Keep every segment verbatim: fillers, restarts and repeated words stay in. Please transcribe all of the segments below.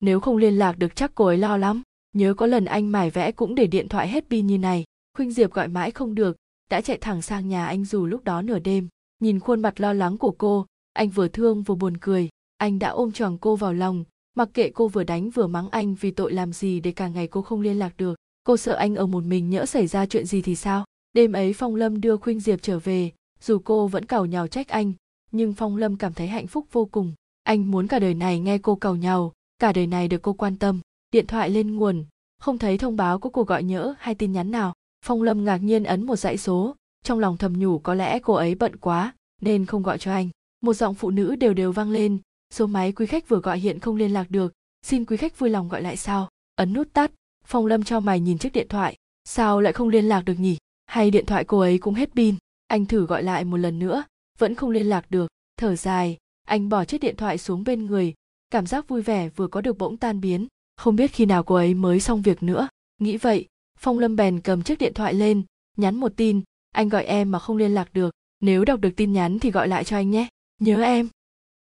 Nếu không liên lạc được chắc cô ấy lo lắm. Nhớ có lần anh mải vẽ cũng để điện thoại hết pin như này. Khuynh Diệp gọi mãi không được, đã chạy thẳng sang nhà anh dù lúc đó nửa đêm. Nhìn khuôn mặt lo lắng của cô, anh vừa thương vừa buồn cười. Anh đã ôm choàng cô vào lòng, mặc kệ cô vừa đánh vừa mắng anh vì tội làm gì để cả ngày cô không liên lạc được. Cô sợ anh ở một mình nhỡ xảy ra chuyện gì thì sao? Đêm ấy Phong Lâm đưa Khuynh Diệp trở về, dù cô vẫn càu nhàu trách anh, nhưng Phong Lâm cảm thấy hạnh phúc vô cùng. Anh muốn cả đời này nghe cô càu nhàu, cả đời này được cô quan tâm. Điện thoại lên nguồn, không thấy thông báo có cuộc gọi nhỡ hay tin nhắn nào. Phong Lâm ngạc nhiên ấn một dãy số, trong lòng thầm nhủ có lẽ cô ấy bận quá nên không gọi cho anh. Một giọng phụ nữ đều đều vang lên, số máy quý khách vừa gọi hiện không liên lạc được, xin quý khách vui lòng gọi lại sau. Ấn nút tắt, Phong Lâm cho mày nhìn chiếc điện thoại, sao lại không liên lạc được nhỉ? Hay điện thoại cô ấy cũng hết pin? Anh thử gọi lại một lần nữa, vẫn không liên lạc được. Thở dài, anh bỏ chiếc điện thoại xuống bên người, cảm giác vui vẻ vừa có được bỗng tan biến. Không biết khi nào cô ấy mới xong việc nữa. Nghĩ vậy, Phong Lâm bèn cầm chiếc điện thoại lên, nhắn một tin, anh gọi em mà không liên lạc được, nếu đọc được tin nhắn thì gọi lại cho anh nhé, nhớ em.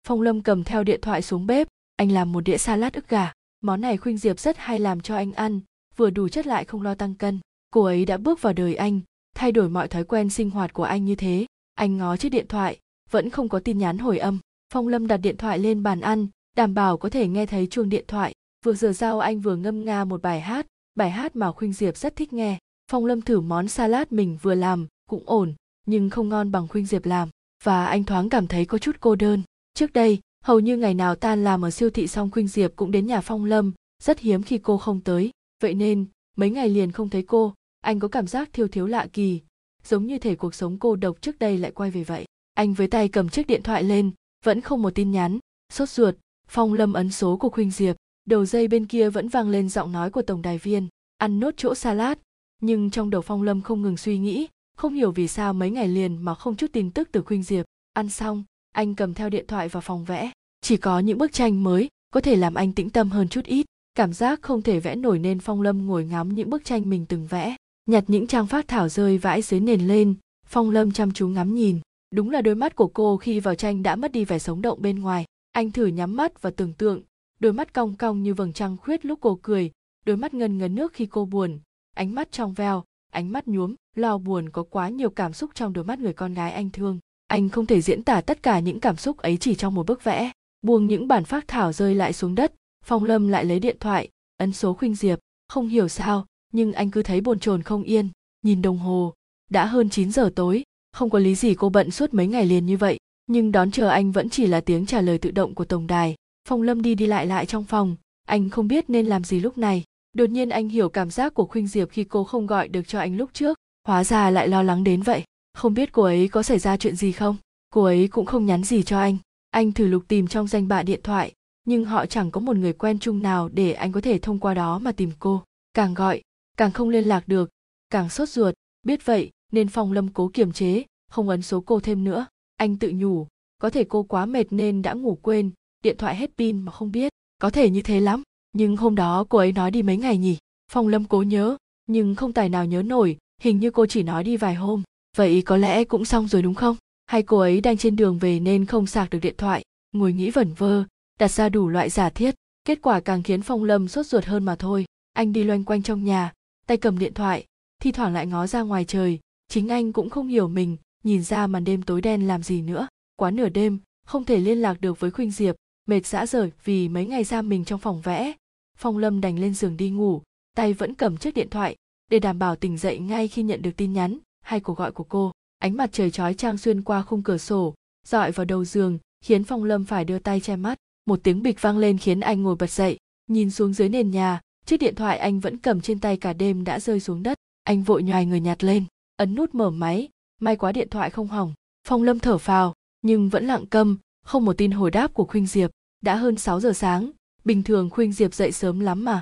Phong Lâm cầm theo điện thoại xuống bếp, anh làm một đĩa salad ức gà. Món này Khuynh Diệp rất hay làm cho anh ăn, vừa đủ chất lại không lo tăng cân. Cô ấy đã bước vào đời anh, thay đổi mọi thói quen sinh hoạt của anh như thế. Anh ngó chiếc điện thoại, vẫn không có tin nhắn hồi âm. Phong Lâm đặt điện thoại lên bàn ăn, đảm bảo có thể nghe thấy chuông điện thoại. Vừa rửa rau anh vừa ngâm nga một bài hát, bài hát mà Khuynh Diệp rất thích nghe. Phong Lâm thử món salad mình vừa làm, cũng ổn, nhưng không ngon bằng Khuynh Diệp làm. Và anh thoáng cảm thấy có chút cô đơn. Trước đây, hầu như ngày nào tan làm ở siêu thị xong Khuynh Diệp cũng đến nhà Phong Lâm, rất hiếm khi cô không tới. Vậy nên, mấy ngày liền không thấy cô, anh có cảm giác thiếu thiếu lạ kỳ, giống như thể cuộc sống cô độc trước đây lại quay về vậy. Anh với tay cầm chiếc điện thoại lên, vẫn không một tin nhắn. Sốt ruột, Phong Lâm ấn số của Khuynh Diệp. Đầu dây bên kia vẫn vang lên giọng nói của tổng đài viên, ăn nốt chỗ salad. Nhưng trong đầu Phong Lâm không ngừng suy nghĩ, không hiểu vì sao mấy ngày liền mà không chút tin tức từ Khuynh Diệp. Ăn xong, anh cầm theo điện thoại vào phòng vẽ. Chỉ có những bức tranh mới có thể làm anh tĩnh tâm hơn chút ít. Cảm giác không thể vẽ nổi nên Phong Lâm ngồi ngắm những bức tranh mình từng vẽ. Nhặt những trang phác thảo rơi vãi dưới nền lên, Phong Lâm chăm chú ngắm nhìn. Đúng là đôi mắt của cô khi vào tranh đã mất đi vẻ sống động bên ngoài. Anh thử nhắm mắt và tưởng tượng, đôi mắt cong cong như vầng trăng khuyết lúc cô cười, đôi mắt ngân ngấn nước khi cô buồn, ánh mắt trong veo, ánh mắt nhuốm lo buồn, có quá nhiều cảm xúc trong đôi mắt người con gái anh thương. Anh không thể diễn tả tất cả những cảm xúc ấy chỉ trong một bức vẽ. Buông những bản phác thảo rơi lại xuống đất, Phong Lâm lại lấy điện thoại, ấn số Khuynh Diệp. Không hiểu sao, nhưng anh cứ thấy bồn chồn không yên. Nhìn đồng hồ, đã hơn chín giờ tối, không có lý gì cô bận suốt mấy ngày liền như vậy. Nhưng đón chờ anh vẫn chỉ là tiếng trả lời tự động của tổng đài. Phong Lâm đi đi lại lại trong phòng, anh không biết nên làm gì lúc này. Đột nhiên anh hiểu cảm giác của Khuynh Diệp khi cô không gọi được cho anh lúc trước. Hóa ra lại lo lắng đến vậy. Không biết cô ấy có xảy ra chuyện gì không? Cô ấy cũng không nhắn gì cho anh. Anh thử lục tìm trong danh bạ điện thoại, nhưng họ chẳng có một người quen chung nào để anh có thể thông qua đó mà tìm cô. Càng gọi, càng không liên lạc được, càng sốt ruột. Biết vậy nên Phong Lâm cố kiềm chế, không ấn số cô thêm nữa. Anh tự nhủ, có thể cô quá mệt nên đã ngủ quên, điện thoại hết pin mà không biết. Có thể như thế lắm, nhưng hôm đó cô ấy nói đi mấy ngày nhỉ? Phong Lâm cố nhớ, nhưng không tài nào nhớ nổi, hình như cô chỉ nói đi vài hôm. Vậy có lẽ cũng xong rồi đúng không? Hay cô ấy đang trên đường về nên không sạc được điện thoại? Ngồi nghĩ vẩn vơ, đặt ra đủ loại giả thiết, kết quả càng khiến Phong Lâm sốt ruột hơn mà thôi. Anh đi loanh quanh trong nhà, tay cầm điện thoại, thi thoảng lại ngó ra ngoài trời. Chính anh cũng không hiểu mình, nhìn ra màn đêm tối đen làm gì nữa. Quá nửa đêm, không thể liên lạc được với Khuynh Diệp, mệt dã rời vì mấy ngày giam mình trong phòng vẽ. Phong Lâm đành lên giường đi ngủ, tay vẫn cầm chiếc điện thoại, để đảm bảo tỉnh dậy ngay khi nhận được tin nhắn hay cuộc gọi của cô. Ánh mặt trời chói chang xuyên qua khung cửa sổ, dọi vào đầu giường, khiến Phong Lâm phải đưa tay che mắt. Một tiếng bịch vang lên khiến anh ngồi bật dậy, nhìn xuống dưới nền nhà, chiếc điện thoại anh vẫn cầm trên tay cả đêm đã rơi xuống đất. Anh vội nhoài người nhặt lên, ấn nút mở máy, may quá điện thoại không hỏng. Phong Lâm thở phào, nhưng vẫn lặng câm, không một tin hồi đáp của Khuynh Diệp. Đã hơn sáu giờ sáng, bình thường Khuynh Diệp dậy sớm lắm mà.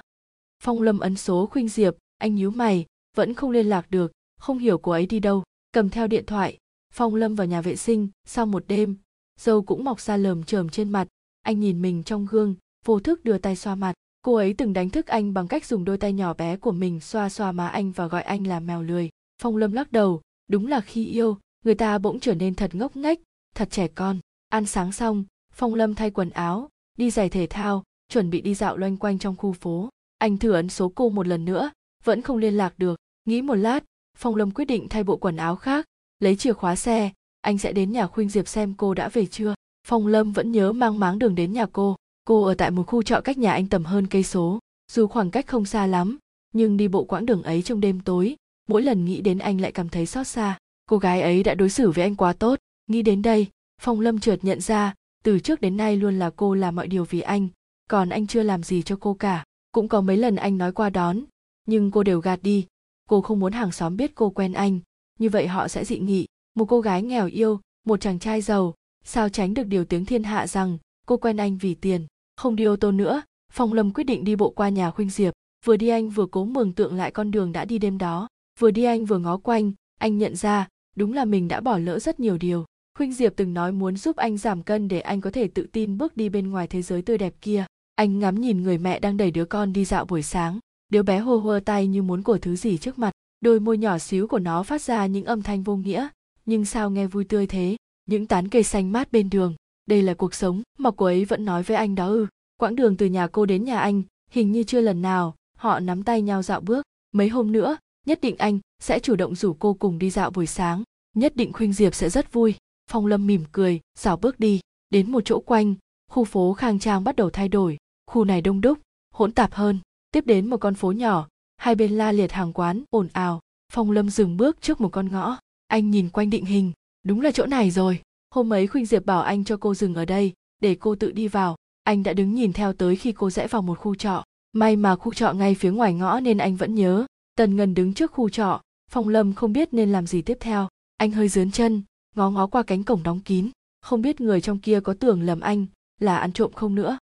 Phong Lâm ấn số Khuynh Diệp, anh nhíu mày, vẫn không liên lạc được, không hiểu cô ấy đi đâu. Cầm theo điện thoại, Phong Lâm vào nhà vệ sinh. Sau một đêm, râu cũng mọc ra lởm chởm trên mặt. Anh nhìn mình trong gương, vô thức đưa tay xoa mặt. Cô ấy từng đánh thức anh bằng cách dùng đôi tay nhỏ bé của mình xoa xoa má anh và gọi anh là mèo lười. Phong Lâm lắc đầu, đúng là khi yêu, người ta bỗng trở nên thật ngốc nghếch, thật trẻ con. Ăn sáng xong, Phong Lâm thay quần áo, đi giày thể thao, chuẩn bị đi dạo loanh quanh trong khu phố. Anh thử ấn số cô một lần nữa, vẫn không liên lạc được. Nghĩ một lát, Phong Lâm quyết định thay bộ quần áo khác, lấy chìa khóa xe, anh sẽ đến nhà Khuynh Diệp xem cô đã về chưa. Phong Lâm vẫn nhớ mang máng đường đến nhà cô. Cô ở tại một khu trọ cách nhà anh tầm hơn cây số, dù khoảng cách không xa lắm, nhưng đi bộ quãng đường ấy trong đêm tối, mỗi lần nghĩ đến anh lại cảm thấy xót xa. Cô gái ấy đã đối xử với anh quá tốt. Nghĩ đến đây, Phong Lâm chợt nhận ra, từ trước đến nay luôn là cô làm mọi điều vì anh, còn anh chưa làm gì cho cô cả. Cũng có mấy lần anh nói qua đón, nhưng cô đều gạt đi. Cô không muốn hàng xóm biết cô quen anh, như vậy họ sẽ dị nghị. Một cô gái nghèo yêu một chàng trai giàu, sao tránh được điều tiếng thiên hạ rằng cô quen anh vì tiền. Không đi ô tô nữa, Phong Lâm quyết định đi bộ qua nhà Khuynh Diệp. Vừa đi anh vừa cố mường tượng lại con đường đã đi đêm đó. Vừa đi anh vừa ngó quanh, anh nhận ra đúng là mình đã bỏ lỡ rất nhiều điều. Khuynh Diệp từng nói muốn giúp anh giảm cân để anh có thể tự tin bước đi bên ngoài thế giới tươi đẹp kia. Anh ngắm nhìn người mẹ đang đẩy đứa con đi dạo buổi sáng. Đứa bé hô hơ tay như muốn của thứ gì trước mặt. Đôi môi nhỏ xíu của nó phát ra những âm thanh vô nghĩa, nhưng sao nghe vui tươi thế. Những tán cây xanh mát bên đường, đây là cuộc sống mà cô ấy vẫn nói với anh đó ư? Quãng đường từ nhà cô đến nhà anh, hình như chưa lần nào họ nắm tay nhau dạo bước. Mấy hôm nữa, nhất định anh sẽ chủ động rủ cô cùng đi dạo buổi sáng. Nhất định Khuynh Diệp sẽ rất vui. Phong Lâm mỉm cười, dạo bước đi. Đến một chỗ quanh, khu phố khang trang bắt đầu thay đổi. Khu này đông đúc, hỗn tạp hơn. Tiếp đến một con phố nhỏ, hai bên la liệt hàng quán, ồn ào. Phong Lâm dừng bước trước một con ngõ. Anh nhìn quanh định hình, đúng là chỗ này rồi. Hôm ấy Khuynh Diệp bảo anh cho cô dừng ở đây, để cô tự đi vào. Anh đã đứng nhìn theo tới khi cô rẽ vào một khu trọ. May mà khu trọ ngay phía ngoài ngõ nên anh vẫn nhớ. Tần ngần đứng trước khu trọ, Phong Lâm không biết nên làm gì tiếp theo. Anh hơi giớn chân, ngó ngó qua cánh cổng đóng kín. Không biết người trong kia có tưởng lầm anh là ăn trộm không nữa.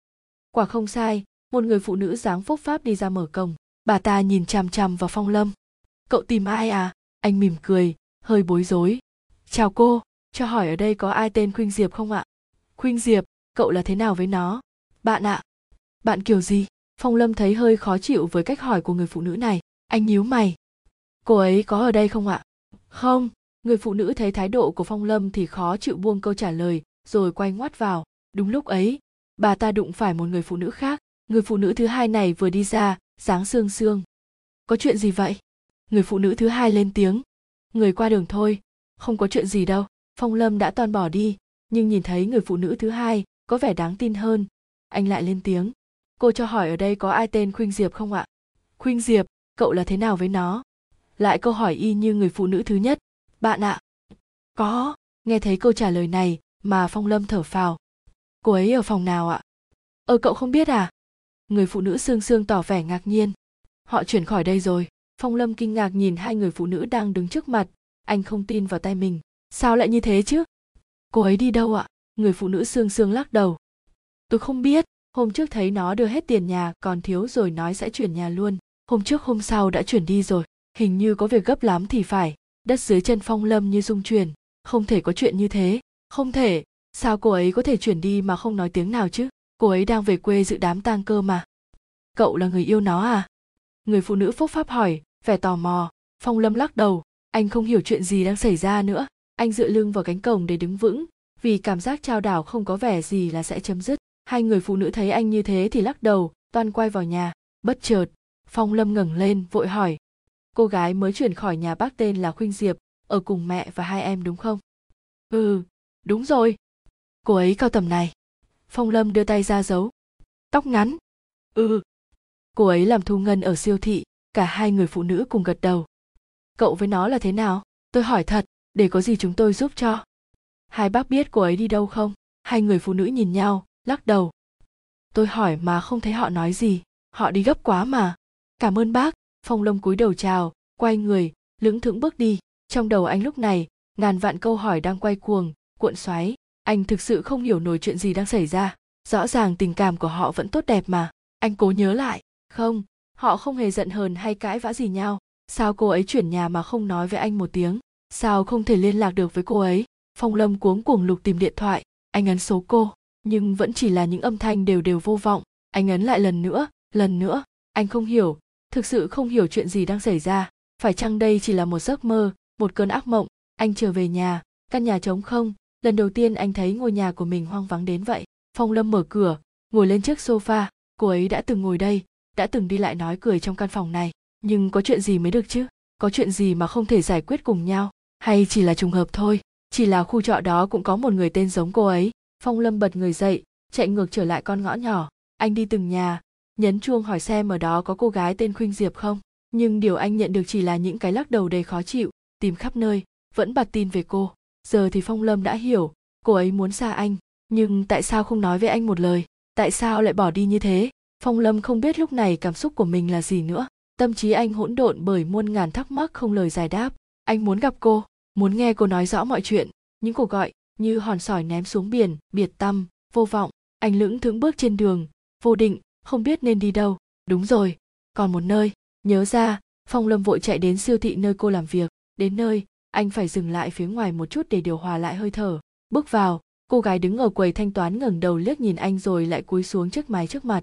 Quả không sai, một người phụ nữ dáng phốc pháp đi ra mở cổng. Bà ta nhìn chằm chằm vào Phong Lâm. Cậu tìm ai à? Anh mỉm cười, hơi bối rối. Chào cô, cho hỏi ở đây có ai tên Khuynh Diệp không ạ? Khuynh Diệp, cậu là thế nào với nó? Bạn ạ. À? Bạn kiểu gì? Phong Lâm thấy hơi khó chịu với cách hỏi của người phụ nữ này. Anh nhíu mày. Cô ấy có ở đây không ạ? Không. Người phụ nữ thấy thái độ của Phong Lâm thì khó chịu buông câu trả lời, rồi quay ngoắt vào. Đúng lúc ấy, bà ta đụng phải một người phụ nữ khác. Người phụ nữ thứ hai này vừa đi ra, dáng sương sương. Có chuyện gì vậy? Người phụ nữ thứ hai lên tiếng. Người qua đường thôi, không có chuyện gì đâu. Phong Lâm đã toàn bỏ đi, nhưng nhìn thấy người phụ nữ thứ hai có vẻ đáng tin hơn. Anh lại lên tiếng. Cô cho hỏi ở đây có ai tên Khuynh Diệp không ạ? Khuynh Diệp, cậu là thế nào với nó? Lại câu hỏi y như người phụ nữ thứ nhất. Bạn ạ. Có. Nghe thấy câu trả lời này mà Phong Lâm thở phào. Cô ấy ở phòng nào ạ? Ờ cậu không biết à? Người phụ nữ sương sương tỏ vẻ ngạc nhiên. Họ chuyển khỏi đây rồi. Phong Lâm kinh ngạc nhìn hai người phụ nữ đang đứng trước mặt. Anh không tin vào tay mình. Sao lại như thế chứ? Cô ấy đi đâu ạ? Người phụ nữ sương sương lắc đầu. Tôi không biết. Hôm trước thấy nó đưa hết tiền nhà còn thiếu rồi nói sẽ chuyển nhà luôn. Hôm trước hôm sau đã chuyển đi rồi. Hình như có việc gấp lắm thì phải. Đất dưới chân Phong Lâm như rung chuyển. Không thể có chuyện như thế. Không thể. Sao cô ấy có thể chuyển đi mà không nói tiếng nào chứ? Cô ấy đang về quê dự đám tang cơ mà. Cậu là người yêu nó à? Người phụ nữ phốc pháp hỏi, vẻ tò mò. Phong Lâm lắc đầu. Anh không hiểu chuyện gì đang xảy ra nữa. Anh dựa lưng vào cánh cổng để đứng vững, vì cảm giác trao đảo không có vẻ gì là sẽ chấm dứt. Hai người phụ nữ thấy anh như thế thì lắc đầu, toan quay vào nhà. Bất chợt, Phong Lâm ngẩng lên vội hỏi. Cô gái mới chuyển khỏi nhà bác tên là Khuynh Diệp, ở cùng mẹ và hai em đúng không? Ừ, đúng rồi. Cô ấy cao tầm này. Phong Lâm đưa tay ra giấu. Tóc ngắn. Ừ. Cô ấy làm thu ngân ở siêu thị. Cả hai người phụ nữ cùng gật đầu. Cậu với nó là thế nào? Tôi hỏi thật, để có gì chúng tôi giúp cho. Hai bác biết cô ấy đi đâu không? Hai người phụ nữ nhìn nhau, lắc đầu. Tôi hỏi mà không thấy họ nói gì. Họ đi gấp quá mà. Cảm ơn bác. Phong Lâm cúi đầu chào, quay người, lững thững bước đi. Trong đầu anh lúc này, ngàn vạn câu hỏi đang quay cuồng, cuộn xoáy. Anh thực sự không hiểu nổi chuyện gì đang xảy ra. Rõ ràng tình cảm của họ vẫn tốt đẹp mà. Anh cố nhớ lại. Không, họ không hề giận hờn hay cãi vã gì nhau. Sao cô ấy chuyển nhà mà không nói với anh một tiếng? Sao không thể liên lạc được với cô ấy? Phong Lâm cuống cuồng lục tìm điện thoại. Anh ấn số cô, nhưng vẫn chỉ là những âm thanh đều đều vô vọng. Anh ấn lại lần nữa, lần nữa. Anh không hiểu, thực sự không hiểu chuyện gì đang xảy ra. Phải chăng đây chỉ là một giấc mơ, một cơn ác mộng? Anh trở về nhà, căn nhà trống không. Lần đầu tiên anh thấy ngôi nhà của mình hoang vắng đến vậy. Phong Lâm mở cửa, ngồi lên chiếc sofa, Cô ấy đã từng ngồi đây, đã từng đi lại nói cười trong căn phòng này. Nhưng có chuyện gì mới được chứ? Có chuyện gì mà không thể giải quyết cùng nhau? Hay chỉ là trùng hợp thôi? Chỉ là khu trọ đó cũng có một người tên giống cô ấy. Phong Lâm bật người dậy, chạy ngược trở lại con ngõ nhỏ. Anh đi từng nhà, nhấn chuông hỏi xem ở đó có cô gái tên Khuynh Diệp không. Nhưng điều anh nhận được chỉ là những cái lắc đầu đầy khó chịu, tìm khắp nơi, vẫn bạt tin về cô. Giờ thì Phong Lâm đã hiểu, cô ấy muốn xa anh. Nhưng tại sao không nói với anh một lời? Tại sao lại bỏ đi như thế? Phong Lâm không biết lúc này cảm xúc của mình là gì nữa. Tâm trí anh hỗn độn bởi muôn ngàn thắc mắc không lời giải đáp. Anh muốn gặp cô, muốn nghe cô nói rõ mọi chuyện. Những cuộc gọi như hòn sỏi ném xuống biển, biệt tâm, vô vọng. Anh lững thững bước trên đường, vô định, không biết nên đi đâu. Đúng rồi, còn một nơi. Nhớ ra, Phong Lâm vội chạy đến siêu thị nơi cô làm việc. Đến nơi, anh phải dừng lại phía ngoài một chút để điều hòa lại hơi thở. Bước vào, cô gái đứng ở quầy thanh toán ngẩng đầu liếc nhìn anh rồi lại cúi xuống trước máy trước mặt.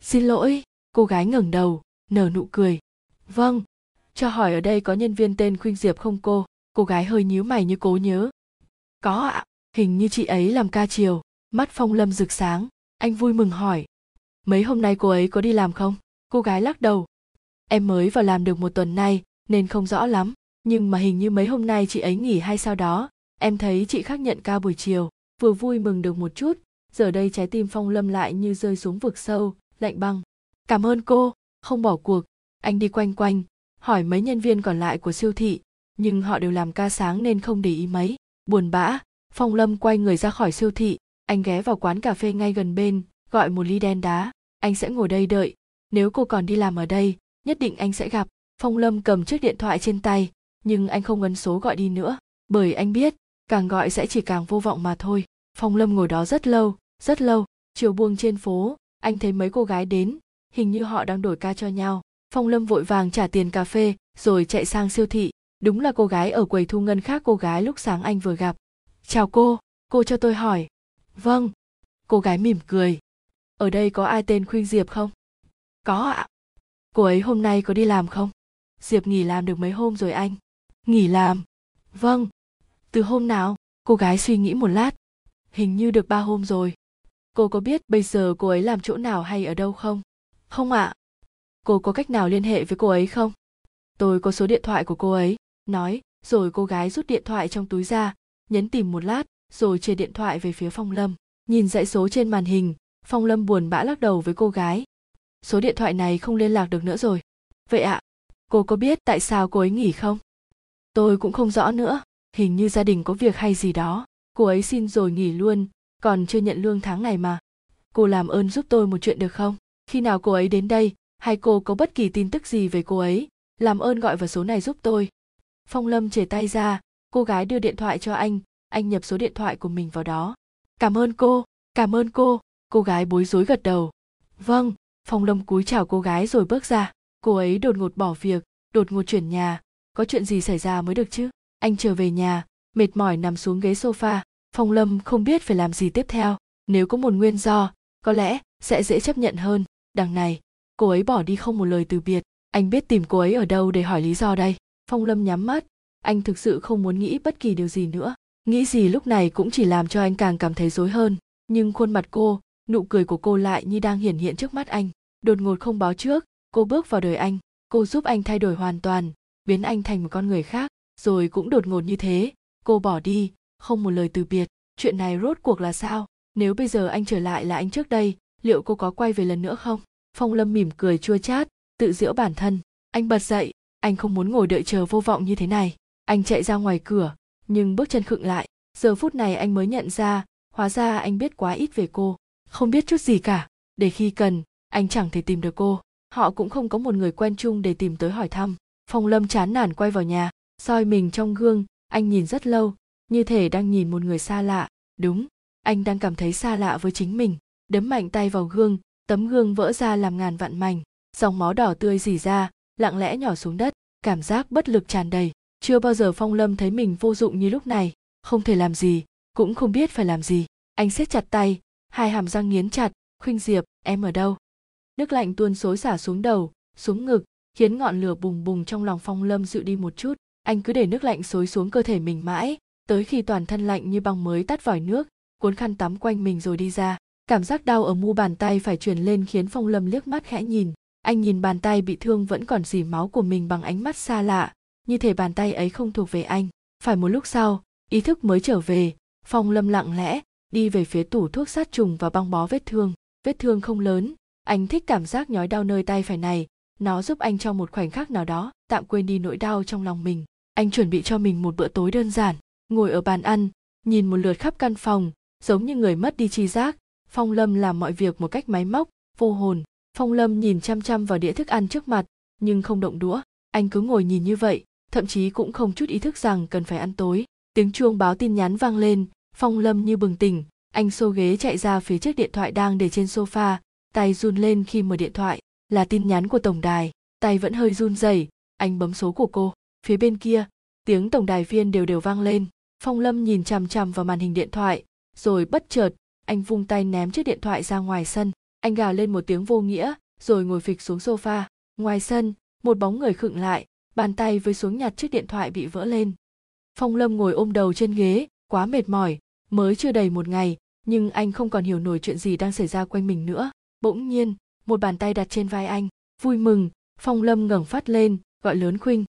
Xin lỗi, cô gái ngẩng đầu, nở nụ cười. Vâng, cho hỏi ở đây có nhân viên tên Khuynh Diệp không cô? Cô gái hơi nhíu mày như cố nhớ. Có ạ, hình như chị ấy làm ca chiều. Mắt Phong Lâm rực sáng, anh vui mừng hỏi. Mấy hôm nay cô ấy có đi làm không? Cô gái lắc đầu. Em mới vào làm được một tuần nay nên không rõ lắm. Nhưng mà hình như mấy hôm nay chị ấy nghỉ hay sao đó. Em thấy chị khác nhận ca buổi chiều. Vừa vui mừng được một chút, giờ đây trái tim Phong Lâm lại như rơi xuống vực sâu, lạnh băng. Cảm ơn cô, không bỏ cuộc. Anh đi quanh quanh, hỏi mấy nhân viên còn lại của siêu thị. Nhưng họ đều làm ca sáng nên không để ý mấy. Buồn bã, Phong Lâm quay người ra khỏi siêu thị. Anh ghé vào quán cà phê ngay gần bên, gọi một ly đen đá. Anh sẽ ngồi đây đợi. Nếu cô còn đi làm ở đây, nhất định anh sẽ gặp. Phong Lâm cầm chiếc điện thoại trên tay, nhưng anh không ấn số gọi đi nữa. Bởi anh biết, càng gọi sẽ chỉ càng vô vọng mà thôi. Phong Lâm ngồi đó rất lâu, rất lâu. Chiều buông trên phố, anh thấy mấy cô gái đến. Hình như họ đang đổi ca cho nhau. Phong Lâm vội vàng trả tiền cà phê, rồi chạy sang siêu thị. Đúng là cô gái ở quầy thu ngân khác cô gái lúc sáng anh vừa gặp. Chào cô, cô cho tôi hỏi. Vâng. Cô gái mỉm cười. Ở đây có ai tên Khuynh Diệp không? Có ạ. Cô ấy hôm nay có đi làm không? Diệp nghỉ làm được mấy hôm rồi anh. Nghỉ làm? Vâng. Từ hôm nào? Cô gái suy nghĩ một lát. Hình như được ba hôm rồi. Cô có biết bây giờ cô ấy làm chỗ nào hay ở đâu không? Không ạ. Cô có cách nào liên hệ với cô ấy không? Tôi có số điện thoại của cô ấy. Nói, rồi cô gái rút điện thoại trong túi ra, nhấn tìm một lát, rồi chia điện thoại về phía Phong Lâm. Nhìn dãy số trên màn hình, Phong Lâm buồn bã lắc đầu với cô gái. Số điện thoại này không liên lạc được nữa rồi. Vậy ạ, cô có biết tại sao cô ấy nghỉ không? Tôi cũng không rõ nữa. Hình như gia đình có việc hay gì đó. Cô ấy xin rồi nghỉ luôn, còn chưa nhận lương tháng này mà. Cô làm ơn giúp tôi một chuyện được không? Khi nào cô ấy đến đây, hay cô có bất kỳ tin tức gì về cô ấy, làm ơn gọi vào số này giúp tôi. Phong Lâm chìa tay ra, cô gái đưa điện thoại cho anh, anh nhập số điện thoại của mình vào đó. Cảm ơn cô, cảm ơn cô, cô gái bối rối gật đầu. Vâng, Phong Lâm cúi chào cô gái rồi bước ra. Cô ấy đột ngột bỏ việc, đột ngột chuyển nhà, có chuyện gì xảy ra mới được chứ? Anh trở về nhà, mệt mỏi nằm xuống ghế sofa, Phong Lâm không biết phải làm gì tiếp theo. Nếu có một nguyên do, có lẽ sẽ dễ chấp nhận hơn. Đằng này, cô ấy bỏ đi không một lời từ biệt. Anh biết tìm cô ấy ở đâu để hỏi lý do đây. Phong Lâm nhắm mắt, anh thực sự không muốn nghĩ bất kỳ điều gì nữa. Nghĩ gì lúc này cũng chỉ làm cho anh càng cảm thấy rối hơn. Nhưng khuôn mặt cô, nụ cười của cô lại như đang hiển hiện trước mắt anh. Đột ngột không báo trước, cô bước vào đời anh. Cô giúp anh thay đổi hoàn toàn, biến anh thành một con người khác. Rồi cũng đột ngột như thế, cô bỏ đi, không một lời từ biệt. Chuyện này rốt cuộc là sao? Nếu bây giờ anh trở lại là anh trước đây, liệu cô có quay về lần nữa không? Phong Lâm mỉm cười chua chát, tự giễu bản thân. Anh bật dậy, anh không muốn ngồi đợi chờ vô vọng như thế này. Anh chạy ra ngoài cửa, nhưng bước chân khựng lại. Giờ phút này anh mới nhận ra, hóa ra anh biết quá ít về cô. Không biết chút gì cả, để khi cần, anh chẳng thể tìm được cô. Họ cũng không có một người quen chung để tìm tới hỏi thăm. Phong Lâm chán nản quay vào nhà. Soi mình trong gương, anh nhìn rất lâu, như thể đang nhìn một người xa lạ. Đúng, anh đang cảm thấy xa lạ với chính mình. Đấm mạnh tay vào gương, tấm gương vỡ ra làm ngàn vạn mảnh. Dòng máu đỏ tươi rỉ ra, lặng lẽ nhỏ xuống đất. Cảm giác bất lực tràn đầy. Chưa bao giờ Phong Lâm thấy mình vô dụng như lúc này. Không thể làm gì, cũng không biết phải làm gì. Anh siết chặt tay, hai hàm răng nghiến chặt. Khuynh Diệp, em ở đâu? Nước lạnh tuôn xối xả xuống đầu, xuống ngực, khiến ngọn lửa bùng bùng trong lòng Phong Lâm dịu đi một chút. Anh cứ để nước lạnh xối xuống cơ thể mình mãi, tới khi toàn thân lạnh như băng mới tắt vòi nước, cuốn khăn tắm quanh mình rồi đi ra. Cảm giác đau ở mu bàn tay phải truyền lên khiến Phong Lâm liếc mắt khẽ nhìn. Anh nhìn bàn tay bị thương vẫn còn rỉ máu của mình bằng ánh mắt xa lạ, như thể bàn tay ấy không thuộc về anh. Phải một lúc sau, ý thức mới trở về, Phong Lâm lặng lẽ đi về phía tủ thuốc sát trùng và băng bó vết thương. Vết thương không lớn, anh thích cảm giác nhói đau nơi tay phải này, nó giúp anh trong một khoảnh khắc nào đó tạm quên đi nỗi đau trong lòng mình. Anh chuẩn bị cho mình một bữa tối đơn giản, ngồi ở bàn ăn, nhìn một lượt khắp căn phòng, giống như người mất đi tri giác. Phong Lâm làm mọi việc một cách máy móc, vô hồn. Phong Lâm nhìn chăm chăm vào đĩa thức ăn trước mặt, nhưng không động đũa. Anh cứ ngồi nhìn như vậy, thậm chí cũng không chút ý thức rằng cần phải ăn tối. Tiếng chuông báo tin nhắn vang lên, Phong Lâm như bừng tỉnh. Anh xô ghế chạy ra phía chiếc điện thoại đang để trên sofa, tay run lên khi mở điện thoại. Là tin nhắn của tổng đài, tay vẫn hơi run rẩy. Anh bấm số của cô. Phía bên kia, tiếng tổng đài viên đều đều vang lên. Phong Lâm nhìn chằm chằm vào màn hình điện thoại, rồi bất chợt, anh vung tay ném chiếc điện thoại ra ngoài sân. Anh gào lên một tiếng vô nghĩa, rồi ngồi phịch xuống sofa. Ngoài sân, một bóng người khựng lại, bàn tay với xuống nhặt chiếc điện thoại bị vỡ lên. Phong Lâm ngồi ôm đầu trên ghế, quá mệt mỏi, mới chưa đầy một ngày, nhưng anh không còn hiểu nổi chuyện gì đang xảy ra quanh mình nữa. Bỗng nhiên, một bàn tay đặt trên vai anh. Vui mừng, Phong Lâm ngẩng phát lên, gọi lớn Khuynh.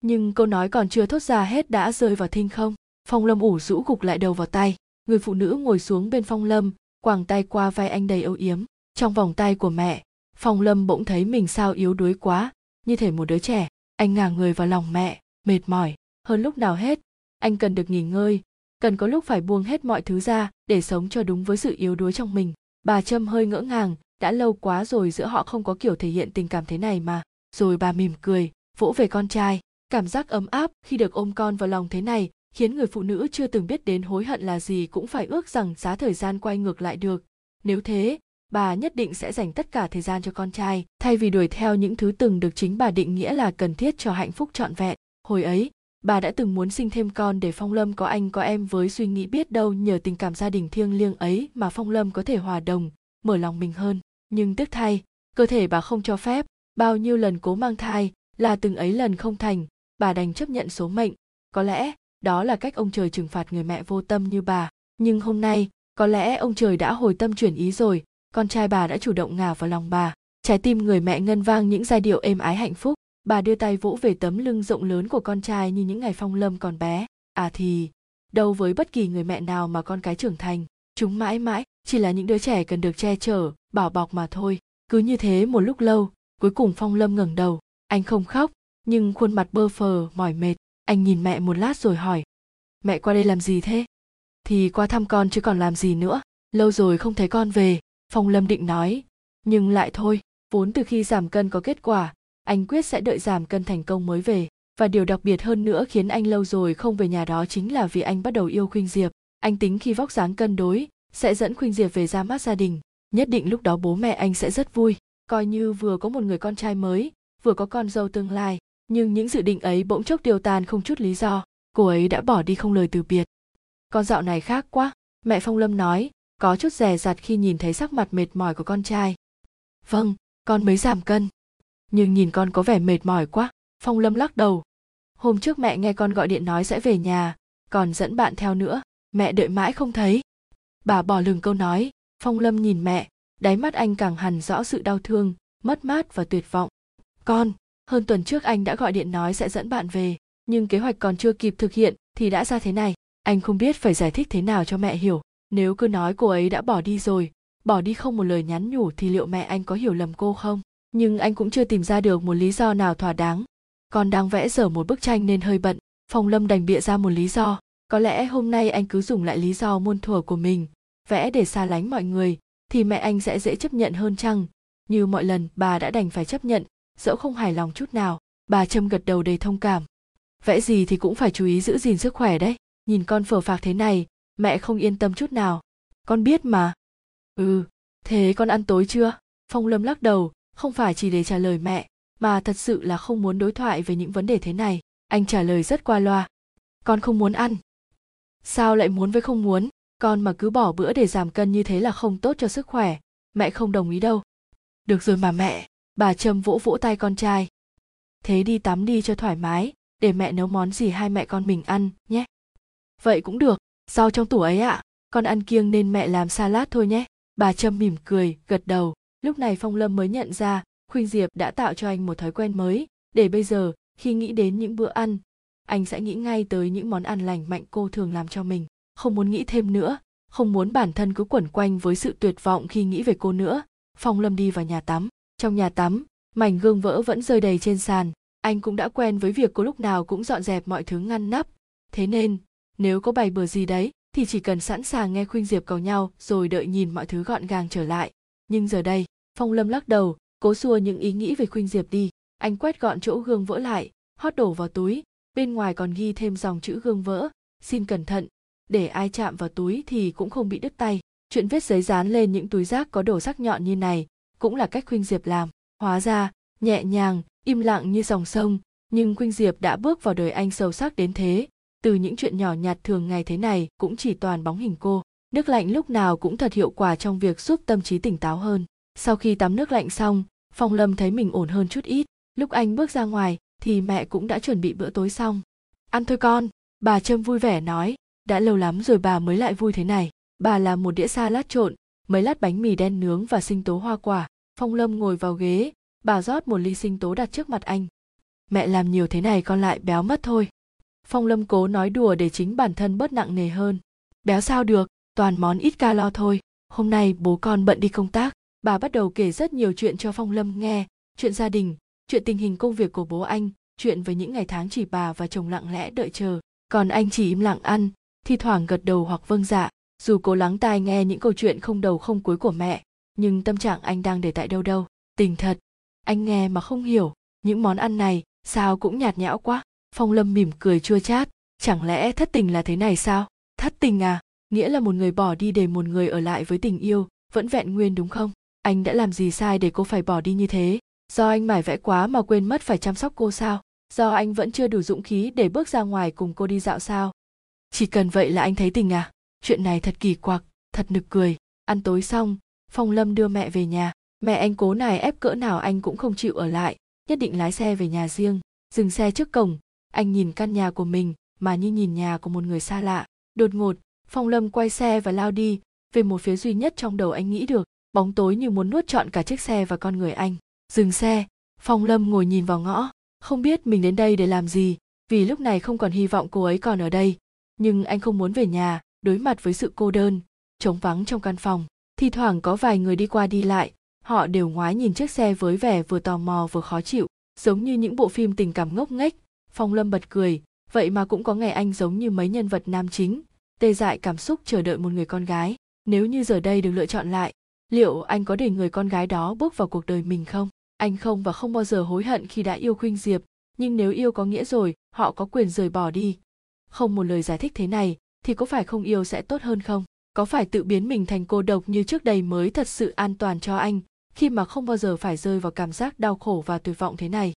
Nhưng câu nói còn chưa thốt ra hết đã rơi vào thinh không. Phong Lâm ủ rũ gục lại đầu vào tay. Người phụ nữ ngồi xuống bên Phong Lâm, quàng tay qua vai anh đầy âu yếm. Trong vòng tay của mẹ, Phong Lâm bỗng thấy mình sao yếu đuối quá, như thể một đứa trẻ. Anh ngả người vào lòng mẹ, mệt mỏi hơn lúc nào hết. Anh cần được nghỉ ngơi, cần có lúc phải buông hết mọi thứ ra để sống cho đúng với sự yếu đuối trong mình. Bà Trâm hơi ngỡ ngàng, đã lâu quá rồi giữa họ không có kiểu thể hiện tình cảm thế này mà. Rồi bà mỉm cười, vỗ về con trai. Cảm giác ấm áp khi được ôm con vào lòng thế này khiến người phụ nữ chưa từng biết đến hối hận là gì cũng phải ước rằng giá thời gian quay ngược lại được. Nếu thế, bà nhất định sẽ dành tất cả thời gian cho con trai, thay vì đuổi theo những thứ từng được chính bà định nghĩa là cần thiết cho hạnh phúc trọn vẹn. Hồi ấy, bà đã từng muốn sinh thêm con để Phong Lâm có anh có em, với suy nghĩ biết đâu nhờ tình cảm gia đình thiêng liêng ấy mà Phong Lâm có thể hòa đồng, mở lòng mình hơn. Nhưng tiếc thay, cơ thể bà không cho phép. Bao nhiêu lần cố mang thai, là từng ấy lần không thành, bà đành chấp nhận số mệnh. Có lẽ đó là cách ông trời trừng phạt người mẹ vô tâm như bà. Nhưng hôm nay, có lẽ ông trời đã hồi tâm chuyển ý rồi, con trai bà đã chủ động ngả vào lòng bà. Trái tim người mẹ ngân vang những giai điệu êm ái hạnh phúc. Bà đưa tay vỗ về tấm lưng rộng lớn của con trai như những ngày Phong Lâm còn bé. À thì, đâu với bất kỳ người mẹ nào mà con cái trưởng thành, chúng mãi mãi chỉ là những đứa trẻ cần được che chở, bảo bọc mà thôi. Cứ như thế một lúc lâu, cuối cùng Phong Lâm ngẩng đầu. Anh không khóc, nhưng khuôn mặt bơ phờ, mỏi mệt. Anh nhìn mẹ một lát rồi hỏi, mẹ qua đây làm gì thế? Thì qua thăm con chứ còn làm gì nữa, lâu rồi không thấy con về. Phong Lâm định nói, nhưng lại thôi, vốn từ khi giảm cân có kết quả, anh quyết sẽ đợi giảm cân thành công mới về. Và điều đặc biệt hơn nữa khiến anh lâu rồi không về nhà đó chính là vì anh bắt đầu yêu Khuynh Diệp. Anh tính khi vóc dáng cân đối, sẽ dẫn Khuynh Diệp về ra mắt gia đình. Nhất định lúc đó bố mẹ anh sẽ rất vui, coi như vừa có một người con trai mới, vừa có con dâu tương lai. Nhưng những dự định ấy bỗng chốc tiêu tan không chút lý do. Cô ấy đã bỏ đi không lời từ biệt. Con dạo này khác quá, mẹ Phong Lâm nói, có chút dè dặt khi nhìn thấy sắc mặt mệt mỏi của con trai. Vâng, con mới giảm cân. Nhưng nhìn con có vẻ mệt mỏi quá. Phong Lâm lắc đầu. Hôm trước mẹ nghe con gọi điện nói sẽ về nhà, còn dẫn bạn theo nữa. Mẹ đợi mãi không thấy. Bà bỏ lửng câu nói. Phong Lâm nhìn mẹ, đáy mắt anh càng hằn rõ sự đau thương, mất mát và tuyệt vọng. Con, hơn tuần trước anh đã gọi điện nói sẽ dẫn bạn về, nhưng kế hoạch còn chưa kịp thực hiện thì đã ra thế này. Anh không biết phải giải thích thế nào cho mẹ hiểu. Nếu cứ nói cô ấy đã bỏ đi rồi, bỏ đi không một lời nhắn nhủ thì liệu mẹ anh có hiểu lầm cô không? Nhưng anh cũng chưa tìm ra được một lý do nào thỏa đáng. Con đang vẽ dở một bức tranh nên hơi bận. Phong Lâm đành bịa ra một lý do. Có lẽ hôm nay anh cứ dùng lại lý do muôn thuở của mình, vẽ để xa lánh mọi người, thì mẹ anh sẽ dễ chấp nhận hơn chăng? Như mọi lần bà đã đành phải chấp nhận, dẫu không hài lòng chút nào. Bà Trâm gật đầu đầy thông cảm. Vẽ gì thì cũng phải chú ý giữ gìn sức khỏe đấy. Nhìn con phờ phạc thế này, mẹ không yên tâm chút nào. Con biết mà. Ừ, thế con ăn tối chưa? Phong Lâm lắc đầu, không phải chỉ để trả lời mẹ, mà thật sự là không muốn đối thoại về những vấn đề thế này. Anh trả lời rất qua loa. Con không muốn ăn. Sao lại muốn với không muốn? Con mà cứ bỏ bữa để giảm cân như thế là không tốt cho sức khỏe. Mẹ không đồng ý đâu. Được rồi mà mẹ. Bà Trâm vỗ vỗ tay con trai. Thế đi tắm đi cho thoải mái, để mẹ nấu món gì hai mẹ con mình ăn nhé. Vậy cũng được, rau trong tủ ấy ạ. À, con ăn kiêng nên mẹ làm salad thôi nhé. Bà Trâm mỉm cười, gật đầu. Lúc này Phong Lâm mới nhận ra, Khuynh Diệp đã tạo cho anh một thói quen mới, để bây giờ, khi nghĩ đến những bữa ăn, anh sẽ nghĩ ngay tới những món ăn lành mạnh cô thường làm cho mình. Không muốn nghĩ thêm nữa, không muốn bản thân cứ quẩn quanh với sự tuyệt vọng khi nghĩ về cô nữa. Phong Lâm đi vào nhà tắm. Trong nhà tắm, mảnh gương vỡ vẫn rơi đầy trên sàn. Anh cũng đã quen với việc cô lúc nào cũng dọn dẹp mọi thứ ngăn nắp. Thế nên, nếu có bày bừa gì đấy, thì chỉ cần sẵn sàng nghe Khuynh Diệp cầu nhau rồi đợi nhìn mọi thứ gọn gàng trở lại. Nhưng giờ đây, Phong Lâm lắc đầu, cố xua những ý nghĩ về Khuynh Diệp đi. Anh quét gọn chỗ gương vỡ lại, hót đổ vào túi. Bên ngoài còn ghi thêm dòng chữ gương vỡ. Xin cẩn thận, để ai chạm vào túi thì cũng không bị đứt tay. Chuyện viết giấy dán lên những túi rác có đổ sắc nhọn như này cũng là cách Khuynh Diệp làm. Hóa ra, nhẹ nhàng, im lặng như dòng sông, nhưng Khuynh Diệp đã bước vào đời anh sâu sắc đến thế. Từ những chuyện nhỏ nhặt thường ngày thế này cũng chỉ toàn bóng hình cô. Nước lạnh lúc nào cũng thật hiệu quả trong việc giúp tâm trí tỉnh táo hơn. Sau khi tắm nước lạnh xong, Phong Lâm thấy mình ổn hơn chút ít. Lúc anh bước ra ngoài thì mẹ cũng đã chuẩn bị bữa tối xong. Ăn thôi con, bà Trâm vui vẻ nói. Đã lâu lắm rồi bà mới lại vui thế này. Bà làm một đĩa salad trộn, mấy lát bánh mì đen nướng và sinh tố hoa quả. Phong Lâm ngồi vào ghế, bà rót một ly sinh tố đặt trước mặt anh. Mẹ làm nhiều thế này con lại béo mất thôi. Phong Lâm cố nói đùa để chính bản thân bớt nặng nề hơn. Béo sao được, toàn món ít calo thôi. Hôm nay bố con bận đi công tác. Bà bắt đầu kể rất nhiều chuyện cho Phong Lâm nghe. Chuyện gia đình, chuyện tình hình công việc của bố anh, chuyện về những ngày tháng chỉ bà và chồng lặng lẽ đợi chờ. Còn anh chỉ im lặng ăn, thi thoảng gật đầu hoặc vâng dạ. Dù cố lắng tai nghe những câu chuyện không đầu không cuối của mẹ, nhưng tâm trạng anh đang để tại đâu đâu. Tình thật, anh nghe mà không hiểu. Những món ăn này sao cũng nhạt nhẽo quá. Phong Lâm mỉm cười chua chát. Chẳng lẽ thất tình là thế này sao? Thất tình à? Nghĩa là một người bỏ đi để một người ở lại với tình yêu, vẫn vẹn nguyên đúng không? Anh đã làm gì sai để cô phải bỏ đi như thế? Do anh mải vẽ quá mà quên mất phải chăm sóc cô sao? Do anh vẫn chưa đủ dũng khí để bước ra ngoài cùng cô đi dạo sao? Chỉ cần vậy là anh thấy tình à? Chuyện này thật kỳ quặc, thật nực cười. Ăn tối xong, Phong Lâm đưa mẹ về nhà. Mẹ anh cố nài ép cỡ nào anh cũng không chịu ở lại, nhất định lái xe về nhà riêng. Dừng xe trước cổng, anh nhìn căn nhà của mình mà như nhìn nhà của một người xa lạ. Đột ngột, Phong Lâm quay xe và lao đi về một phía duy nhất trong đầu anh nghĩ được. Bóng tối như muốn nuốt trọn cả chiếc xe và con người anh. Dừng xe, Phong Lâm ngồi nhìn vào ngõ, không biết mình đến đây để làm gì, vì lúc này không còn hy vọng cô ấy còn ở đây. Nhưng anh không muốn về nhà, đối mặt với sự cô đơn, trống vắng trong căn phòng. Thi thoảng có vài người đi qua đi lại, họ đều ngoái nhìn chiếc xe với vẻ vừa tò mò vừa khó chịu, giống như những bộ phim tình cảm ngốc nghếch. Phong Lâm bật cười, vậy mà cũng có ngày anh giống như mấy nhân vật nam chính, tê dại cảm xúc chờ đợi một người con gái. Nếu như giờ đây được lựa chọn lại, liệu anh có để người con gái đó bước vào cuộc đời mình không? Anh không và không bao giờ hối hận khi đã yêu Khuynh Diệp, nhưng nếu yêu có nghĩa rồi, họ có quyền rời bỏ đi. Không một lời giải thích thế này, thì có phải không yêu sẽ tốt hơn không? Có phải tự biến mình thành cô độc như trước đây mới thật sự an toàn cho anh, khi mà không bao giờ phải rơi vào cảm giác đau khổ và tuyệt vọng thế này?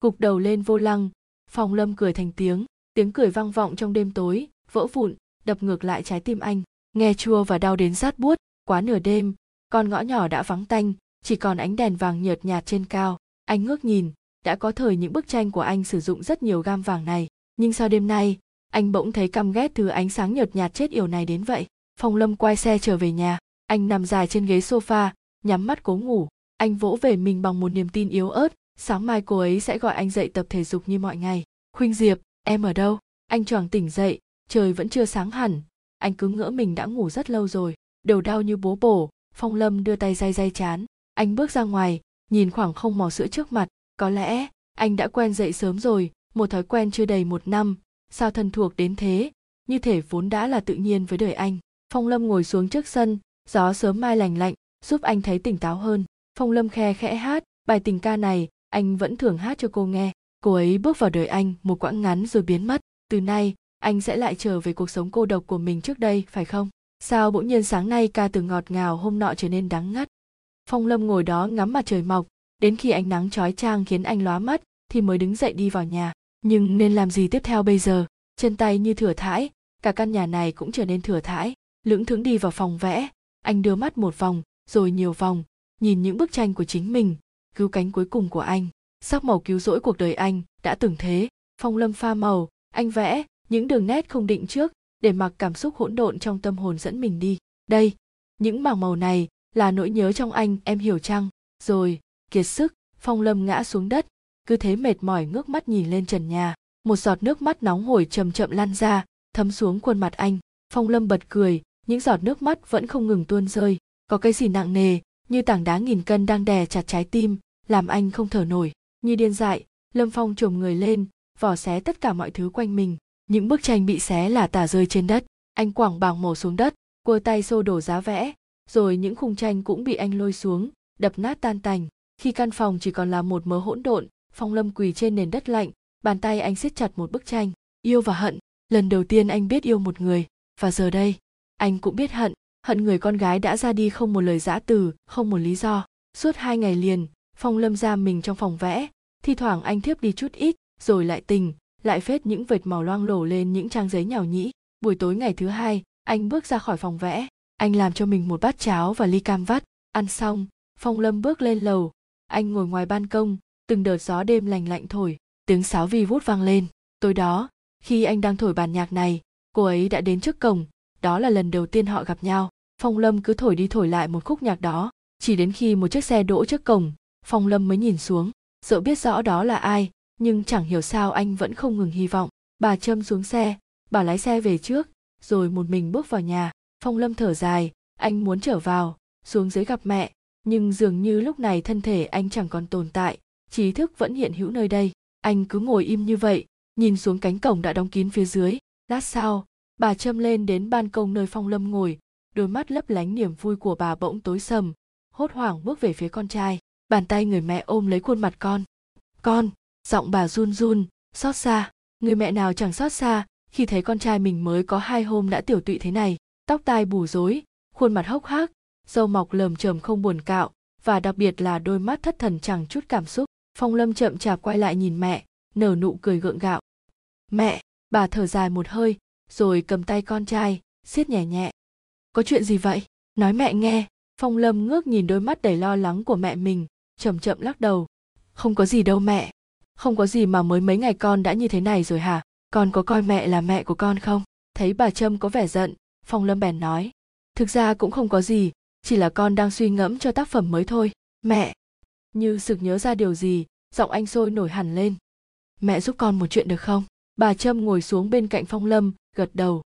Gục đầu lên vô lăng, Phong Lâm cười thành tiếng, tiếng cười vang vọng trong đêm tối, vỡ vụn, đập ngược lại trái tim anh, nghe chua và đau đến rát buốt. Quá nửa đêm, con ngõ nhỏ đã vắng tanh, chỉ còn ánh đèn vàng nhợt nhạt trên cao. Anh ngước nhìn, đã có thời những bức tranh của anh sử dụng rất nhiều gam vàng này, nhưng sao đêm nay, anh bỗng thấy căm ghét thứ ánh sáng nhợt nhạt chết yểu này đến vậy. Phong Lâm quay xe trở về nhà, anh nằm dài trên ghế sofa, nhắm mắt cố ngủ. Anh vỗ về mình bằng một niềm tin yếu ớt, sáng mai cô ấy sẽ gọi anh dậy tập thể dục như mọi ngày. Khuynh Diệp, em ở đâu? Anh choàng tỉnh dậy, trời vẫn chưa sáng hẳn, anh cứ ngỡ mình đã ngủ rất lâu rồi. Đầu đau như bố bổ, Phong Lâm đưa tay day day chán. Anh bước ra ngoài, nhìn khoảng không màu sữa trước mặt. Có lẽ, anh đã quen dậy sớm rồi, một thói quen chưa đầy một năm. Sao thân thuộc đến thế, như thể vốn đã là tự nhiên với đời anh. Phong Lâm ngồi xuống trước sân, gió sớm mai lành lạnh, giúp anh thấy tỉnh táo hơn. Phong Lâm khe khẽ hát, bài tình ca này, anh vẫn thường hát cho cô nghe. Cô ấy bước vào đời anh một quãng ngắn rồi biến mất. Từ nay, anh sẽ lại trở về cuộc sống cô độc của mình trước đây, phải không? Sao bỗng nhiên sáng nay ca từ ngọt ngào hôm nọ trở nên đắng ngắt? Phong Lâm ngồi đó ngắm mặt trời mọc, đến khi ánh nắng chói chang khiến anh lóa mắt thì mới đứng dậy đi vào nhà. Nhưng nên làm gì tiếp theo bây giờ? Chân tay như thừa thãi, cả căn nhà này cũng trở nên thừa thãi. Lững thững đi vào phòng vẽ, anh đưa mắt một vòng, rồi nhiều vòng, nhìn những bức tranh của chính mình, cứu cánh cuối cùng của anh. Sắc màu cứu rỗi cuộc đời anh đã từng thế. Phong Lâm pha màu, anh vẽ, những đường nét không định trước, để mặc cảm xúc hỗn độn trong tâm hồn dẫn mình đi. Đây, những mảng màu này là nỗi nhớ trong anh, em hiểu chăng? Rồi, kiệt sức, Phong Lâm ngã xuống đất, cứ thế mệt mỏi ngước mắt nhìn lên trần nhà. Một giọt nước mắt nóng hổi chậm chậm lan ra, thấm xuống khuôn mặt anh. Phong Lâm bật cười, những giọt nước mắt vẫn không ngừng tuôn rơi. Có cái gì nặng nề, như tảng đá nghìn cân đang đè chặt trái tim, làm anh không thở nổi. Như điên dại, Lâm Phong chồm người lên, vò xé tất cả mọi thứ quanh mình. Những bức tranh bị xé là tả rơi trên đất. Anh quảng bàng mổ xuống đất, cua tay xô đổ giá vẽ, rồi những khung tranh cũng bị anh lôi xuống, đập nát tan tành. Khi căn phòng chỉ còn là một mớ hỗn độn, Phong Lâm quỳ trên nền đất lạnh, bàn tay anh siết chặt một bức tranh. Yêu và hận, lần đầu tiên anh biết yêu một người, và giờ đây, anh cũng biết hận, hận người con gái đã ra đi không một lời giã từ, không một lý do. Suốt hai ngày liền, Phong Lâm giam mình trong phòng vẽ, thi thoảng anh thiếp đi chút ít, rồi lại tình, lại phết những vệt màu loang lổ lên những trang giấy nhàu nhĩ. Buổi tối ngày thứ hai, anh bước ra khỏi phòng vẽ, anh làm cho mình một bát cháo và ly cam vắt. Ăn xong, Phong Lâm bước lên lầu, anh ngồi ngoài ban công, từng đợt gió đêm lành lạnh thổi, tiếng sáo vi vút vang lên. Tối đó, khi anh đang thổi bản nhạc này, cô ấy đã đến trước cổng, đó là lần đầu tiên họ gặp nhau. Phong Lâm cứ thổi đi thổi lại một khúc nhạc đó, chỉ đến khi một chiếc xe đỗ trước cổng, Phong Lâm mới nhìn xuống. Dẫu biết rõ đó là ai, nhưng chẳng hiểu sao anh vẫn không ngừng hy vọng. Bà Trâm xuống xe, bà lái xe về trước, rồi một mình bước vào nhà. Phong Lâm thở dài, anh muốn trở vào, xuống dưới gặp mẹ, nhưng dường như lúc này thân thể anh chẳng còn tồn tại, trí thức vẫn hiện hữu nơi đây. Anh cứ ngồi im như vậy, nhìn xuống cánh cổng đã đóng kín phía dưới. Lát sau, bà Trâm lên đến ban công nơi Phong Lâm ngồi, đôi mắt lấp lánh niềm vui của bà bỗng tối sầm, hốt hoảng bước về phía con trai. Bàn tay người mẹ ôm lấy khuôn mặt con. Con, giọng bà run run, xót xa. Người mẹ nào chẳng xót xa khi thấy con trai mình mới có hai hôm đã tiểu tụy thế này, tóc tai bù rối, khuôn mặt hốc hác, râu mọc lởm chởm không buồn cạo, và đặc biệt là đôi mắt thất thần chẳng chút cảm xúc. Phong Lâm chậm chạp quay lại nhìn mẹ, nở nụ cười gượng gạo. Mẹ, bà thở dài một hơi, rồi cầm tay con trai, siết nhẹ nhẹ. Có chuyện gì vậy? Nói mẹ nghe. Phong Lâm ngước nhìn đôi mắt đầy lo lắng của mẹ mình, chậm chậm lắc đầu. Không có gì đâu mẹ. Không có gì mà mới mấy ngày con đã như thế này rồi hả? Con có coi mẹ là mẹ của con không? Thấy bà Trâm có vẻ giận, Phong Lâm bèn nói. Thực ra cũng không có gì, chỉ là con đang suy ngẫm cho tác phẩm mới thôi. Mẹ! Như sực nhớ ra điều gì, giọng anh sôi nổi hẳn lên. Mẹ giúp con một chuyện được không? Bà Trâm ngồi xuống bên cạnh Phong Lâm, gật đầu.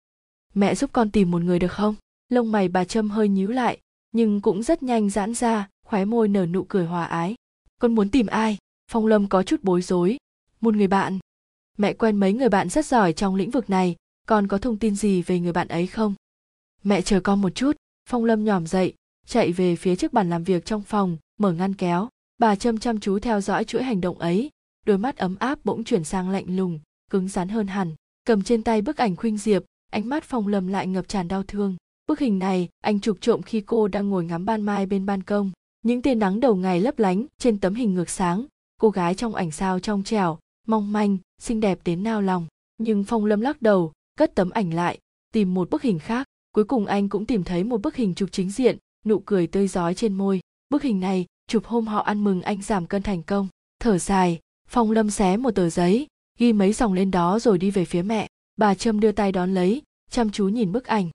Mẹ giúp con tìm một người được không? Lông mày bà Trâm hơi nhíu lại, nhưng cũng rất nhanh giãn ra, khóe môi nở nụ cười hòa ái. Con muốn tìm ai? Phong Lâm có chút bối rối. Một người bạn. Mẹ quen mấy người bạn rất giỏi trong lĩnh vực này, con có thông tin gì về người bạn ấy không? Mẹ chờ con một chút. Phong Lâm nhòm dậy, chạy về phía trước bàn làm việc trong phòng, mở ngăn kéo. Bà Trâm chăm chú theo dõi chuỗi hành động ấy, đôi mắt ấm áp bỗng chuyển sang lạnh lùng, cứng rắn hơn hẳn. Cầm trên tay bức ảnh Khuynh Diệp, ánh mắt Phong Lâm lại ngập tràn đau thương. Bức hình này anh chụp trộm khi cô đang ngồi ngắm ban mai bên ban công. Những tia nắng đầu ngày lấp lánh trên tấm hình ngược sáng, cô gái trong ảnh sao trong trẻo, mong manh, xinh đẹp đến nao lòng. Nhưng Phong Lâm lắc đầu, cất tấm ảnh lại, tìm một bức hình khác. Cuối cùng anh cũng tìm thấy một bức hình chụp chính diện, nụ cười tươi rói trên môi. Bức hình này chụp hôm họ ăn mừng anh giảm cân thành công. Thở dài, Phong Lâm xé một tờ giấy, ghi mấy dòng lên đó rồi đi về phía mẹ. Bà Trâm đưa tay đón lấy, chăm chú nhìn bức ảnh.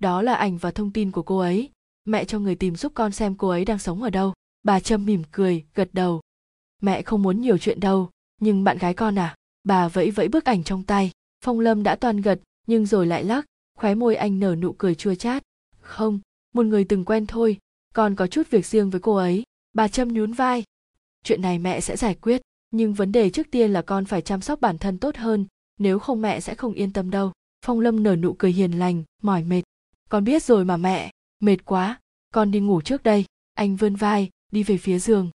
Đó là ảnh và thông tin của cô ấy. Mẹ cho người tìm giúp con xem cô ấy đang sống ở đâu. Bà Trâm mỉm cười, gật đầu. Mẹ không muốn nhiều chuyện đâu, nhưng bạn gái con à? Bà vẫy vẫy bức ảnh trong tay. Phong Lâm đã toàn gật, nhưng rồi lại lắc, khóe môi anh nở nụ cười chua chát. Không, một người từng quen thôi, con có chút việc riêng với cô ấy. Bà Trâm nhún vai. Chuyện này mẹ sẽ giải quyết, nhưng vấn đề trước tiên là con phải chăm sóc bản thân tốt hơn, nếu không mẹ sẽ không yên tâm đâu. Phong Lâm nở nụ cười hiền lành, mỏi mệt. Con biết rồi mà mẹ, mệt quá, con đi ngủ trước đây. Anh vươn vai, đi về phía giường.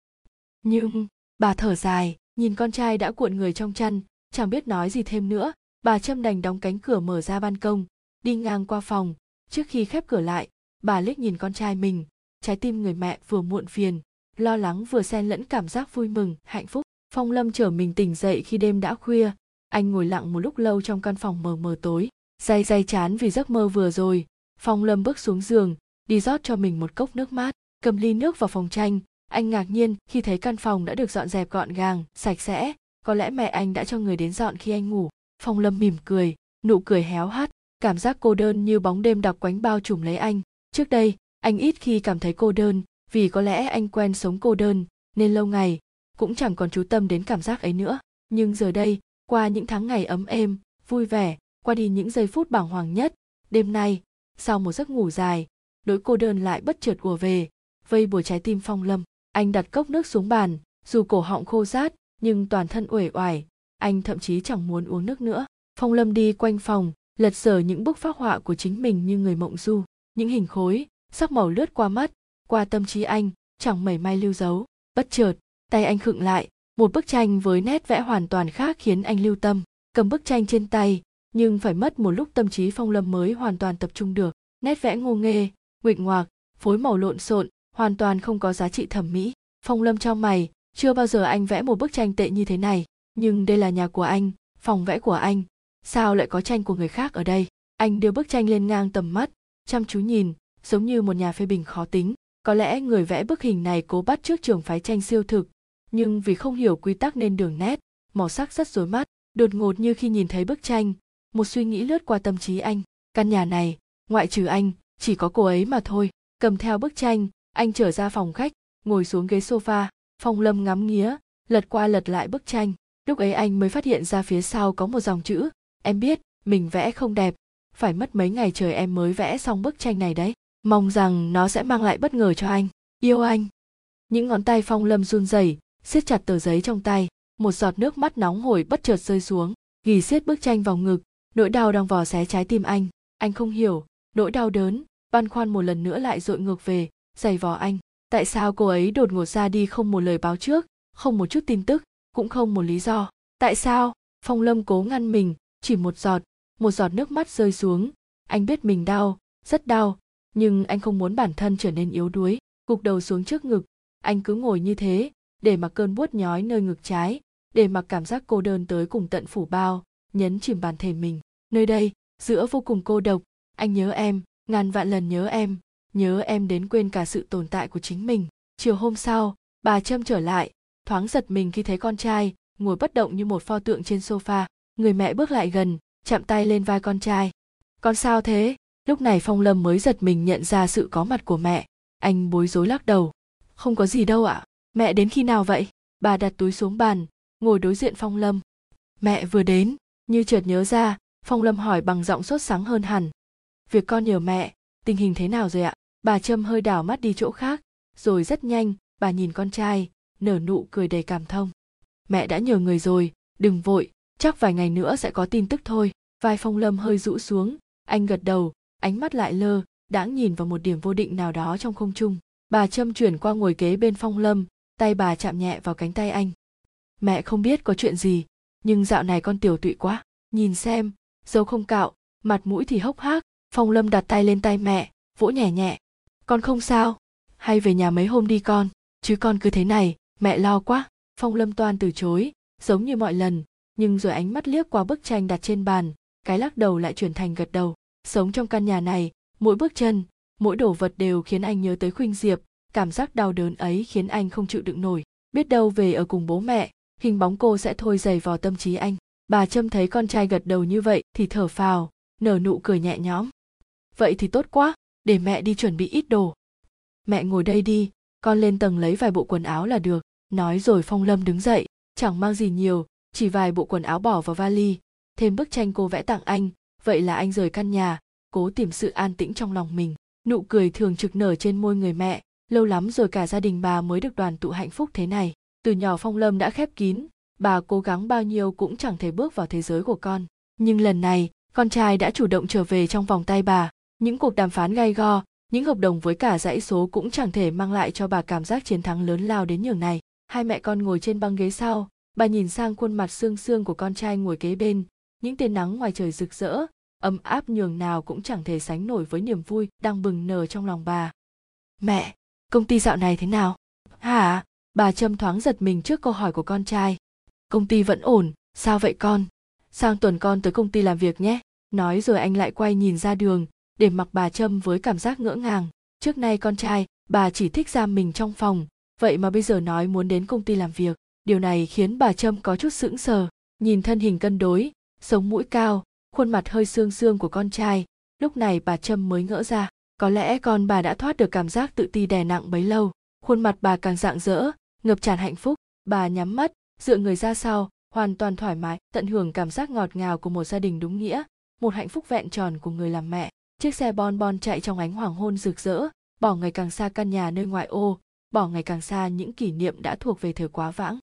Nhưng, bà thở dài, nhìn con trai đã cuộn người trong chăn, chẳng biết nói gì thêm nữa. Bà Trâm đành đóng cánh cửa mở ra ban công, đi ngang qua phòng. Trước khi khép cửa lại, bà liếc nhìn con trai mình, trái tim người mẹ vừa muộn phiền, lo lắng vừa xen lẫn cảm giác vui mừng, hạnh phúc. Phong Lâm trở mình tỉnh dậy khi đêm đã khuya, anh ngồi lặng một lúc lâu trong căn phòng mờ mờ tối. Day day chán vì giấc mơ vừa rồi, Phong Lâm bước xuống giường, đi rót cho mình một cốc nước mát, cầm ly nước vào phòng tranh. Anh ngạc nhiên khi thấy căn phòng đã được dọn dẹp gọn gàng, sạch sẽ, có lẽ mẹ anh đã cho người đến dọn khi anh ngủ. Phong Lâm mỉm cười, nụ cười héo hắt, Cảm giác cô đơn như bóng đêm đặc quánh bao trùm lấy anh. Trước đây, anh ít khi cảm thấy cô đơn, vì có lẽ anh quen sống cô đơn, nên lâu ngày, cũng chẳng còn chú tâm đến cảm giác ấy nữa. Nhưng giờ đây, qua những tháng ngày ấm êm, vui vẻ, qua đi những giây phút bàng hoàng nhất, đêm nay, sau một giấc ngủ dài, nỗi cô đơn lại bất chợt ùa về, vây bủa trái tim Phong Lâm. Anh đặt cốc nước xuống bàn, dù cổ họng khô rát, nhưng toàn thân uể oải, anh thậm chí chẳng muốn uống nước nữa. Phong Lâm đi quanh phòng, lật sở những bức phác họa của chính mình như người mộng du, những hình khối, sắc màu lướt qua mắt, qua tâm trí anh, chẳng mảy may lưu dấu. Bất chợt, tay anh khựng lại, một bức tranh với nét vẽ hoàn toàn khác khiến anh lưu tâm. Cầm bức tranh trên tay, nhưng phải mất một lúc tâm trí Phong Lâm mới hoàn toàn tập trung được. Nét vẽ ngô nghê, nguệch ngoạc, phối màu lộn xộn, hoàn toàn không có giá trị thẩm mỹ. Phong Lâm chau mày, chưa bao giờ anh vẽ một bức tranh tệ như thế này, nhưng đây là nhà của anh, phòng vẽ của anh, sao lại có tranh của người khác ở đây? Anh đưa bức tranh lên ngang tầm mắt, chăm chú nhìn, giống như một nhà phê bình khó tính. Có lẽ người vẽ bức hình này cố bắt chước trường phái tranh siêu thực, nhưng vì không hiểu quy tắc nên đường nét, màu sắc rất rối mắt. Đột ngột như khi nhìn thấy bức tranh, một suy nghĩ lướt qua tâm trí anh, căn nhà này, ngoại trừ anh, chỉ có cô ấy mà thôi. Cầm theo bức tranh, anh trở ra phòng khách, ngồi xuống ghế sofa. Phong Lâm ngắm nghía, lật qua lật lại bức tranh. Lúc ấy anh mới phát hiện ra phía sau có một dòng chữ: em biết mình vẽ không đẹp, phải mất mấy ngày trời em mới vẽ xong bức tranh này đấy. Mong rằng nó sẽ mang lại bất ngờ cho anh. Yêu anh. Những ngón tay Phong Lâm run rẩy, siết chặt tờ giấy trong tay. Một giọt nước mắt nóng hổi bất chợt rơi xuống, ghì siết bức tranh vào ngực. Nỗi đau đang vò xé trái tim anh. Anh không hiểu, nỗi đau đớn, băn khoăn một lần nữa lại dội ngược về, giày vò anh. Tại sao cô ấy đột ngột ra đi, không một lời báo trước, không một chút tin tức, cũng không một lý do? Tại sao? Phong Lâm cố ngăn mình, chỉ một giọt, một giọt nước mắt rơi xuống. Anh biết mình đau, rất đau, nhưng anh không muốn bản thân trở nên yếu đuối. Gục đầu xuống trước ngực, anh cứ ngồi như thế, để mặc cơn buốt nhói nơi ngực trái, để mặc cảm giác cô đơn tới cùng tận phủ bao, nhấn chìm bản thể mình. Nơi đây, giữa vô cùng cô độc, anh nhớ em, ngàn vạn lần nhớ em, nhớ em đến quên cả sự tồn tại của chính mình. Chiều hôm sau, bà Trâm trở lại, thoáng giật mình khi thấy con trai ngồi bất động như một pho tượng trên sofa. Người mẹ bước lại gần, chạm tay lên vai con trai. Con sao thế? Lúc này Phong Lâm mới giật mình nhận ra sự có mặt của mẹ. Anh bối rối lắc đầu. Không có gì đâu ạ. À? Mẹ đến khi nào vậy? Bà đặt túi xuống bàn, ngồi đối diện Phong Lâm. Mẹ vừa đến. Như chợt nhớ ra, Phong Lâm hỏi bằng giọng sốt sắng hơn hẳn. Việc con nhờ mẹ, tình hình thế nào rồi ạ? Bà Trâm hơi đảo mắt đi chỗ khác, rồi rất nhanh, bà nhìn con trai, nở nụ cười đầy cảm thông. Mẹ đã nhờ người rồi, đừng vội, chắc vài ngày nữa sẽ có tin tức thôi. Vai Phong Lâm hơi rũ xuống, anh gật đầu, ánh mắt lại lơ, đãng nhìn vào một điểm vô định nào đó trong không trung. Bà Trâm chuyển qua ngồi kế bên Phong Lâm, tay bà chạm nhẹ vào cánh tay anh. Mẹ không biết có chuyện gì, nhưng dạo này con tiều tụy quá, nhìn xem, râu không cạo, mặt mũi thì hốc hác. Phong Lâm đặt tay lên tay mẹ, vỗ nhẹ nhẹ. Con không sao, hay về nhà mấy hôm đi con, chứ con cứ thế này, mẹ lo quá. Phong Lâm toan từ chối, giống như mọi lần, nhưng rồi ánh mắt liếc qua bức tranh đặt trên bàn, cái lắc đầu lại chuyển thành gật đầu. Sống trong căn nhà này, mỗi bước chân, mỗi đồ vật đều khiến anh nhớ tới Khuynh Diệp, cảm giác đau đớn ấy khiến anh không chịu đựng nổi. Biết đâu về ở cùng bố mẹ, hình bóng cô sẽ thôi dày vào tâm trí anh. Bà Trâm thấy con trai gật đầu như vậy thì thở phào, nở nụ cười nhẹ nhõm. Vậy thì tốt quá, để mẹ đi chuẩn bị ít đồ. Mẹ ngồi đây đi, con lên tầng lấy vài bộ quần áo là được. Nói rồi Phong Lâm đứng dậy, chẳng mang gì nhiều, chỉ vài bộ quần áo bỏ vào vali, thêm bức tranh cô vẽ tặng anh. Vậy là anh rời căn nhà, cố tìm sự an tĩnh trong lòng mình. Nụ cười thường trực nở trên môi người mẹ, lâu lắm rồi cả gia đình bà mới được đoàn tụ hạnh phúc thế này. Từ nhỏ Phong Lâm đã khép kín, bà cố gắng bao nhiêu cũng chẳng thể bước vào thế giới của con. Nhưng lần này, con trai đã chủ động trở về trong vòng tay bà. Những cuộc đàm phán gay go, những hợp đồng với cả dãy số cũng chẳng thể mang lại cho bà cảm giác chiến thắng lớn lao đến nhường này. Hai mẹ con ngồi trên băng ghế sau, bà nhìn sang khuôn mặt sương sương của con trai ngồi kế bên. Những tia nắng ngoài trời rực rỡ, ấm áp nhường nào cũng chẳng thể sánh nổi với niềm vui đang bừng nở trong lòng bà. Mẹ, công ty dạo này thế nào? Hả? Bà Trâm thoáng giật mình trước câu hỏi của con trai. Công ty vẫn ổn, sao vậy con? Sang tuần con tới công ty làm việc nhé. Nói rồi anh lại quay nhìn ra đường, để mặc bà Trâm với cảm giác ngỡ ngàng. Trước nay con trai, bà chỉ thích giam mình trong phòng, vậy mà bây giờ nói muốn đến công ty làm việc. Điều này khiến bà Trâm có chút sững sờ, nhìn thân hình cân đối, sống mũi cao, khuôn mặt hơi sương sương của con trai, lúc này bà Trâm mới ngỡ ra. Có lẽ con bà đã thoát được cảm giác tự ti đè nặng bấy lâu, khuôn mặt bà càng rạng rỡ, ngập tràn hạnh phúc. Bà nhắm mắt, dựa người ra sau, hoàn toàn thoải mái, tận hưởng cảm giác ngọt ngào của một gia đình đúng nghĩa, một hạnh phúc vẹn tròn của người làm mẹ. Chiếc xe bon bon chạy trong ánh hoàng hôn rực rỡ, bỏ ngày càng xa căn nhà nơi ngoại ô, bỏ ngày càng xa những kỷ niệm đã thuộc về thời quá vãng.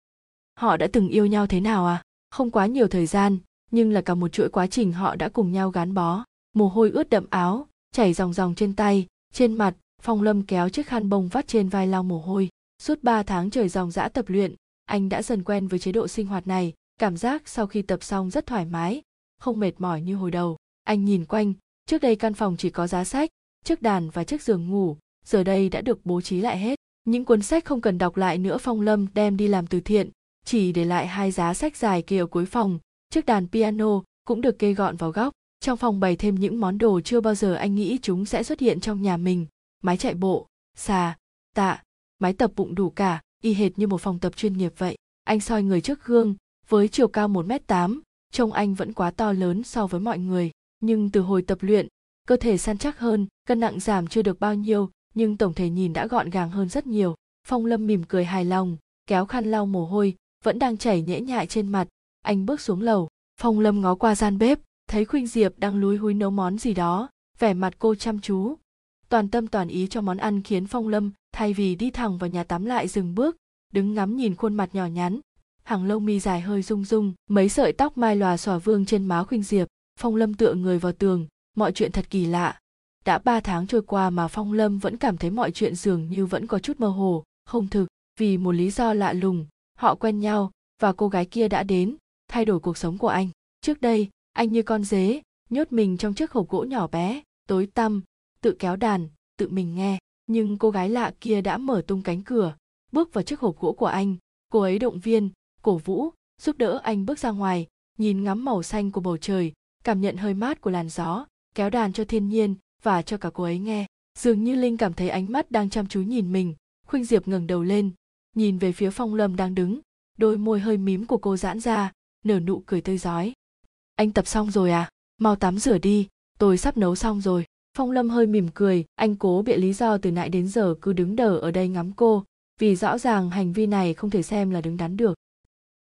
Họ đã từng yêu nhau thế nào à? Không quá nhiều thời gian, nhưng là cả một chuỗi quá trình họ đã cùng nhau gắn bó, mồ hôi ướt đẫm áo, chảy ròng ròng trên tay, trên mặt. Phong Lâm kéo chiếc khăn bông vắt trên vai lau mồ hôi. Suốt ba tháng trời ròng rã tập luyện, anh đã dần quen với chế độ sinh hoạt này, cảm giác sau khi tập xong rất thoải mái, không mệt mỏi như hồi đầu. Anh nhìn quanh, trước đây căn phòng chỉ có giá sách, chiếc đàn và chiếc giường ngủ, giờ đây đã được bố trí lại hết. Những cuốn sách không cần đọc lại nữa Phong Lâm đem đi làm từ thiện, chỉ để lại hai giá sách dài kia ở cuối phòng, chiếc đàn piano cũng được kê gọn vào góc. Trong phòng bày thêm những món đồ chưa bao giờ anh nghĩ chúng sẽ xuất hiện trong nhà mình. Máy chạy bộ, xà, tạ, máy tập bụng đủ cả, y hệt như một phòng tập chuyên nghiệp vậy. Anh soi người trước gương, với chiều cao một mét tám, trông anh vẫn quá to lớn so với mọi người. Nhưng từ hồi tập luyện, cơ thể săn chắc hơn, cân nặng giảm chưa được bao nhiêu, nhưng tổng thể nhìn đã gọn gàng hơn rất nhiều. Phong Lâm mỉm cười hài lòng, kéo khăn lau mồ hôi, vẫn đang chảy nhễ nhại trên mặt. Anh bước xuống lầu, Phong Lâm ngó qua gian bếp, thấy Khuynh Diệp đang lúi húi nấu món gì đó, vẻ mặt cô chăm chú. Toàn tâm toàn ý cho món ăn khiến Phong Lâm thay vì đi thẳng vào nhà tắm lại dừng bước, đứng ngắm nhìn khuôn mặt nhỏ nhắn, hàng lông mi dài hơi rung rung, mấy sợi tóc mai lòa xòa vương trên má Khuynh Diệp. Phong Lâm tựa người vào tường, mọi chuyện thật kỳ lạ. Đã ba tháng trôi qua mà Phong Lâm vẫn cảm thấy mọi chuyện dường như vẫn có chút mơ hồ, không thực. Vì một lý do lạ lùng, họ quen nhau và cô gái kia đã đến, thay đổi cuộc sống của anh. Trước đây, anh như con dế, nhốt mình trong chiếc hộp gỗ nhỏ bé, tối tăm, tự kéo đàn, tự mình nghe. Nhưng cô gái lạ kia đã mở tung cánh cửa, bước vào chiếc hộp gỗ của anh. Cô ấy động viên, cổ vũ, giúp đỡ anh bước ra ngoài, nhìn ngắm màu xanh của bầu trời, cảm nhận hơi mát của làn gió, kéo đàn cho thiên nhiên và cho cả cô ấy nghe. Dường như Linh cảm thấy ánh mắt đang chăm chú nhìn mình. Khuynh Diệp ngẩng đầu lên, nhìn về phía Phong Lâm đang đứng, đôi môi hơi mím của cô giãn ra, nở nụ cười tươi rói. Anh tập xong rồi à? Mau tắm rửa đi, tôi sắp nấu xong rồi. Phong Lâm hơi mỉm cười, anh cố bịa lý do từ nãy đến giờ cứ đứng đờ ở đây ngắm cô, vì rõ ràng hành vi này không thể xem là đứng đắn được.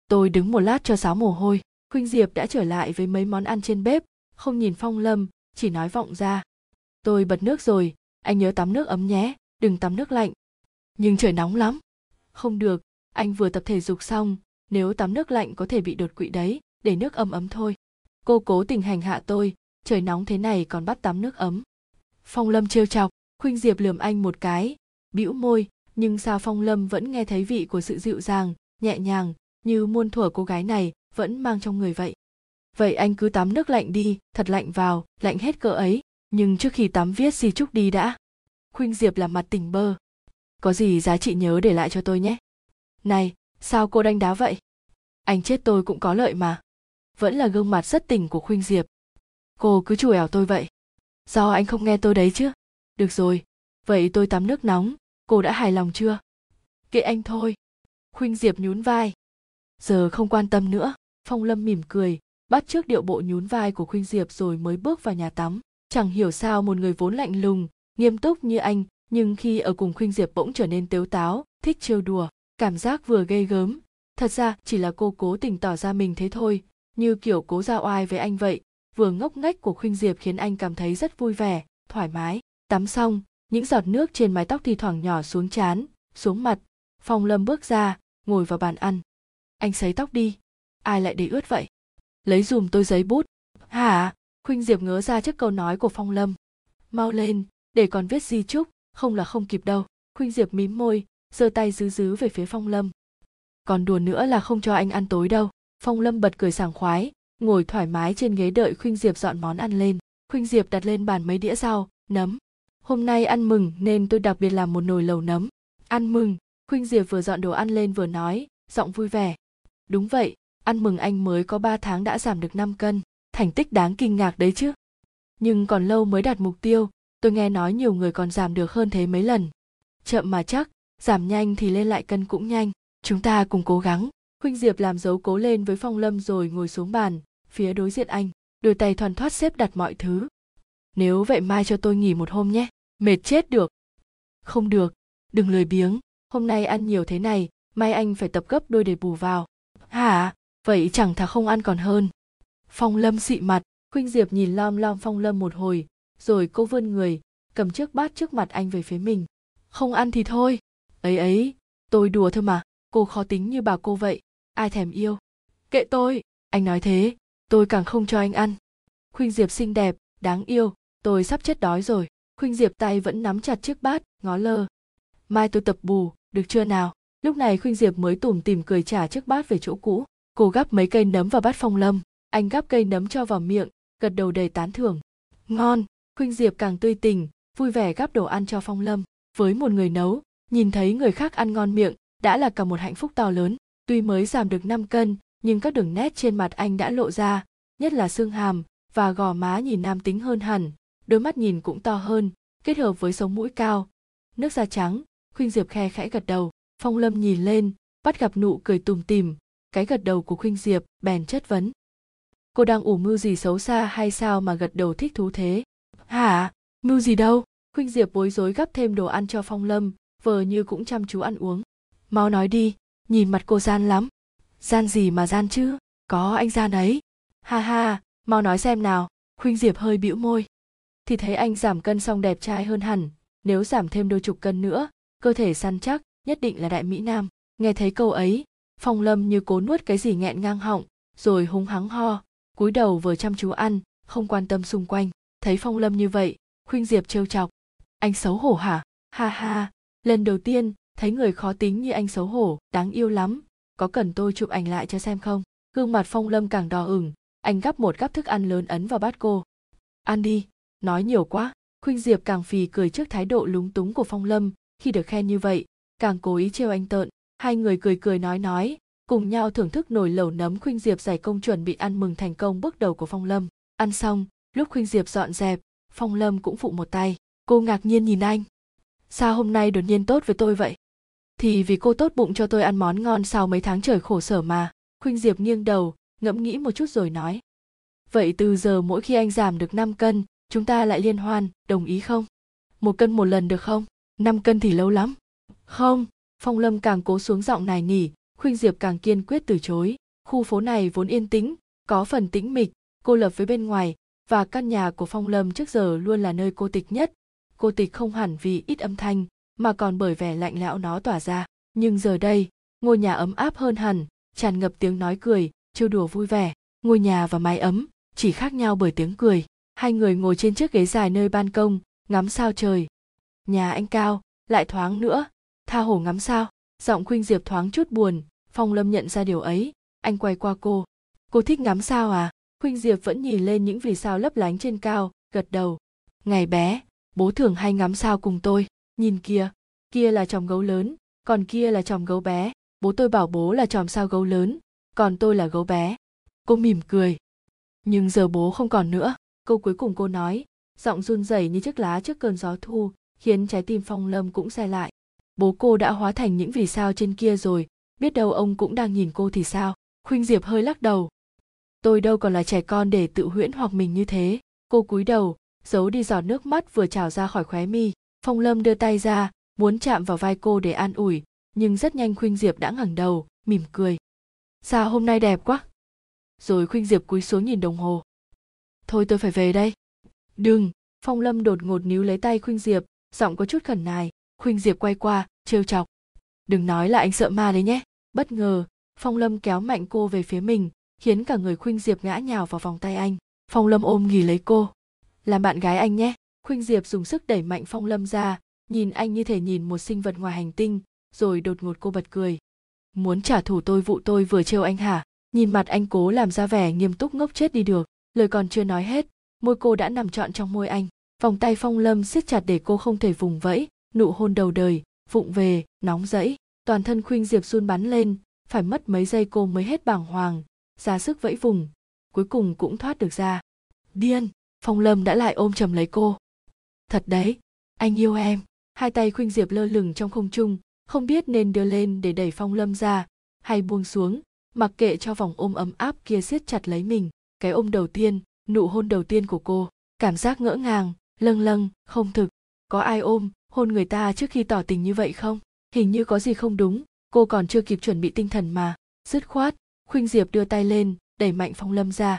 Tôi đứng một lát cho sáo mồ hôi. Khuynh Diệp đã trở lại với mấy món ăn trên bếp, không nhìn Phong Lâm, chỉ nói vọng ra. Tôi bật nước rồi, anh nhớ tắm nước ấm nhé, đừng tắm nước lạnh. Nhưng trời nóng lắm. Không được, anh vừa tập thể dục xong, nếu tắm nước lạnh có thể bị đột quỵ đấy, để nước ấm ấm thôi. Cô cố tình hành hạ tôi, trời nóng thế này còn bắt tắm nước ấm. Phong Lâm trêu chọc. Khuynh Diệp lườm anh một cái, bĩu môi, nhưng sao Phong Lâm vẫn nghe thấy vị của sự dịu dàng, nhẹ nhàng, như muôn thuở cô gái này vẫn mang trong người vậy. Vậy anh cứ tắm nước lạnh đi, thật lạnh vào, lạnh hết cỡ ấy, nhưng trước khi tắm viết di chúc đi đã. Khuynh Diệp làm mặt tỉnh bơ. Có gì giá trị nhớ để lại cho tôi nhé. Này, sao cô đánh đá vậy? Anh chết tôi cũng có lợi mà. Vẫn là gương mặt rất tỉnh của Khuynh Diệp. Cô cứ chùi ẻo tôi vậy. Do anh không nghe tôi đấy chứ. Được rồi, vậy tôi tắm nước nóng, cô đã hài lòng chưa? Kệ anh thôi. Khuynh Diệp nhún vai. Giờ không quan tâm nữa. Phong Lâm mỉm cười, bắt chước điệu bộ nhún vai của Khuynh Diệp rồi mới bước vào nhà tắm. Chẳng hiểu sao một người vốn lạnh lùng, nghiêm túc như anh, nhưng khi ở cùng Khuynh Diệp bỗng trở nên tếu táo, thích trêu đùa. Cảm giác vừa ghê gớm, thật ra chỉ là cô cố tình tỏ ra mình thế thôi, như kiểu cố ra oai với anh vậy. Vừa ngốc nghếch của Khuynh Diệp khiến anh cảm thấy rất vui vẻ, thoải mái. Tắm xong, những giọt nước trên mái tóc thì thoảng nhỏ xuống trán, xuống mặt. Phong Lâm bước ra, ngồi vào bàn ăn. Anh sấy tóc đi, ai lại để ướt vậy? Lấy dùm tôi giấy bút. Hả? Khuynh Diệp ngớ ra trước câu nói của Phong Lâm. Mau lên, để còn viết di chúc, không là không kịp đâu. Khuynh Diệp mím môi, giơ tay dứ dứ về phía Phong Lâm. Còn đùa nữa là không cho anh ăn tối đâu. Phong Lâm bật cười sảng khoái, ngồi thoải mái trên ghế đợi Khuynh Diệp dọn món ăn lên. Khuynh Diệp đặt lên bàn mấy đĩa rau, nấm. Hôm nay ăn mừng nên tôi đặc biệt làm một nồi lẩu nấm. Ăn mừng? Khuynh Diệp vừa dọn đồ ăn lên vừa nói, giọng vui vẻ. Đúng vậy, ăn mừng anh mới có ba tháng đã giảm được năm cân, thành tích đáng kinh ngạc đấy chứ. Nhưng còn lâu mới đạt mục tiêu, tôi nghe nói nhiều người còn giảm được hơn thế mấy lần. Chậm mà chắc, giảm nhanh thì lên lại cân cũng nhanh, chúng ta cùng cố gắng. Khuynh Diệp làm dấu cố lên với Phong Lâm rồi ngồi xuống bàn, phía đối diện anh. đôi tay thoăn thoắt xếp đặt mọi thứ. Nếu vậy mai cho tôi nghỉ một hôm nhé, mệt chết được. Không được, đừng lười biếng, hôm nay ăn nhiều thế này, mai anh phải tập gấp đôi để bù vào. Hả, vậy chẳng thà không ăn còn hơn. Phong Lâm xị mặt, Khuynh Diệp nhìn lom lom Phong Lâm một hồi, rồi cô vươn người, cầm chiếc bát trước mặt anh về phía mình. Không ăn thì thôi. Ấy ấy, tôi đùa thôi mà, cô khó tính như bà cô vậy, ai thèm yêu. Kệ tôi, anh nói thế, tôi càng không cho anh ăn. Khuynh Diệp xinh đẹp, đáng yêu, tôi sắp chết đói rồi. Khuynh Diệp tay vẫn nắm chặt chiếc bát, ngó lơ. Mai tôi tập bù, được chưa nào? Lúc này Khuynh Diệp mới tủm tỉm cười trả chiếc bát về chỗ cũ. Cô gắp mấy cây nấm vào bát Phong Lâm, anh gắp cây nấm cho vào miệng, gật đầu đầy tán thưởng. Ngon, Khuynh Diệp càng tươi tỉnh, vui vẻ gắp đồ ăn cho Phong Lâm. Với một người nấu, nhìn thấy người khác ăn ngon miệng đã là cả một hạnh phúc to lớn. Tuy mới giảm được năm cân, nhưng các đường nét trên mặt anh đã lộ ra, nhất là xương hàm và gò má nhìn nam tính hơn hẳn, đôi mắt nhìn cũng to hơn, kết hợp với sống mũi cao, nước da trắng. Khuynh Diệp khe khẽ gật đầu. Phong Lâm nhìn lên, bắt gặp nụ cười tủm tỉm, cái gật đầu của Khuynh Diệp, bèn chất vấn. Cô đang ủ mưu gì xấu xa hay sao mà gật đầu thích thú thế? Hả? Mưu gì đâu? Khuynh Diệp bối rối gắp thêm đồ ăn cho Phong Lâm, vờ như cũng chăm chú ăn uống. Mau nói đi, nhìn mặt cô gian lắm. Gian gì mà gian chứ? Có anh gian ấy. Ha ha, mau nói xem nào. Khuynh Diệp hơi bĩu môi. Thì thấy anh giảm cân xong đẹp trai hơn hẳn, nếu giảm thêm đôi chục cân nữa, cơ thể săn chắc, nhất định là đại mỹ nam. Nghe thấy câu ấy, Phong Lâm như cố nuốt cái gì nghẹn ngang họng, rồi húng hắng ho, cúi đầu vừa chăm chú ăn, không quan tâm xung quanh. Thấy Phong Lâm như vậy, Khuynh Diệp trêu chọc. Anh xấu hổ hả? Ha ha, lần đầu tiên thấy người khó tính như anh xấu hổ, đáng yêu lắm. Có cần tôi chụp ảnh lại cho xem không? Gương mặt Phong Lâm càng đỏ ửng, anh gắp một gắp thức ăn lớn ấn vào bát cô. Ăn đi, nói nhiều quá. Khuynh Diệp càng phì cười trước thái độ lúng túng của Phong Lâm khi được khen như vậy, càng cố ý trêu anh tợn. Hai người cười cười nói nói, cùng nhau thưởng thức nồi lẩu nấm Khuynh Diệp giải công chuẩn bị ăn mừng thành công bước đầu của Phong Lâm. Ăn xong, lúc Khuynh Diệp dọn dẹp, Phong Lâm cũng phụ một tay. Cô ngạc nhiên nhìn anh. Sao hôm nay đột nhiên tốt với tôi vậy? Thì vì cô tốt bụng cho tôi ăn món ngon sau mấy tháng trời khổ sở mà. Khuynh Diệp nghiêng đầu, ngẫm nghĩ một chút rồi nói. Vậy từ giờ mỗi khi anh giảm được năm cân, chúng ta lại liên hoan, đồng ý không? Một cân một lần được không? năm cân thì lâu lắm. Không, Phong Lâm càng cố xuống giọng nài nỉ, Khuynh Diệp càng kiên quyết từ chối. Khu phố này vốn yên tĩnh, có phần tĩnh mịch, cô lập với bên ngoài, và căn nhà của Phong Lâm trước giờ luôn là nơi cô tịch nhất. Cô tịch không hẳn vì ít âm thanh, mà còn bởi vẻ lạnh lẽo nó tỏa ra. Nhưng giờ đây, ngôi nhà ấm áp hơn hẳn, tràn ngập tiếng nói cười, trêu đùa vui vẻ. Ngôi nhà và mái ấm chỉ khác nhau bởi tiếng cười. Hai người ngồi trên chiếc ghế dài nơi ban công, ngắm sao trời. Nhà anh cao, lại thoáng nữa, tha hồ ngắm sao. Giọng Khuynh Diệp thoáng chút buồn, Phong Lâm nhận ra điều ấy, anh quay qua cô. Cô thích ngắm sao à? Khuynh Diệp vẫn nhìn lên những vì sao lấp lánh trên cao, gật đầu. Ngày bé, bố thường hay ngắm sao cùng tôi. Nhìn kìa, kia là chòm gấu lớn, còn kia là chòm gấu bé. Bố tôi bảo bố là chòm sao gấu lớn, còn tôi là gấu bé. Cô mỉm cười. Nhưng giờ bố không còn nữa. Câu cuối cùng cô nói, giọng run rẩy như chiếc lá trước cơn gió thu, khiến trái tim Phong Lâm cũng se lại. Bố cô đã hóa thành những vì sao trên kia rồi, biết đâu ông cũng đang nhìn cô thì sao? Khuynh Diệp hơi lắc đầu. Tôi đâu còn là trẻ con để tự huyễn hoặc mình như thế. Cô cúi đầu, giấu đi giọt nước mắt vừa trào ra khỏi khóe mi. Phong Lâm đưa tay ra, muốn chạm vào vai cô để an ủi, nhưng rất nhanh Khuynh Diệp đã ngẩng đầu, mỉm cười. Sao hôm nay đẹp quá? Rồi Khuynh Diệp cúi xuống nhìn đồng hồ. Thôi tôi phải về đây. Đừng, Phong Lâm đột ngột níu lấy tay Khuynh Diệp, giọng có chút khẩn nài. Khuynh Diệp quay qua, trêu chọc. Đừng nói là anh sợ ma đấy nhé. Bất ngờ, Phong Lâm kéo mạnh cô về phía mình, khiến cả người Khuynh Diệp ngã nhào vào vòng tay anh. Phong Lâm ôm ghì lấy cô. Làm bạn gái anh nhé. Khuynh Diệp dùng sức đẩy mạnh Phong Lâm ra, nhìn anh như thể nhìn một sinh vật ngoài hành tinh, rồi đột ngột cô bật cười. Muốn trả thù tôi vụ tôi vừa trêu anh hả? Nhìn mặt anh cố làm ra vẻ nghiêm túc ngốc chết đi được. Lời còn chưa nói hết, môi cô đã nằm trọn trong môi anh. Vòng tay Phong Lâm siết chặt để cô không thể vùng vẫy, nụ hôn đầu đời, vụng về, nóng rẫy. Toàn thân Khuynh Diệp run bắn lên, phải mất mấy giây cô mới hết bàng hoàng, ra sức vẫy vùng, cuối cùng cũng thoát được ra. Điên, Phong Lâm đã lại ôm chầm lấy cô. Thật đấy, anh yêu em. Hai tay Khuynh Diệp lơ lửng trong không trung, không biết nên đưa lên để đẩy Phong Lâm ra, hay buông xuống, mặc kệ cho vòng ôm ấm áp kia siết chặt lấy mình. Cái ôm đầu tiên, nụ hôn đầu tiên của cô, cảm giác ngỡ ngàng, lâng lâng, không thực. Có ai ôm, hôn người ta trước khi tỏ tình như vậy không? Hình như có gì không đúng, cô còn chưa kịp chuẩn bị tinh thần mà. Dứt khoát, Khuynh Diệp đưa tay lên, đẩy mạnh Phong Lâm ra.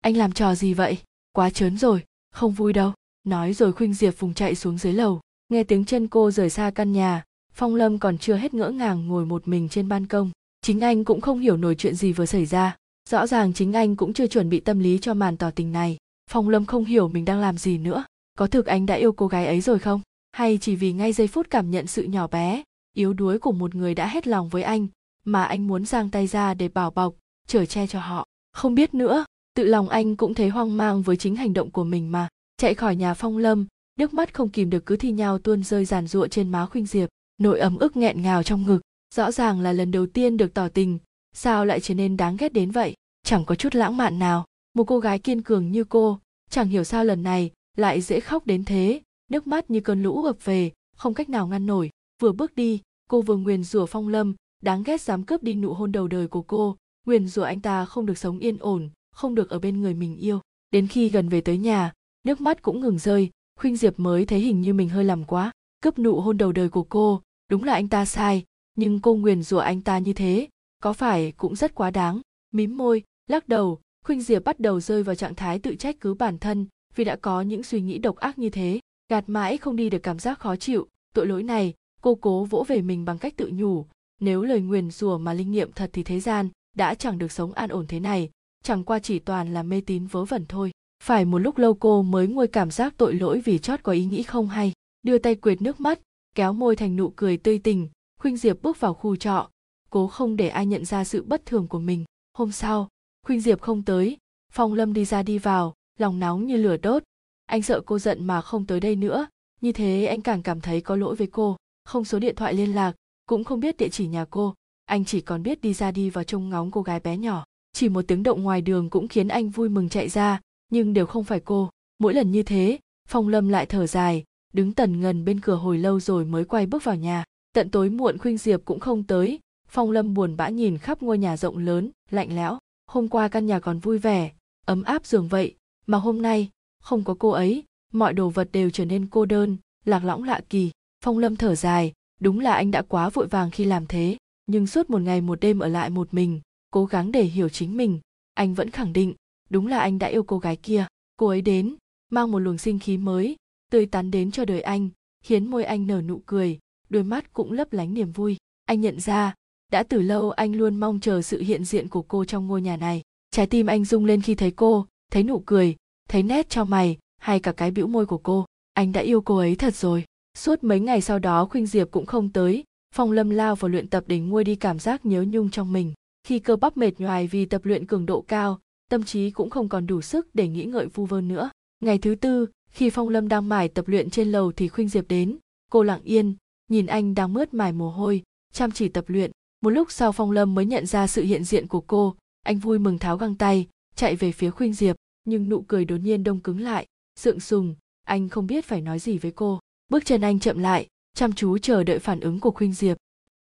Anh làm trò gì vậy? Quá trớn rồi, không vui đâu. Nói rồi Khuynh Diệp vùng chạy xuống dưới lầu. Nghe tiếng chân cô rời xa căn nhà, Phong Lâm còn chưa hết ngỡ ngàng ngồi một mình trên ban công. Chính anh cũng không hiểu nổi chuyện gì vừa xảy ra. Rõ ràng chính anh cũng chưa chuẩn bị tâm lý cho màn tỏ tình này. Phong Lâm không hiểu mình đang làm gì nữa. Có thực anh đã yêu cô gái ấy rồi không? Hay chỉ vì ngay giây phút cảm nhận sự nhỏ bé, yếu đuối của một người đã hết lòng với anh, mà anh muốn giang tay ra để bảo bọc, chở che cho họ. Không biết nữa, tự lòng anh cũng thấy hoang mang với chính hành động của mình mà. Chạy khỏi nhà Phong Lâm, nước mắt không kìm được cứ thi nhau tuôn rơi giàn giụa trên má Khuynh Diệp. Nỗi ấm ức nghẹn ngào trong ngực, rõ ràng là lần đầu tiên được tỏ tình, sao lại trở nên đáng ghét đến vậy? Chẳng có chút lãng mạn nào. Một cô gái kiên cường như cô, chẳng hiểu sao lần này lại dễ khóc đến thế. Nước mắt như cơn lũ ập về, không cách nào ngăn nổi. Vừa bước đi, cô vừa nguyền rủa Phong Lâm, đáng ghét dám cướp đi nụ hôn đầu đời của cô, nguyền rủa anh ta không được sống yên ổn, không được ở bên người mình yêu. Đến khi gần về tới nhà, nước mắt cũng ngừng rơi, Khuynh Diệp mới thấy hình như mình hơi làm quá. Cướp nụ hôn đầu đời của cô, đúng là anh ta sai, nhưng cô nguyền rủa anh ta như thế, có phải cũng rất quá đáng? Mím môi, lắc đầu, Khuynh Diệp bắt đầu rơi vào trạng thái tự trách cứ bản thân vì đã có những suy nghĩ độc ác như thế. Gạt mãi không đi được cảm giác khó chịu, tội lỗi này, cô cố vỗ về mình bằng cách tự nhủ. Nếu lời nguyền rủa mà linh nghiệm thật thì thế gian đã chẳng được sống an ổn thế này, chẳng qua chỉ toàn là mê tín vớ vẩn thôi. Phải một lúc lâu cô mới nguôi cảm giác tội lỗi vì chót có ý nghĩ không hay. Đưa tay quệt nước mắt, kéo môi thành nụ cười tươi tỉnh, Khuynh Diệp bước vào khu trọ, cố không để ai nhận ra sự bất thường của mình. Hôm sau, Khuynh Diệp không tới, Phong Lâm đi ra đi vào, lòng nóng như lửa đốt. Anh sợ cô giận mà không tới đây nữa, như thế anh càng cảm thấy có lỗi với cô. Không số điện thoại liên lạc, cũng không biết địa chỉ nhà cô, anh chỉ còn biết đi ra đi vào trông ngóng cô gái bé nhỏ. Chỉ một tiếng động ngoài đường cũng khiến anh vui mừng chạy ra, nhưng đều không phải cô. Mỗi lần như thế, Phong Lâm lại thở dài, đứng tần ngần bên cửa hồi lâu rồi mới quay bước vào nhà. Tận tối muộn Khuynh Diệp cũng không tới, Phong Lâm buồn bã nhìn khắp ngôi nhà rộng lớn, lạnh lẽo. Hôm qua căn nhà còn vui vẻ, ấm áp dường vậy, mà hôm nay, không có cô ấy, mọi đồ vật đều trở nên cô đơn, lạc lõng lạ kỳ. Phong Lâm thở dài, đúng là anh đã quá vội vàng khi làm thế, nhưng suốt một ngày một đêm ở lại một mình, cố gắng để hiểu chính mình, anh vẫn khẳng định, đúng là anh đã yêu cô gái kia. Cô ấy đến, mang một luồng sinh khí mới, tươi tắn đến cho đời anh, khiến môi anh nở nụ cười, đôi mắt cũng lấp lánh niềm vui. Anh nhận ra, đã từ lâu anh luôn mong chờ sự hiện diện của cô trong ngôi nhà này. Trái tim anh rung lên khi thấy cô, thấy nụ cười, thấy nét chau mày, hay cả cái bĩu môi của cô. Anh đã yêu cô ấy thật rồi. Suốt mấy ngày sau đó Khuynh Diệp cũng không tới, Phong Lâm lao vào luyện tập để nguôi đi cảm giác nhớ nhung trong mình. Khi cơ bắp mệt nhoài vì tập luyện cường độ cao, tâm trí cũng không còn đủ sức để nghĩ ngợi vu vơ nữa. Ngày thứ tư, khi Phong Lâm đang mải tập luyện trên lầu thì Khuynh Diệp đến. Cô lặng yên, nhìn anh đang mướt mải mồ hôi, chăm chỉ tập luyện. Một lúc sau Phong Lâm mới nhận ra sự hiện diện của cô, anh vui mừng tháo găng tay, chạy về phía Khuynh Diệp, nhưng nụ cười đột nhiên đông cứng lại, sượng sùng, anh không biết phải nói gì với cô. Bước chân anh chậm lại, chăm chú chờ đợi phản ứng của Khuynh Diệp.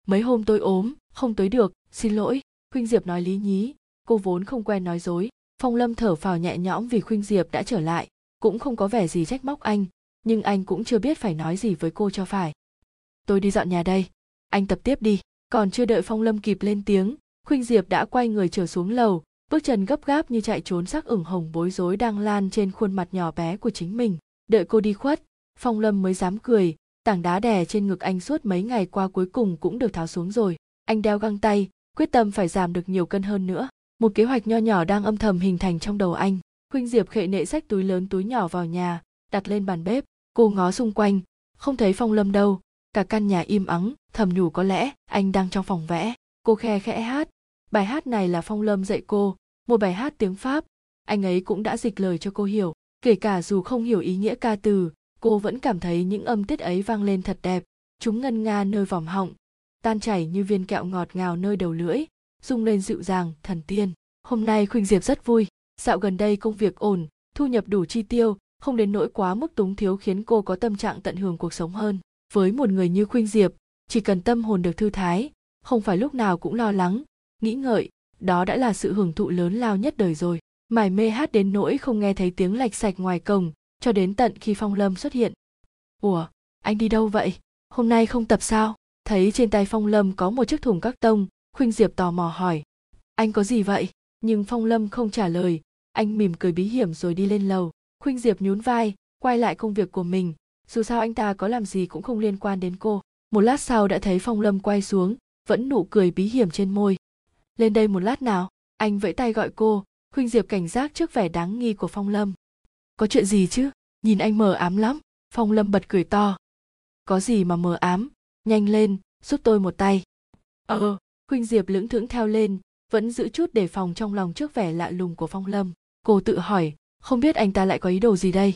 Mấy hôm tôi ốm, không tới được, xin lỗi. Khuynh Diệp nói lý nhí, cô vốn không quen nói dối. Phong Lâm thở phào nhẹ nhõm vì Khuynh Diệp đã trở lại, cũng không có vẻ gì trách móc anh, nhưng anh cũng chưa biết phải nói gì với cô cho phải. Tôi đi dọn nhà đây, anh tập tiếp đi. Còn chưa đợi Phong Lâm kịp lên tiếng, Khuynh Diệp đã quay người trở xuống lầu, bước chân gấp gáp như chạy trốn sắc ửng hồng bối rối đang lan trên khuôn mặt nhỏ bé của chính mình. Đợi cô đi khuất, Phong Lâm mới dám cười, tảng đá đè trên ngực anh suốt mấy ngày qua cuối cùng cũng được tháo xuống rồi. Anh đeo găng tay, quyết tâm phải giảm được nhiều cân hơn nữa. Một kế hoạch nho nhỏ đang âm thầm hình thành trong đầu anh. Khuynh Diệp khệ nệ xách túi lớn túi nhỏ vào nhà, đặt lên bàn bếp. Cô ngó xung quanh, không thấy Phong Lâm đâu. Cả căn nhà im ắng, thầm nhủ có lẽ anh đang trong phòng vẽ. Cô khe khẽ hát. Bài hát này là Phong Lâm dạy cô, một bài hát tiếng Pháp. Anh ấy cũng đã dịch lời cho cô hiểu. Kể cả dù không hiểu ý nghĩa ca từ, cô vẫn cảm thấy những âm tiết ấy vang lên thật đẹp. Chúng ngân nga nơi vòm họng, tan chảy như viên kẹo ngọt ngào nơi đầu lưỡi, rung lên dịu dàng, thần tiên. Hôm nay Khuynh Diệp rất vui. Dạo gần đây công việc ổn, thu nhập đủ chi tiêu, không đến nỗi quá mức túng thiếu khiến cô có tâm trạng tận hưởng cuộc sống hơn. Với một người như Khuynh Diệp, chỉ cần tâm hồn được thư thái, không phải lúc nào cũng lo lắng, nghĩ ngợi, đó đã là sự hưởng thụ lớn lao nhất đời rồi. Mải mê hát đến nỗi không nghe thấy tiếng lạch sạch ngoài cổng, cho đến tận khi Phong Lâm xuất hiện. Ủa, anh đi đâu vậy? Hôm nay không tập sao? Thấy trên tay Phong Lâm có một chiếc thùng các tông, Khuynh Diệp tò mò hỏi. Anh có gì vậy? Nhưng Phong Lâm không trả lời, anh mỉm cười bí hiểm rồi đi lên lầu. Khuynh Diệp nhún vai, quay lại công việc của mình, dù sao anh ta có làm gì cũng không liên quan đến cô. Một lát sau đã thấy Phong Lâm quay xuống, vẫn nụ cười bí hiểm trên môi. Lên đây một lát nào, anh vẫy tay gọi cô. Khuynh Diệp cảnh giác trước vẻ đáng nghi của Phong Lâm. Có chuyện gì chứ? Nhìn anh mờ ám lắm. Phong Lâm bật cười to. Có gì mà mờ ám? Nhanh lên, giúp tôi một tay. Ờ, Khuynh Diệp lững thững theo lên, vẫn giữ chút đề phòng trong lòng trước vẻ lạ lùng của Phong Lâm. Cô tự hỏi, không biết anh ta lại có ý đồ gì đây?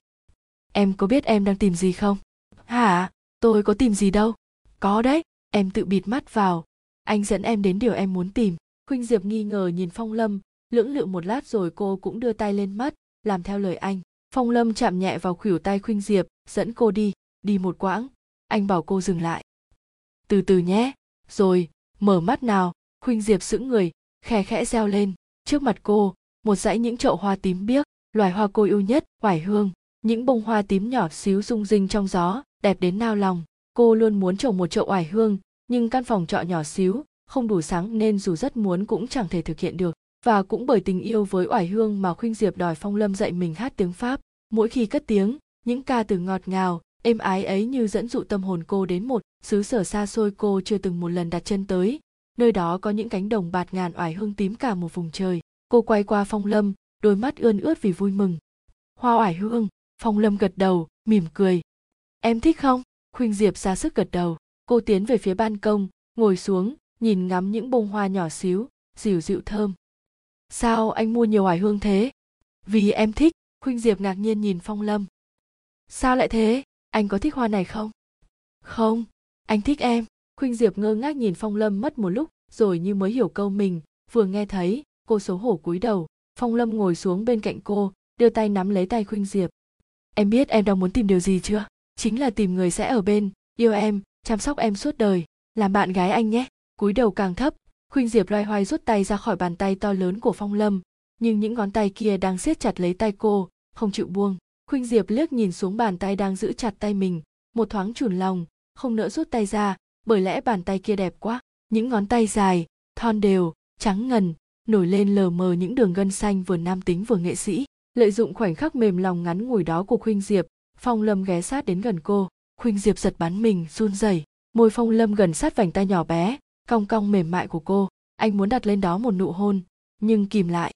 Em có biết em đang tìm gì không? Hả? Tôi có tìm gì đâu. Có đấy, em tự bịt mắt vào. Anh dẫn em đến điều em muốn tìm. Khuynh Diệp nghi ngờ nhìn Phong Lâm, lưỡng lự một lát rồi cô cũng đưa tay lên mắt, làm theo lời anh. Phong Lâm chạm nhẹ vào khuỷu tay Khuynh Diệp, dẫn cô đi. Đi một quãng, anh bảo cô dừng lại. Từ từ nhé, rồi, mở mắt nào. Khuynh Diệp sững người, khẽ khẽ reo lên. Trước mặt cô, một dãy những chậu hoa tím biếc, loài hoa cô yêu nhất, oải hương. Những bông hoa tím nhỏ xíu rung rinh trong gió, đẹp đến nao lòng. Cô luôn muốn trồng một chậu oải hương, nhưng căn phòng trọ nhỏ xíu, không đủ sáng nên dù rất muốn cũng chẳng thể thực hiện được. Và cũng bởi tình yêu với oải hương mà Khuynh Diệp đòi Phong Lâm dạy mình hát tiếng Pháp. Mỗi khi cất tiếng, những ca từ ngọt ngào, êm ái ấy như dẫn dụ tâm hồn cô đến một xứ sở xa xôi cô chưa từng một lần đặt chân tới. Nơi đó có những cánh đồng bạt ngàn oải hương tím cả một vùng trời. Cô quay qua Phong Lâm, đôi mắt ươn ướt vì vui mừng. Hoa oải hương, Phong Lâm gật đầu, mỉm cười. Em thích không? Khuynh Diệp ra sức gật đầu. Cô tiến về phía ban công, ngồi xuống, nhìn ngắm những bông hoa nhỏ xíu, dịu dịu thơm. Sao anh mua nhiều oải hương thế? Vì em thích. Khuynh Diệp ngạc nhiên nhìn Phong Lâm. Sao lại thế? Anh có thích hoa này không? Không, anh thích em. Khuynh Diệp ngơ ngác nhìn Phong Lâm mất một lúc, rồi như mới hiểu câu mình vừa nghe thấy, cô xấu hổ cúi đầu. Phong Lâm ngồi xuống bên cạnh cô, đưa tay nắm lấy tay Khuynh Diệp. Em biết em đang muốn tìm điều gì chưa? Chính là tìm người sẽ ở bên, yêu em, chăm sóc em suốt đời, làm bạn gái anh nhé. Cúi đầu càng thấp, Khuynh Diệp loay hoay rút tay ra khỏi bàn tay to lớn của Phong Lâm, nhưng những ngón tay kia đang siết chặt lấy tay cô, không chịu buông. Khuynh Diệp liếc nhìn xuống bàn tay đang giữ chặt tay mình, một thoáng chùn lòng, không nỡ rút tay ra, bởi lẽ bàn tay kia đẹp quá. Những ngón tay dài, thon đều, trắng ngần, nổi lên lờ mờ những đường gân xanh vừa nam tính vừa nghệ sĩ. Lợi dụng khoảnh khắc mềm lòng ngắn ngủi đó của Khuynh Diệp, Phong Lâm ghé sát đến gần cô. Khuynh Diệp giật bắn mình, run rẩy, môi Phong Lâm gần sát vành tay nhỏ bé, cong cong mềm mại của cô. Anh muốn đặt lên đó một nụ hôn, nhưng kìm lại.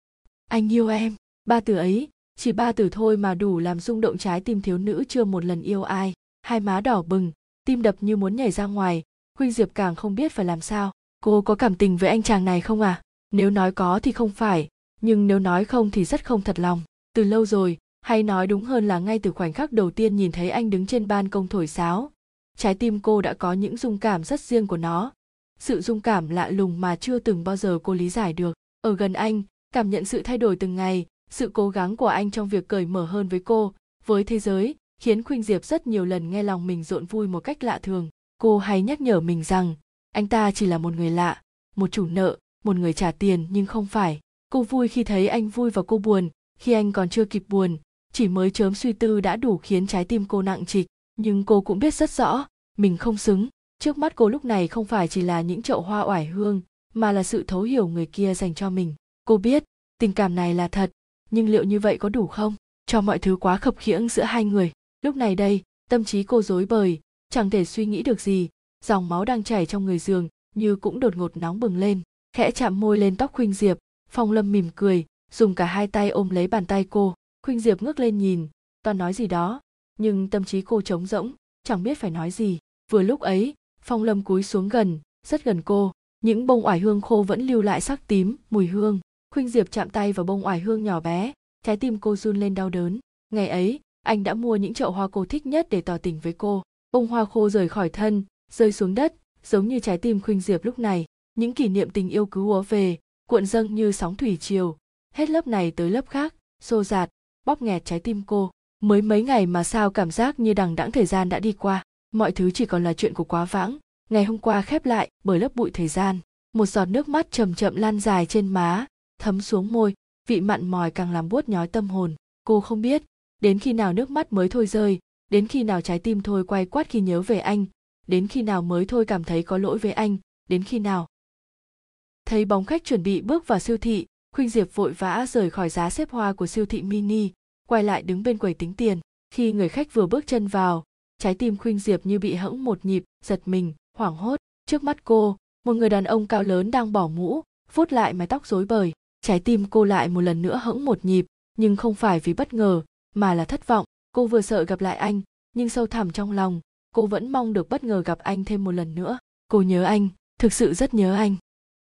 Anh yêu em, ba từ ấy, chỉ ba từ thôi mà đủ làm rung động trái tim thiếu nữ chưa một lần yêu ai. Hai má đỏ bừng, tim đập như muốn nhảy ra ngoài, Khuynh Diệp càng không biết phải làm sao. Cô có cảm tình với anh chàng này không à? Nếu nói có thì không phải, nhưng nếu nói không thì rất không thật lòng. Từ lâu rồi, hay nói đúng hơn là ngay từ khoảnh khắc đầu tiên nhìn thấy anh đứng trên ban công thổi sáo, trái tim cô đã có những rung cảm rất riêng của nó. Sự rung cảm lạ lùng mà chưa từng bao giờ cô lý giải được. Ở gần anh, cảm nhận sự thay đổi từng ngày, sự cố gắng của anh trong việc cởi mở hơn với cô, với thế giới, khiến Khuynh Diệp rất nhiều lần nghe lòng mình rộn vui một cách lạ thường. Cô hay nhắc nhở mình rằng, anh ta chỉ là một người lạ, một chủ nợ, một người trả tiền nhưng không phải. Cô vui khi thấy anh vui và cô buồn, khi anh còn chưa kịp buồn, chỉ mới chớm suy tư đã đủ khiến trái tim cô nặng trịch. Nhưng cô cũng biết rất rõ, mình không xứng. Trước mắt cô lúc này không phải chỉ là những chậu hoa oải hương, mà là sự thấu hiểu người kia dành cho mình. Cô biết, tình cảm này là thật, nhưng liệu như vậy có đủ không? Cho mọi thứ quá khập khiễng giữa hai người. Lúc này đây, tâm trí cô rối bời, chẳng thể suy nghĩ được gì, dòng máu đang chảy trong người dường như cũng đột ngột nóng bừng lên. Khẽ chạm môi lên tóc Khuynh Diệp, Phong Lâm mỉm cười, dùng cả hai tay ôm lấy bàn tay cô. Khuynh Diệp ngước lên nhìn, toàn nói gì đó, nhưng tâm trí cô trống rỗng, chẳng biết phải nói gì. Vừa lúc ấy, Phong Lâm cúi xuống gần, rất gần cô, những bông oải hương khô vẫn lưu lại sắc tím, mùi hương. Khuynh Diệp chạm tay vào bông oải hương nhỏ bé, trái tim cô run lên đau đớn. Ngày ấy, anh đã mua những chậu hoa cô thích nhất để tỏ tình với cô. Bông hoa khô rời khỏi thân, rơi xuống đất, giống như trái tim Khuynh Diệp lúc này. Những kỷ niệm tình yêu cứ ùa về, cuộn dâng như sóng thủy triều, hết lớp này tới lớp khác, xô dạt, bóp nghẹt trái tim cô. Mới mấy ngày mà sao cảm giác như đằng đẵng thời gian đã đi qua. Mọi thứ chỉ còn là chuyện của quá vãng. Ngày hôm qua khép lại bởi lớp bụi thời gian. Một giọt nước mắt chậm chậm lan dài trên má, thấm xuống môi, vị mặn mòi càng làm buốt nhói tâm hồn. Cô không biết đến khi nào nước mắt mới thôi rơi, đến khi nào trái tim thôi quay quắt khi nhớ về anh, đến khi nào mới thôi cảm thấy có lỗi với anh, đến khi nào. Thấy bóng khách chuẩn bị bước vào siêu thị, Khuynh Diệp vội vã rời khỏi giá xếp hoa của siêu thị mini, quay lại đứng bên quầy tính tiền. Khi người khách vừa bước chân vào, trái tim Khuynh Diệp như bị hẫng một nhịp, giật mình, hoảng hốt. Trước mắt cô, một người đàn ông cao lớn đang bỏ mũ, vuốt lại mái tóc rối bời. Trái tim cô lại một lần nữa hẫng một nhịp, nhưng không phải vì bất ngờ, mà là thất vọng. Cô vừa sợ gặp lại anh, nhưng sâu thẳm trong lòng, cô vẫn mong được bất ngờ gặp anh thêm một lần nữa. Cô nhớ anh, thực sự rất nhớ anh.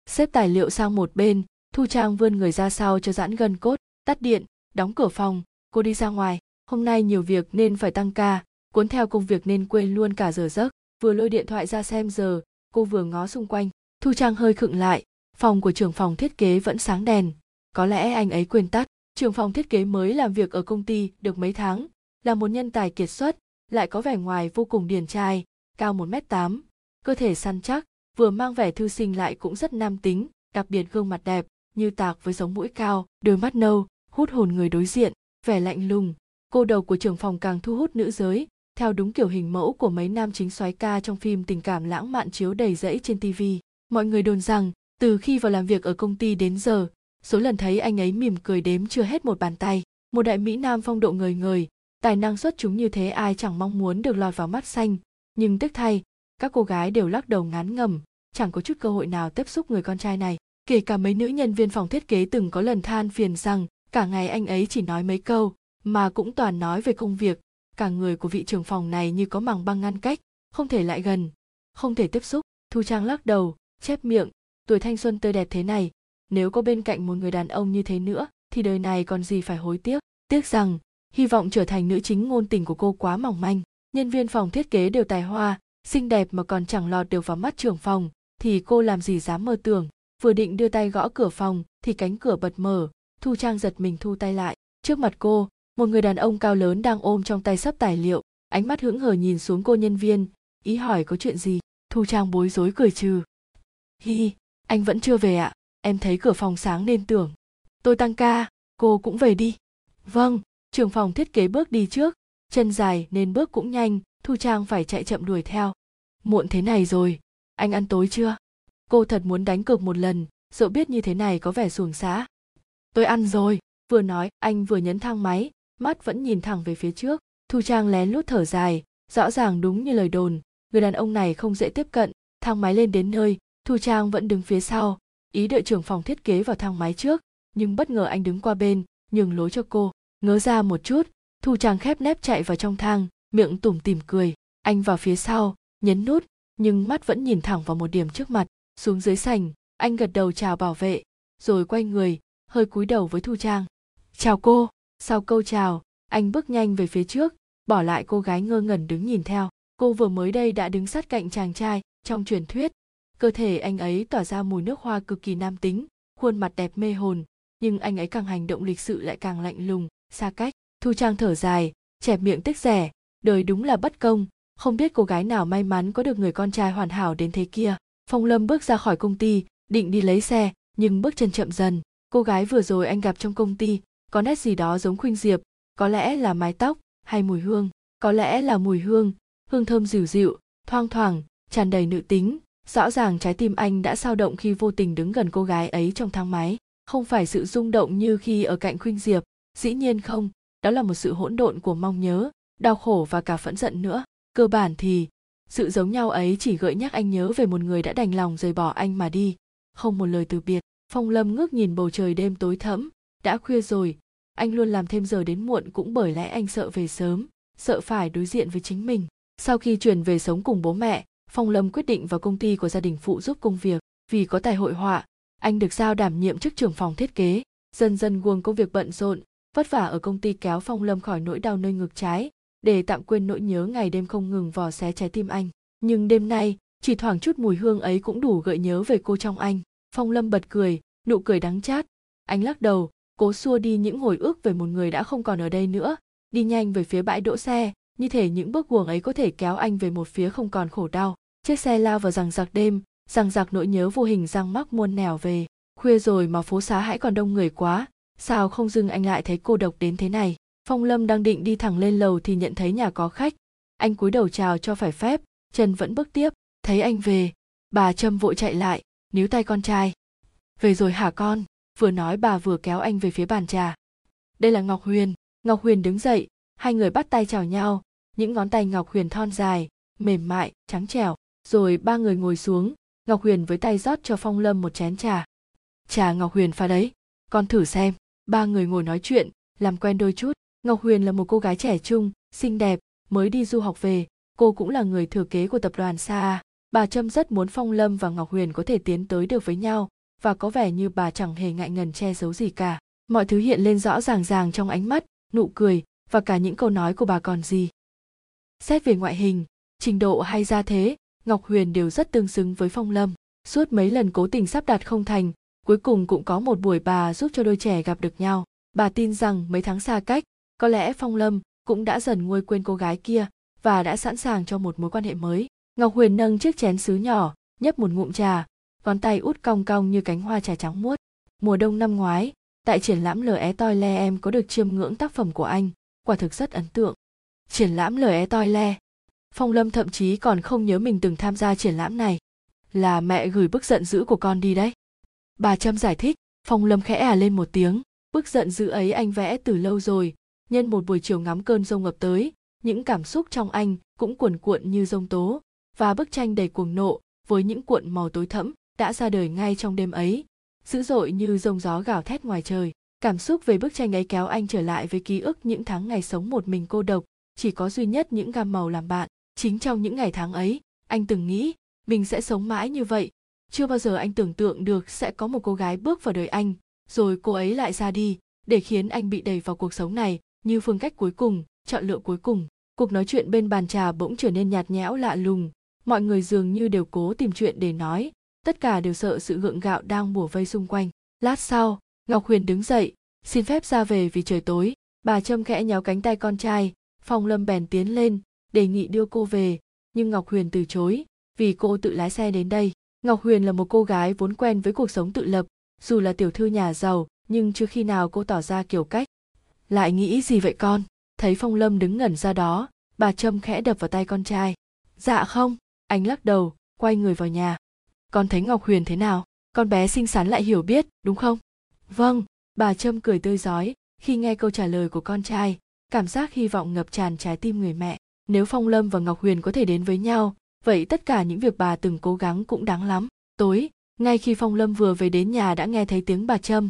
Xếp tài liệu sang một bên, Thu Trang vươn người ra sau cho giãn gân cốt, tắt điện, đóng cửa phòng, cô đi ra ngoài. Hôm nay nhiều việc nên phải tăng ca, cuốn theo công việc nên quên luôn cả giờ giấc. Vừa lôi điện thoại ra xem giờ, cô vừa ngó xung quanh. Thu Trang hơi khựng lại, phòng của trưởng phòng thiết kế vẫn sáng đèn, có lẽ anh ấy quên tắt. Trưởng phòng thiết kế mới làm việc ở công ty được mấy tháng, là một nhân tài kiệt xuất, lại có vẻ ngoài vô cùng điển trai, cao một mét tám, cơ thể săn chắc, vừa mang vẻ thư sinh lại cũng rất nam tính, đặc biệt gương mặt đẹp, như tạc với sống mũi cao, đôi mắt nâu, hút hồn người đối diện, vẻ lạnh lùng. Cô đầu của trưởng phòng càng thu hút nữ giới, theo đúng kiểu hình mẫu của mấy nam chính soái ca trong phim tình cảm lãng mạn chiếu đầy rẫy trên ti vi. Mọi người đồn rằng, từ khi vào làm việc ở công ty đến giờ, số lần thấy anh ấy mỉm cười đếm chưa hết một bàn tay. Một đại mỹ nam phong độ ngời ngời, tài năng xuất chúng như thế ai chẳng mong muốn được lọt vào mắt xanh. Nhưng tiếc thay, các cô gái đều lắc đầu ngán ngẩm, chẳng có chút cơ hội nào tiếp xúc người con trai này. Kể cả mấy nữ nhân viên phòng thiết kế từng có lần than phiền rằng cả ngày anh ấy chỉ nói mấy câu mà cũng toàn nói về công việc. Cả người của vị trưởng phòng này như có màng băng ngăn cách, không thể lại gần, không thể tiếp xúc. Thu Trang lắc đầu, chép miệng, tuổi thanh xuân tươi đẹp thế này, nếu có bên cạnh một người đàn ông như thế nữa thì đời này còn gì phải hối tiếc. Tiếc rằng, hy vọng trở thành nữ chính ngôn tình của cô quá mỏng manh. Nhân viên phòng thiết kế đều tài hoa, xinh đẹp mà còn chẳng lọt được vào mắt trưởng phòng, thì cô làm gì dám mơ tưởng. Vừa định đưa tay gõ cửa phòng thì cánh cửa bật mở, Thu Trang giật mình thu tay lại. Trước mặt cô, một người đàn ông cao lớn đang ôm trong tay sắp tài liệu, ánh mắt hững hờ nhìn xuống cô nhân viên, ý hỏi có chuyện gì. Thu Trang bối rối cười trừ. Hi, anh vẫn chưa về ạ, em thấy cửa phòng sáng nên tưởng. Tôi tăng ca, cô cũng về đi. Vâng, trưởng phòng thiết kế bước đi trước, chân dài nên bước cũng nhanh, Thu Trang phải chạy chậm đuổi theo. Muộn thế này rồi, anh ăn tối chưa? Cô thật muốn đánh cược một lần, dẫu biết như thế này có vẻ xuồng xã. Tôi ăn rồi, vừa nói anh vừa nhấn thang máy, mắt vẫn nhìn thẳng về phía trước. Thu Trang lén lút thở dài, rõ ràng đúng như lời đồn, người đàn ông này không dễ tiếp cận. Thang máy lên đến nơi, Thu Trang vẫn đứng phía sau, ý đợi trưởng phòng thiết kế vào thang máy trước, nhưng bất ngờ anh đứng qua bên, nhường lối cho cô. Ngớ ra một chút, Thu Trang khép nép chạy vào trong thang, miệng tủm tỉm cười. Anh vào phía sau, nhấn nút, nhưng mắt vẫn nhìn thẳng vào một điểm trước mặt. Xuống dưới sảnh, anh gật đầu chào bảo vệ, rồi quay người, hơi cúi đầu với Thu Trang. Chào cô. Sau câu chào, anh bước nhanh về phía trước, bỏ lại cô gái ngơ ngẩn đứng nhìn theo. Cô vừa mới đây đã đứng sát cạnh chàng trai trong truyền thuyết. Cơ thể anh ấy tỏa ra mùi nước hoa cực kỳ nam tính, khuôn mặt đẹp mê hồn, nhưng anh ấy càng hành động lịch sự lại càng lạnh lùng, xa cách. Thu Trang thở dài, chẹp miệng tiếc rẻ, đời đúng là bất công, không biết cô gái nào may mắn có được người con trai hoàn hảo đến thế kia. Phong Lâm bước ra khỏi công ty, định đi lấy xe, nhưng bước chân chậm dần. Cô gái vừa rồi anh gặp trong công ty, có nét gì đó giống Khuynh Diệp, có lẽ là mái tóc, hay mùi hương, có lẽ là mùi hương, hương thơm dịu dịu, thoang thoảng, tràn đầy nữ tính. Rõ ràng trái tim anh đã dao động khi vô tình đứng gần cô gái ấy trong thang máy, không phải sự rung động như khi ở cạnh Khuynh Diệp, dĩ nhiên không, đó là một sự hỗn độn của mong nhớ, đau khổ và cả phẫn giận nữa. Cơ bản thì sự giống nhau ấy chỉ gợi nhắc anh nhớ về một người đã đành lòng rời bỏ anh mà đi, không một lời từ biệt. Phong Lâm ngước nhìn bầu trời đêm tối thẫm, đã khuya rồi, anh luôn làm thêm giờ đến muộn cũng bởi lẽ anh sợ về sớm, sợ phải đối diện với chính mình. Sau khi chuyển về sống cùng bố mẹ, Phong Lâm quyết định vào công ty của gia đình phụ giúp công việc. Vì có tài hội họa, anh được giao đảm nhiệm chức trưởng phòng thiết kế. Dần dần guồng công việc bận rộn, vất vả ở công ty kéo Phong Lâm khỏi nỗi đau nơi ngực trái, để tạm quên nỗi nhớ ngày đêm không ngừng vò xé trái tim anh. Nhưng đêm nay, chỉ thoảng chút mùi hương ấy cũng đủ gợi nhớ về cô trong anh. Phong Lâm bật cười, nụ cười đắng chát. Anh lắc đầu, cố xua đi những hồi ức về một người đã không còn ở đây nữa, đi nhanh về phía bãi đỗ xe, như thể những bước guồng ấy có thể kéo anh về một phía không còn khổ đau. Chiếc xe lao vào giằng giặc đêm, giằng giặc nỗi nhớ vô hình giăng mắc muôn nẻo về. Khuya rồi mà phố xá hãy còn đông người quá, Sao không dưng anh lại thấy cô độc đến thế này? Phong Lâm đang định đi thẳng lên lầu thì nhận thấy nhà có khách. Anh cúi đầu chào cho phải phép, chân vẫn bước tiếp. Thấy anh về, bà Trâm vội chạy lại, níu tay con trai. Về rồi hả con? Vừa nói bà vừa kéo anh về phía bàn trà. Đây là Ngọc Huyền. Ngọc Huyền đứng dậy, hai người bắt tay chào nhau. Những ngón tay Ngọc Huyền thon dài, mềm mại, trắng trẻo. Rồi ba người ngồi xuống, Ngọc Huyền với tay rót cho Phong Lâm một chén trà. Trà Ngọc Huyền pha đấy, con thử xem. Ba người ngồi nói chuyện, làm quen đôi chút. Ngọc Huyền là một cô gái trẻ trung, xinh đẹp, mới đi du học về. Cô cũng là người thừa kế của tập đoàn Sa. Bà Trâm rất muốn Phong Lâm và Ngọc Huyền có thể tiến tới được với nhau, và có vẻ như bà chẳng hề ngại ngần che giấu gì cả. Mọi thứ hiện lên rõ ràng ràng trong ánh mắt, nụ cười và cả những câu nói của bà còn gì. Xét về ngoại hình, trình độ hay gia thế, Ngọc Huyền đều rất tương xứng với Phong Lâm. Suốt mấy lần cố tình sắp đặt không thành, cuối cùng cũng có một buổi bà giúp cho đôi trẻ gặp được nhau. Bà tin rằng mấy tháng xa cách, có lẽ Phong Lâm cũng đã dần nguôi quên cô gái kia và đã sẵn sàng cho một mối quan hệ mới. Ngọc Huyền nâng chiếc chén sứ nhỏ, nhấp một ngụm trà, ngón tay út cong cong như cánh hoa trà trắng muốt. Mùa đông năm ngoái, tại triển lãm L E Toile em có được chiêm ngưỡng tác phẩm của anh, quả thực rất ấn tượng. Triển lãm L E Toile. Phong Lâm thậm chí còn không nhớ mình từng tham gia triển lãm này. Là mẹ gửi bức giận dữ của con đi đấy. Bà Trâm giải thích. Phong Lâm khẽ à lên một tiếng. Bức giận dữ ấy anh vẽ từ lâu rồi. Nhân một buổi chiều ngắm cơn giông ngập tới, những cảm xúc trong anh cũng cuồn cuộn như giông tố. Và bức tranh đầy cuồng nộ với những cuộn màu tối thẫm đã ra đời ngay trong đêm ấy, dữ dội như giông gió gào thét ngoài trời. Cảm xúc về bức tranh ấy kéo anh trở lại với ký ức những tháng ngày sống một mình cô độc, chỉ có duy nhất những gam màu làm bạn. Chính trong những ngày tháng ấy, anh từng nghĩ mình sẽ sống mãi như vậy. Chưa bao giờ anh tưởng tượng được sẽ có một cô gái bước vào đời anh, rồi cô ấy lại ra đi, để khiến anh bị đẩy vào cuộc sống này như phương cách cuối cùng, chọn lựa cuối cùng. Cuộc nói chuyện bên bàn trà bỗng trở nên nhạt nhẽo lạ lùng, mọi người dường như đều cố tìm chuyện để nói, tất cả đều sợ sự gượng gạo đang bủa vây xung quanh. Lát sau, Ngọc Huyền đứng dậy, xin phép ra về vì trời tối. Bà Trâm khẽ nhéo cánh tay con trai, Phong Lâm bèn tiến lên, đề nghị đưa cô về, nhưng Ngọc Huyền từ chối, vì cô tự lái xe đến đây. Ngọc Huyền là một cô gái vốn quen với cuộc sống tự lập, dù là tiểu thư nhà giàu, nhưng chưa khi nào cô tỏ ra kiểu cách. Lại nghĩ gì vậy con? Thấy Phong Lâm đứng ngẩn ra đó, bà Trâm khẽ đập vào tay con trai. Dạ không, anh lắc đầu, quay người vào nhà. Con thấy Ngọc Huyền thế nào? Con bé xinh xắn lại hiểu biết, đúng không? Vâng, bà Trâm cười tươi rói khi nghe câu trả lời của con trai, cảm giác hy vọng ngập tràn trái tim người mẹ. Nếu Phong Lâm và Ngọc Huyền có thể đến với nhau, vậy tất cả những việc bà từng cố gắng cũng đáng lắm. Tối, ngay khi Phong Lâm vừa về đến nhà đã nghe thấy tiếng bà Trâm.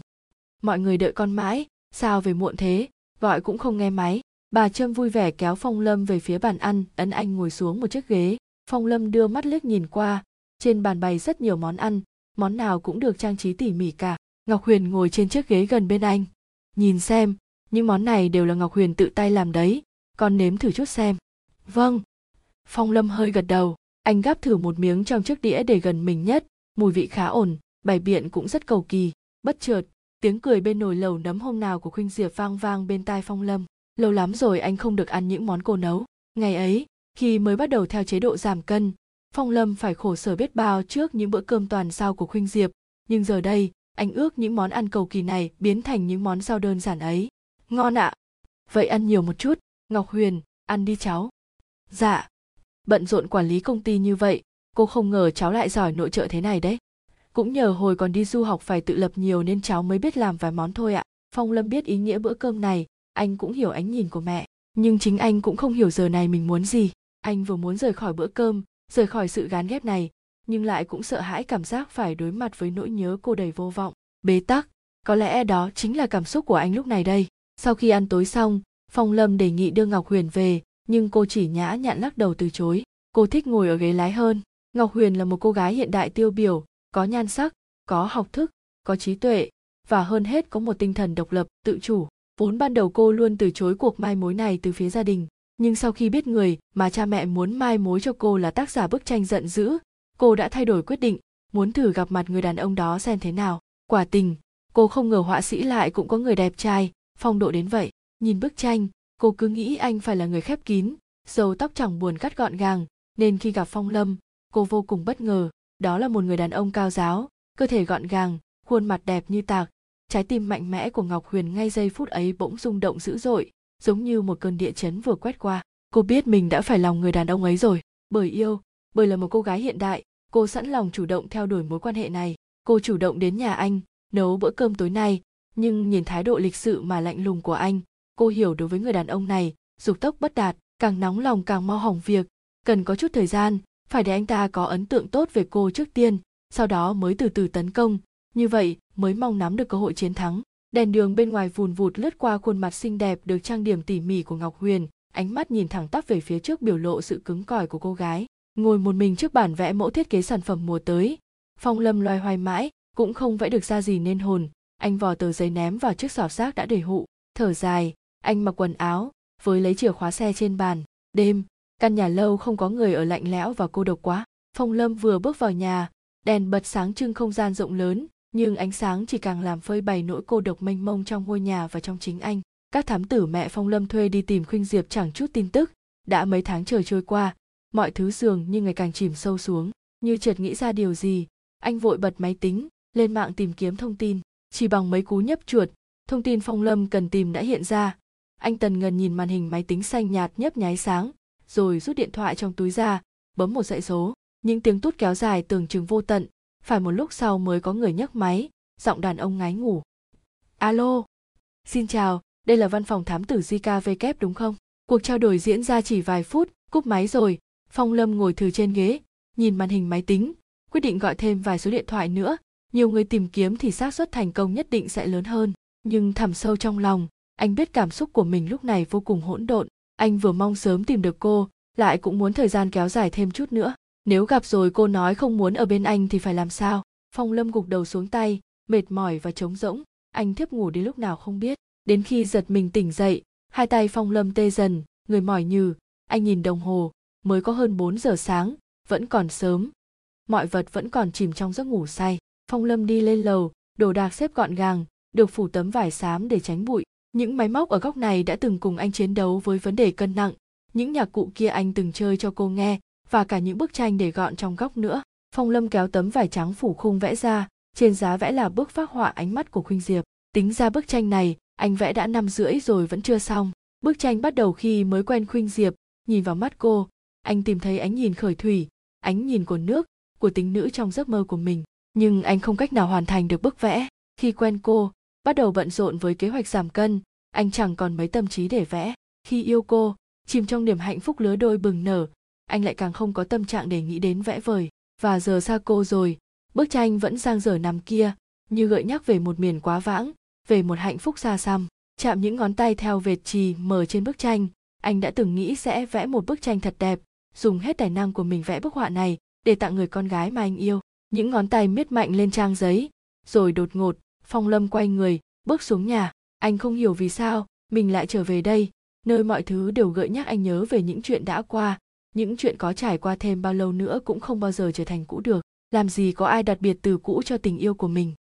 Mọi người đợi con mãi, sao về muộn thế, gọi cũng không nghe máy. Bà Trâm vui vẻ kéo Phong Lâm về phía bàn ăn, ấn anh ngồi xuống một chiếc ghế. Phong Lâm đưa mắt liếc nhìn qua, trên bàn bày rất nhiều món ăn, món nào cũng được trang trí tỉ mỉ cả. Ngọc Huyền ngồi trên chiếc ghế gần bên anh. Nhìn xem, những món này đều là Ngọc Huyền tự tay làm đấy, con nếm thử chút xem. Vâng. Phong Lâm hơi gật đầu, anh gắp thử một miếng trong chiếc đĩa để gần mình nhất, mùi vị khá ổn, bày biện cũng rất cầu kỳ. Bất chợt, tiếng cười bên nồi lẩu nấm hôm nào của Khuynh Diệp vang vang bên tai Phong Lâm. Lâu lắm rồi anh không được ăn những món cô nấu. Ngày ấy, khi mới bắt đầu theo chế độ giảm cân, Phong Lâm phải khổ sở biết bao trước những bữa cơm toàn rau của Khuynh Diệp, nhưng giờ đây, anh ước những món ăn cầu kỳ này biến thành những món rau đơn giản ấy. Ngon ạ. Vậy ăn nhiều một chút, Ngọc Huyền, ăn đi cháu. Dạ. Bận rộn quản lý công ty như vậy, cô không ngờ cháu lại giỏi nội trợ thế này đấy. Cũng nhờ hồi còn đi du học phải tự lập nhiều nên cháu mới biết làm vài món thôi ạ. Phong Lâm biết ý nghĩa bữa cơm này, anh cũng hiểu ánh nhìn của mẹ. Nhưng chính anh cũng không hiểu giờ này mình muốn gì. Anh vừa muốn rời khỏi bữa cơm, rời khỏi sự gán ghép này, nhưng lại cũng sợ hãi cảm giác phải đối mặt với nỗi nhớ cô đầy vô vọng, bế tắc. Có lẽ đó chính là cảm xúc của anh lúc này đây. Sau khi ăn tối xong, Phong Lâm đề nghị đưa Ngọc Huyền về, nhưng cô chỉ nhã nhặn lắc đầu từ chối. Cô thích ngồi ở ghế lái hơn. Ngọc Huyền là một cô gái hiện đại tiêu biểu, có nhan sắc, có học thức, có trí tuệ, và hơn hết có một tinh thần độc lập, tự chủ. Vốn ban đầu cô luôn từ chối cuộc mai mối này từ phía gia đình, nhưng sau khi biết người mà cha mẹ muốn mai mối cho cô là tác giả bức tranh giận dữ, cô đã thay đổi quyết định, muốn thử gặp mặt người đàn ông đó xem thế nào. Quả tình, cô không ngờ họa sĩ lại cũng có người đẹp trai, phong độ đến vậy. Nhìn bức tranh, cô cứ nghĩ anh phải là người khép kín, râu tóc chẳng buồn cắt gọn gàng, nên khi gặp Phong Lâm, cô vô cùng bất ngờ. Đó là một người đàn ông cao ráo, cơ thể gọn gàng, khuôn mặt đẹp như tạc, Trái tim mạnh mẽ của Ngọc Huyền ngay giây phút ấy bỗng rung động dữ dội, giống như một cơn địa chấn vừa quét qua. Cô biết mình đã phải lòng người đàn ông ấy rồi. Bởi yêu, bởi là một cô gái hiện đại, cô sẵn lòng chủ động theo đuổi mối quan hệ này. Cô chủ động đến nhà anh, nấu bữa cơm tối nay, nhưng nhìn thái độ lịch sự mà lạnh lùng của anh, cô hiểu đối với người đàn ông này, dục tốc bất đạt, càng nóng lòng càng mau hỏng việc. Cần có chút thời gian, phải để anh ta có ấn tượng tốt về cô trước tiên, sau đó mới từ từ tấn công, như vậy mới mong nắm được cơ hội chiến thắng. Đèn đường bên ngoài vùn vụt lướt qua khuôn mặt xinh đẹp được trang điểm tỉ mỉ của Ngọc Huyền, ánh mắt nhìn thẳng tắp về phía trước biểu lộ sự cứng cỏi của cô gái. Ngồi một mình trước bản vẽ mẫu thiết kế sản phẩm mùa tới, Phong Lâm loay hoay mãi cũng không vẽ được ra gì nên hồn. Anh vò tờ giấy ném vào chiếc sọt rác đã để hụ, thở dài, anh mặc quần áo, với lấy chìa khóa xe trên bàn. Đêm, căn nhà lâu không có người ở lạnh lẽo và cô độc quá. Phong Lâm vừa bước vào nhà, đèn bật sáng trưng không gian rộng lớn, nhưng ánh sáng chỉ càng làm phơi bày nỗi cô độc mênh mông trong ngôi nhà và trong chính anh. Các thám tử mẹ Phong Lâm thuê đi tìm Khuynh Diệp chẳng chút tin tức. Đã mấy tháng trời trôi qua, mọi thứ dường như ngày càng chìm sâu xuống. Như chợt nghĩ ra điều gì, anh vội bật máy tính, lên mạng tìm kiếm thông tin. Chỉ bằng mấy cú nhấp chuột, thông tin Phong Lâm cần tìm đã hiện ra. Anh tần ngần nhìn màn hình máy tính xanh nhạt nhấp nháy sáng, rồi rút điện thoại trong túi ra, bấm một dãy số. Những tiếng tút kéo dài tưởng chừng vô tận, phải một lúc sau mới có người nhấc máy, giọng đàn ông ngái ngủ. Alo, xin chào, đây là văn phòng thám tử gi ca vê đúng không? Cuộc trao đổi diễn ra chỉ vài phút, cúp máy rồi. Phong Lâm ngồi thừ trên ghế, nhìn màn hình máy tính, quyết định gọi thêm vài số điện thoại nữa. Nhiều người tìm kiếm thì xác suất thành công nhất định sẽ lớn hơn, nhưng thẳm sâu trong lòng, anh biết cảm xúc của mình lúc này vô cùng hỗn độn. Anh vừa mong sớm tìm được cô, lại cũng muốn thời gian kéo dài thêm chút nữa. Nếu gặp rồi cô nói không muốn ở bên anh thì phải làm sao? Phong Lâm gục đầu xuống tay, mệt mỏi và trống rỗng. Anh thiếp ngủ đến lúc nào không biết. Đến khi giật mình tỉnh dậy, hai tay Phong Lâm tê dần, người mỏi nhừ. Anh nhìn đồng hồ, mới có hơn bốn giờ sáng, vẫn còn sớm. Mọi vật vẫn còn chìm trong giấc ngủ say. Phong Lâm đi lên lầu, đồ đạc xếp gọn gàng, được phủ tấm vải xám để tránh bụi. Những máy móc ở góc này đã từng cùng anh chiến đấu với vấn đề cân nặng, những nhạc cụ kia anh từng chơi cho cô nghe, và cả những bức tranh để gọn trong góc nữa. Phong Lâm kéo tấm vải trắng phủ khung vẽ ra, trên giá vẽ là bức phác họa ánh mắt của Khuynh Diệp. Tính ra bức tranh này, anh vẽ đã năm rưỡi rồi vẫn chưa xong. Bức tranh bắt đầu khi mới quen Khuynh Diệp, nhìn vào mắt cô, anh tìm thấy ánh nhìn khởi thủy, ánh nhìn của nước, của tính nữ trong giấc mơ của mình. Nhưng anh không cách nào hoàn thành được bức vẽ. Khi quen cô, bắt đầu bận rộn với kế hoạch giảm cân, anh chẳng còn mấy tâm trí để vẽ. Khi yêu cô, chìm trong niềm hạnh phúc lứa đôi bừng nở, anh lại càng không có tâm trạng để nghĩ đến vẽ vời. Và giờ xa cô rồi, bức tranh vẫn dang dở nằm kia, như gợi nhắc về một miền quá vãng, về một hạnh phúc xa xăm. Chạm những ngón tay theo vệt chì mờ trên bức tranh, anh đã từng nghĩ sẽ vẽ một bức tranh thật đẹp, dùng hết tài năng của mình vẽ bức họa này để tặng người con gái mà anh yêu. Những ngón tay miết mạnh lên trang giấy, rồi đột ngột, Phong Lâm quay người, bước xuống nhà. Anh không hiểu vì sao mình lại trở về đây, nơi mọi thứ đều gợi nhắc anh nhớ về những chuyện đã qua, những chuyện có trải qua thêm bao lâu nữa cũng không bao giờ trở thành cũ được. Làm gì có ai đặt biệt từ cũ cho tình yêu của mình.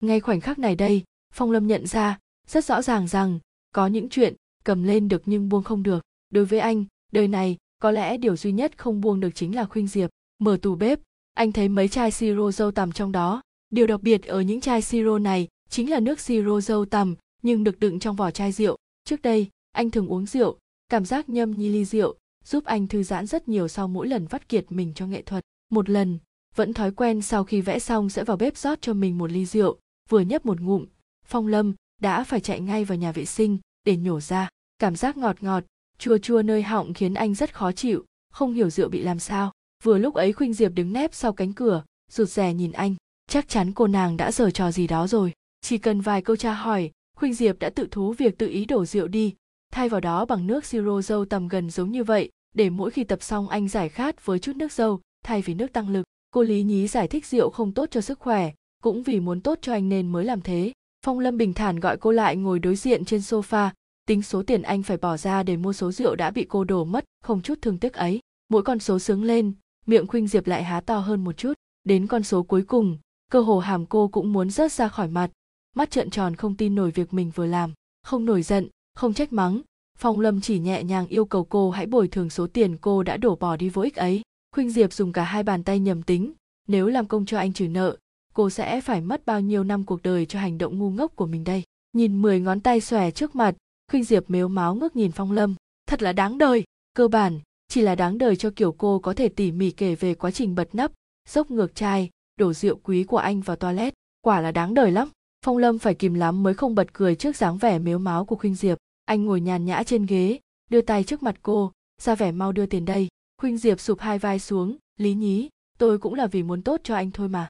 Ngay khoảnh khắc này đây, Phong Lâm nhận ra rất rõ ràng rằng có những chuyện cầm lên được nhưng buông không được. Đối với anh, đời này có lẽ điều duy nhất không buông được chính là Khuynh Diệp. Mở tủ bếp, anh thấy mấy chai siro dâu tằm trong đó. Điều đặc biệt ở những chai siro này chính là nước siro dâu tằm nhưng được đựng trong vỏ chai rượu. Trước đây, anh thường uống rượu, cảm giác nhâm nhi ly rượu giúp anh thư giãn rất nhiều sau mỗi lần vắt kiệt mình cho nghệ thuật. Một lần, vẫn thói quen sau khi vẽ xong sẽ vào bếp rót cho mình một ly rượu, vừa nhấp một ngụm, Phong Lâm đã phải chạy ngay vào nhà vệ sinh để nhổ ra. Cảm giác ngọt ngọt, chua chua nơi họng khiến anh rất khó chịu, không hiểu rượu bị làm sao. Vừa lúc ấy Khuynh Diệp đứng nép sau cánh cửa, rụt rè nhìn anh. Chắc chắn cô nàng đã giở trò gì đó rồi. Chỉ cần vài câu tra hỏi, Khuynh Diệp đã tự thú việc tự ý đổ rượu đi, thay vào đó bằng nước siro dâu tầm gần giống như vậy, để mỗi khi tập xong anh giải khát với chút nước dâu, thay vì nước tăng lực. Cô lý nhí giải thích rượu không tốt cho sức khỏe, cũng vì muốn tốt cho anh nên mới làm thế. Phong Lâm bình thản gọi cô lại ngồi đối diện trên sofa, tính số tiền anh phải bỏ ra để mua số rượu đã bị cô đổ mất, không chút thương tiếc ấy. Mỗi con số sướng lên, miệng Khuynh Diệp lại há to hơn một chút, đến con số cuối cùng, cơ hồ hàm cô cũng muốn rớt ra khỏi mặt, mắt trợn tròn không tin nổi việc mình vừa làm. Không nổi giận, không trách mắng, Phong Lâm chỉ nhẹ nhàng yêu cầu cô hãy bồi thường số tiền cô đã đổ bỏ đi vô ích ấy. Khuynh Diệp dùng cả hai bàn tay nhầm tính, nếu làm công cho anh trừ nợ, cô sẽ phải mất bao nhiêu năm cuộc đời cho hành động ngu ngốc của mình đây. Nhìn mười ngón tay xòe trước mặt, Khuynh Diệp mếu máo ngước nhìn Phong Lâm. Thật là đáng đời, cơ bản, chỉ là đáng đời cho kiểu cô có thể tỉ mỉ kể về quá trình bật nắp, dốc ngược chai, đổ rượu quý của anh vào toilet. Quả là đáng đời lắm. Phong Lâm phải kìm lắm mới không bật cười trước dáng vẻ mếu máo của Khuynh Diệp. Anh ngồi nhàn nhã trên ghế, đưa tay trước mặt cô, ra vẻ mau đưa tiền đây. Khuynh Diệp sụp hai vai xuống, lý nhí, tôi cũng là vì muốn tốt cho anh thôi mà.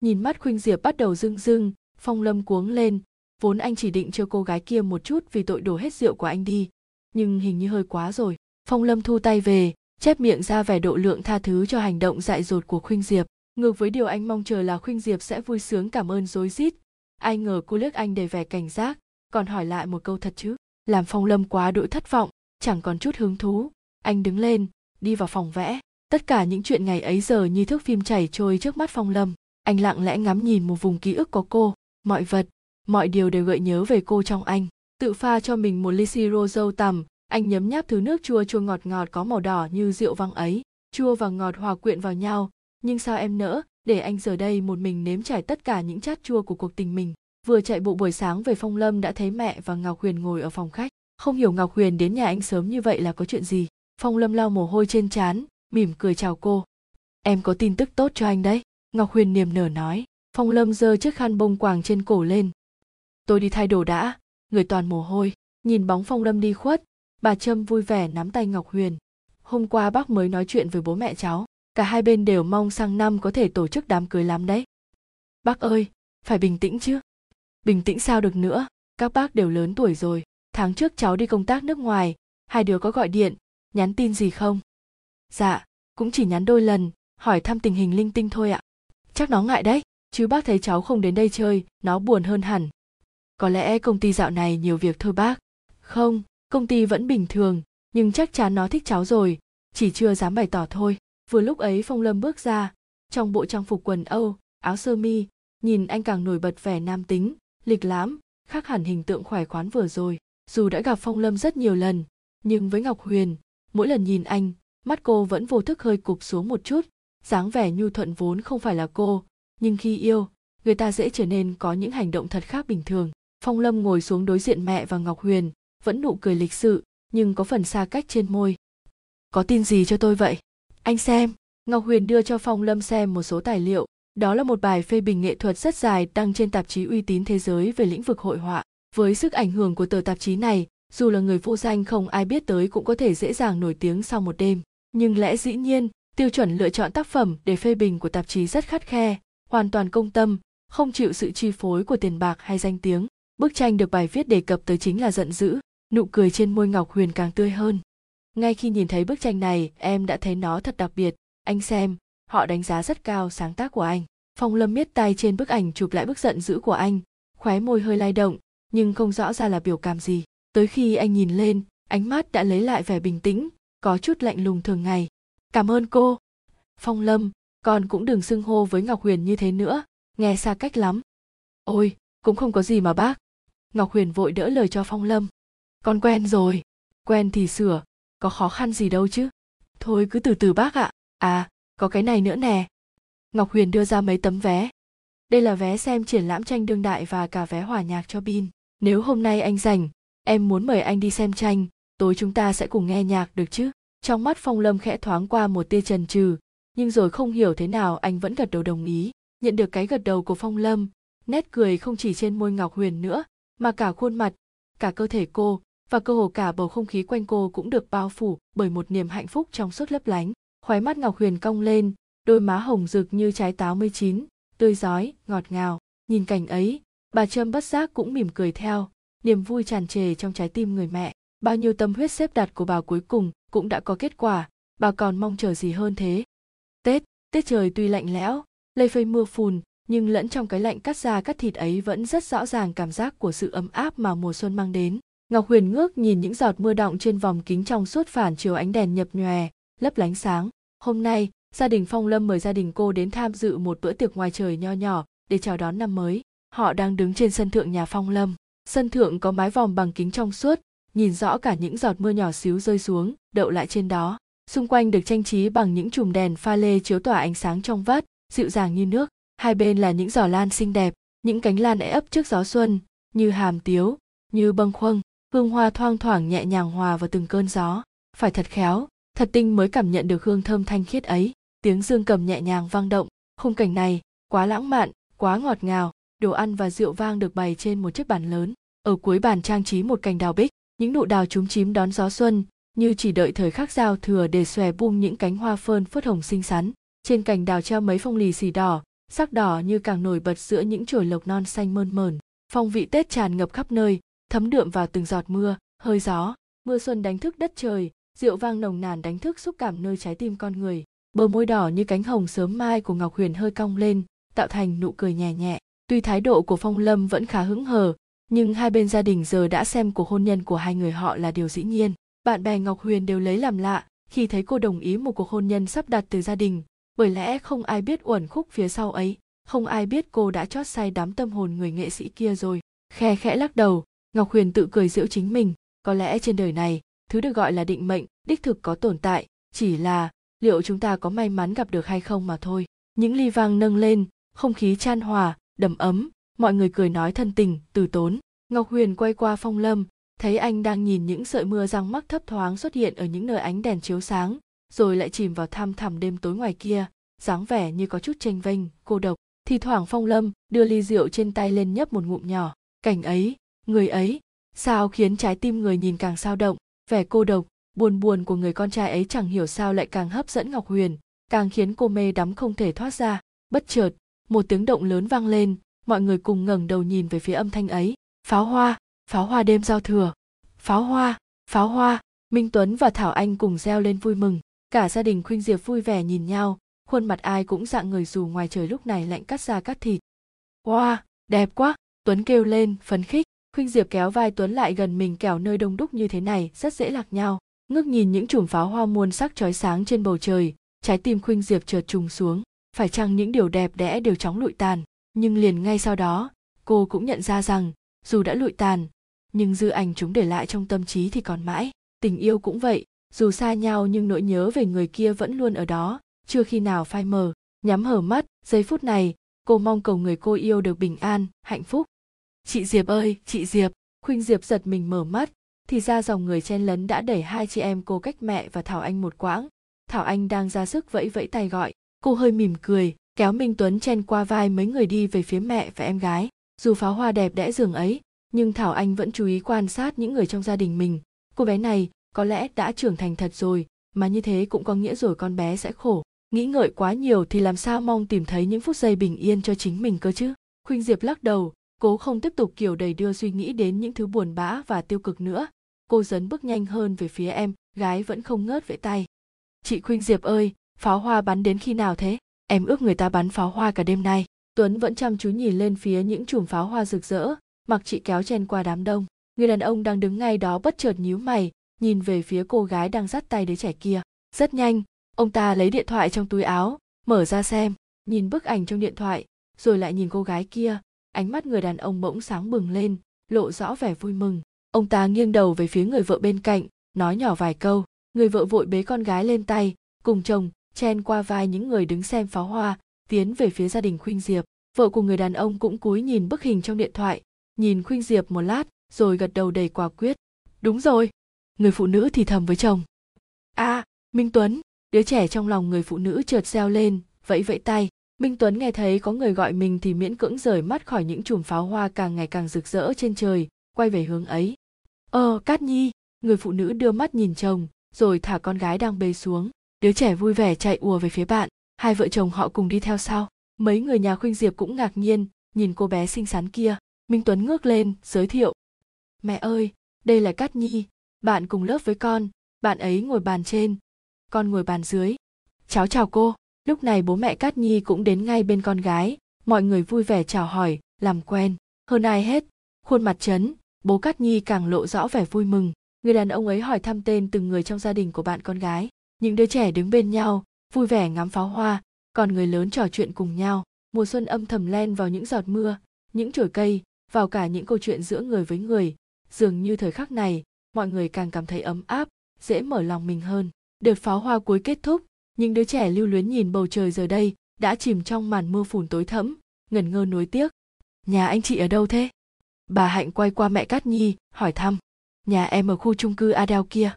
Nhìn mắt Khuynh Diệp bắt đầu rưng rưng, Phong Lâm cuống lên, vốn anh chỉ định trêu cô gái kia một chút vì tội đổ hết rượu của anh đi, nhưng hình như hơi quá rồi. Phong Lâm thu tay về, chép miệng ra vẻ độ lượng tha thứ cho hành động dại dột của Khuynh Diệp. Ngược với điều anh mong chờ là Khuynh Diệp sẽ vui sướng cảm ơn rối rít, ai ngờ cô liếc anh đầy vẻ cảnh giác, còn hỏi lại một câu thật chứ, làm Phong Lâm quá đỗi thất vọng, chẳng còn chút hứng thú. Anh đứng lên, đi vào phòng vẽ. Tất cả những chuyện ngày ấy giờ như thước phim chảy trôi trước mắt Phong Lâm. Anh lặng lẽ ngắm nhìn một vùng ký ức có cô, mọi vật, mọi điều đều gợi nhớ về cô trong anh. Tự pha cho mình một ly siro dâu tằm, anh nhấm nháp thứ nước chua chua ngọt ngọt có màu đỏ như rượu vang ấy. Chua và ngọt hòa quyện vào nhau, nhưng sao em nỡ, để anh giờ đây một mình nếm trải tất cả những chát chua của cuộc tình mình. Vừa chạy bộ buổi sáng về, Phong Lâm đã thấy mẹ và Ngọc Huyền ngồi ở phòng khách. Không hiểu Ngọc Huyền đến nhà anh sớm như vậy là có chuyện gì. Phong Lâm lau mồ hôi trên trán, mỉm cười chào cô. Em có tin tức tốt cho anh đấy, Ngọc Huyền niềm nở nói. Phong Lâm giơ chiếc khăn bông quàng trên cổ lên. Tôi đi thay đồ đã, người toàn mồ hôi. Nhìn bóng Phong Lâm đi khuất, bà Trâm vui vẻ nắm tay Ngọc Huyền. Hôm qua bác mới nói chuyện với bố mẹ cháu, cả hai bên đều mong sang năm có thể tổ chức đám cưới lắm đấy. Bác ơi, phải bình tĩnh chứ. Bình tĩnh sao được nữa, các bác đều lớn tuổi rồi. Tháng trước cháu đi công tác nước ngoài, hai đứa có gọi điện, nhắn tin gì không? Dạ, cũng chỉ nhắn đôi lần, hỏi thăm tình hình linh tinh thôi ạ. Chắc nó ngại đấy, chứ bác thấy cháu không đến đây chơi, nó buồn hơn hẳn. Có lẽ công ty dạo này nhiều việc thôi bác. Không, công ty vẫn bình thường, nhưng chắc chắn nó thích cháu rồi, chỉ chưa dám bày tỏ thôi. Vừa lúc ấy Phong Lâm bước ra, trong bộ trang phục quần Âu, áo sơ mi, nhìn anh càng nổi bật vẻ nam tính, lịch lãm, khác hẳn hình tượng khỏe khoắn vừa rồi. Dù đã gặp Phong Lâm rất nhiều lần, nhưng với Ngọc Huyền, mỗi lần nhìn anh, mắt cô vẫn vô thức hơi cụp xuống một chút, dáng vẻ nhu thuận vốn không phải là cô, nhưng khi yêu, người ta dễ trở nên có những hành động thật khác bình thường. Phong Lâm ngồi xuống đối diện mẹ và Ngọc Huyền, vẫn nụ cười lịch sự, nhưng có phần xa cách trên môi. Có tin gì cho tôi vậy? Anh xem, Ngọc Huyền đưa cho Phong Lâm xem một số tài liệu, đó là một bài phê bình nghệ thuật rất dài đăng trên tạp chí uy tín thế giới về lĩnh vực hội họa. Với sức ảnh hưởng của tờ tạp chí này, dù là người vô danh không ai biết tới cũng có thể dễ dàng nổi tiếng sau một đêm. Nhưng lẽ dĩ nhiên, tiêu chuẩn lựa chọn tác phẩm để phê bình của tạp chí rất khắt khe, hoàn toàn công tâm, không chịu sự chi phối của tiền bạc hay danh tiếng. Bức tranh được bài viết đề cập tới chính là giận dữ, nụ cười trên môi Ngọc Huyền càng tươi hơn. Ngay khi nhìn thấy bức tranh này, em đã thấy nó thật đặc biệt, anh xem, họ đánh giá rất cao sáng tác của anh. Phong Lâm miết tay trên bức ảnh chụp lại bức giận dữ của anh, khóe môi hơi lay động, nhưng không rõ ra là biểu cảm gì. Tới khi anh nhìn lên, ánh mắt đã lấy lại vẻ bình tĩnh, có chút lạnh lùng thường ngày. Cảm ơn cô. Phong Lâm, con cũng đừng xưng hô với Ngọc Huyền như thế nữa, nghe xa cách lắm. Ôi, cũng không có gì mà bác. Ngọc Huyền vội đỡ lời cho Phong Lâm. Con quen rồi, quen thì sửa, có khó khăn gì đâu chứ. Thôi cứ từ từ bác ạ. À, có cái này nữa nè. Ngọc Huyền đưa ra mấy tấm vé. Đây là vé xem triển lãm tranh đương đại và cả vé hòa nhạc cho Bin. Nếu hôm nay anh rảnh, em muốn mời anh đi xem tranh, tối chúng ta sẽ cùng nghe nhạc được chứ? Trong mắt Phong Lâm khẽ thoáng qua một tia chần chừ, nhưng rồi không hiểu thế nào anh vẫn gật đầu đồng ý. Nhận được cái gật đầu của Phong Lâm, nét cười không chỉ trên môi Ngọc Huyền nữa, mà cả khuôn mặt, cả cơ thể cô và cơ hồ cả bầu không khí quanh cô cũng được bao phủ bởi một niềm hạnh phúc trong suốt lấp lánh. Khóe mắt Ngọc Huyền cong lên, đôi má hồng rực như trái táo mới chín, tươi rói, ngọt ngào. Nhìn cảnh ấy, bà Trâm bất giác cũng mỉm cười theo, niềm vui tràn trề trong trái tim người mẹ. Bao nhiêu tâm huyết xếp đặt của bà cuối cùng cũng đã có kết quả, bà còn mong chờ gì hơn thế. Tết, Tết trời tuy lạnh lẽo, lây phây mưa phùn, nhưng lẫn trong cái lạnh cắt da cắt thịt ấy vẫn rất rõ ràng cảm giác của sự ấm áp mà mùa xuân mang đến. Ngọc Huyền ngước nhìn những giọt mưa đọng trên vòng kính trong suốt phản chiếu ánh đèn nhập nhòe, lấp lánh sáng. Hôm nay, gia đình Phong Lâm mời gia đình cô đến tham dự một bữa tiệc ngoài trời nho nhỏ để chào đón năm mới. Họ đang đứng trên sân thượng nhà Phong Lâm. Sân thượng có mái vòm bằng kính trong suốt, nhìn rõ cả những giọt mưa nhỏ xíu rơi xuống, đậu lại trên đó. Xung quanh được trang trí bằng những chùm đèn pha lê chiếu tỏa ánh sáng trong vắt, dịu dàng như nước. Hai bên là những giỏ lan xinh đẹp, những cánh lan é ấp trước gió xuân, như hàm tiếu, như bâng khuâng, hương hoa thoang thoảng nhẹ nhàng hòa vào từng cơn gió. Phải thật khéo, thật tinh mới cảm nhận được hương thơm thanh khiết ấy. Tiếng dương cầm nhẹ nhàng vang động, khung cảnh này quá lãng mạn, quá ngọt ngào. Đồ ăn và rượu vang được bày trên một chiếc bàn lớn, ở cuối bàn trang trí một cành đào bích, những nụ đào chúm chím đón gió xuân, như chỉ đợi thời khắc giao thừa để xòe bung những cánh hoa phơn phớt hồng xinh xắn. Trên cành đào treo mấy phong lì xì đỏ, sắc đỏ như càng nổi bật giữa những chồi lộc non xanh mơn mởn. Phong vị Tết tràn ngập khắp nơi, thấm đượm vào từng giọt mưa, hơi gió. Mưa xuân đánh thức đất trời, rượu vang nồng nàn đánh thức xúc cảm nơi trái tim con người. Bờ môi đỏ như cánh hồng sớm mai của Ngọc Huyền hơi cong lên, tạo thành nụ cười nhẹ nhẹ. Tuy thái độ của Phong Lâm vẫn khá hững hờ, nhưng hai bên gia đình giờ đã xem cuộc hôn nhân của hai người họ là điều dĩ nhiên. Bạn bè Ngọc Huyền đều lấy làm lạ khi thấy cô đồng ý một cuộc hôn nhân sắp đặt từ gia đình, bởi lẽ không ai biết uẩn khúc phía sau ấy, không ai biết cô đã chót say đắm tâm hồn người nghệ sĩ kia rồi. Khe khẽ lắc đầu, Ngọc Huyền tự cười giễu chính mình, có lẽ trên đời này, thứ được gọi là định mệnh, đích thực có tồn tại, chỉ là liệu chúng ta có may mắn gặp được hay không mà thôi. Những ly vang nâng lên, không khí chan hòa, đầm ấm, mọi người cười nói thân tình, từ tốn. Ngọc Huyền quay qua Phong Lâm, thấy anh đang nhìn những sợi mưa răng mắc thấp thoáng xuất hiện ở những nơi ánh đèn chiếu sáng, rồi lại chìm vào thăm thẳm đêm tối ngoài kia, dáng vẻ như có chút chênh vênh, cô độc. Thì thoảng Phong Lâm đưa ly rượu trên tay lên nhấp một ngụm nhỏ. Cảnh ấy, người ấy, sao khiến trái tim người nhìn càng sao động, vẻ cô độc, buồn buồn của người con trai ấy chẳng hiểu sao lại càng hấp dẫn Ngọc Huyền, càng khiến cô mê đắm không thể thoát ra. Bất chợt, một tiếng động lớn vang lên, mọi người cùng ngẩng đầu nhìn về phía âm thanh ấy. Pháo hoa, pháo hoa đêm giao thừa, pháo hoa, pháo hoa. Minh Tuấn và Thảo Anh cùng reo lên vui mừng. Cả gia đình Khuynh Diệp vui vẻ nhìn nhau, khuôn mặt ai cũng rạng người dù ngoài trời lúc này lạnh cắt da cắt thịt. Wow, đẹp quá, Tuấn kêu lên, phấn khích. Khuynh Diệp kéo vai Tuấn lại gần mình, kẻo nơi đông đúc như thế này rất dễ lạc nhau. Ngước nhìn những chùm pháo hoa muôn sắc chói sáng trên bầu trời, trái tim Khuynh Diệp chợt trùng xuống. Phải chăng những điều đẹp đẽ đều chóng lụi tàn, nhưng liền ngay sau đó, cô cũng nhận ra rằng, dù đã lụi tàn, nhưng dư ảnh chúng để lại trong tâm trí thì còn mãi. Tình yêu cũng vậy, dù xa nhau nhưng nỗi nhớ về người kia vẫn luôn ở đó, chưa khi nào phai mờ. Nhắm hở mắt, giây phút này, cô mong cầu người cô yêu được bình an, hạnh phúc. Chị Diệp ơi, chị Diệp. Khuynh Diệp giật mình mở mắt, thì ra dòng người chen lấn đã đẩy hai chị em cô cách mẹ và Thảo Anh một quãng. Thảo Anh đang ra sức vẫy vẫy tay gọi. Cô hơi mỉm cười, kéo Minh Tuấn chen qua vai mấy người đi về phía mẹ và em gái. Dù pháo hoa đẹp đẽ dường ấy, nhưng Thảo Anh vẫn chú ý quan sát những người trong gia đình mình. Cô bé này có lẽ đã trưởng thành thật rồi, mà như thế cũng có nghĩa rồi con bé sẽ khổ. Nghĩ ngợi quá nhiều thì làm sao mong tìm thấy những phút giây bình yên cho chính mình cơ chứ. Khuynh Diệp lắc đầu, cố không tiếp tục kiểu đầy đưa suy nghĩ đến những thứ buồn bã và tiêu cực nữa. Cô dấn bước nhanh hơn về phía em gái vẫn không ngớt vẫy tay. Chị Khuynh Diệp ơi, pháo hoa bắn đến khi nào thế? Em ước người ta bắn pháo hoa cả đêm nay. Tuấn vẫn chăm chú nhìn lên phía những chùm pháo hoa rực rỡ, mặc chị kéo chen qua đám đông. Người đàn ông đang đứng ngay đó bất chợt nhíu mày, nhìn về phía cô gái đang dắt tay đứa trẻ kia. Rất nhanh, ông ta lấy điện thoại trong túi áo, mở ra xem, nhìn bức ảnh trong điện thoại, rồi lại nhìn cô gái kia. Ánh mắt người đàn ông bỗng sáng bừng lên, lộ rõ vẻ vui mừng. Ông ta nghiêng đầu về phía người vợ bên cạnh, nói nhỏ vài câu. Người vợ vội bế con gái lên tay, cùng chồng chen qua vai những người đứng xem pháo hoa, tiến về phía gia đình Khuynh Diệp. Vợ của người đàn ông cũng cúi nhìn bức hình trong điện thoại, nhìn Khuynh Diệp một lát, rồi gật đầu đầy quả quyết. Đúng rồi, người phụ nữ thì thầm với chồng. À, Minh Tuấn, đứa trẻ trong lòng người phụ nữ chợt reo lên, vẫy vẫy tay. Minh Tuấn nghe thấy có người gọi mình thì miễn cưỡng rời mắt khỏi những chùm pháo hoa càng ngày càng rực rỡ trên trời, quay về hướng ấy. Ờ, Cát Nhi, người phụ nữ đưa mắt nhìn chồng, rồi thả con gái đang bế xuống. Đứa trẻ vui vẻ chạy ùa về phía bạn, hai vợ chồng họ cùng đi theo sau. Mấy người nhà Khuynh Diệp cũng ngạc nhiên, nhìn cô bé xinh xắn kia. Minh Tuấn ngước lên, giới thiệu. Mẹ ơi, đây là Cát Nhi, bạn cùng lớp với con, bạn ấy ngồi bàn trên, con ngồi bàn dưới. Cháu chào cô. Lúc này bố mẹ Cát Nhi cũng đến ngay bên con gái, mọi người vui vẻ chào hỏi, làm quen. Hơn ai hết, khuôn mặt Trấn, bố Cát Nhi càng lộ rõ vẻ vui mừng. Người đàn ông ấy hỏi thăm tên từng người trong gia đình của bạn con gái. Những đứa trẻ đứng bên nhau, vui vẻ ngắm pháo hoa, còn người lớn trò chuyện cùng nhau. Mùa xuân âm thầm len vào những giọt mưa, những chồi cây, vào cả những câu chuyện giữa người với người. Dường như thời khắc này, mọi người càng cảm thấy ấm áp, dễ mở lòng mình hơn. Đợt pháo hoa cuối kết thúc, những đứa trẻ lưu luyến nhìn bầu trời giờ đây đã chìm trong màn mưa phùn tối thẫm, ngẩn ngơ nuối tiếc. Nhà anh chị ở đâu thế? Bà Hạnh quay qua mẹ Cát Nhi, hỏi thăm. Nhà em ở khu chung cư Adel kia.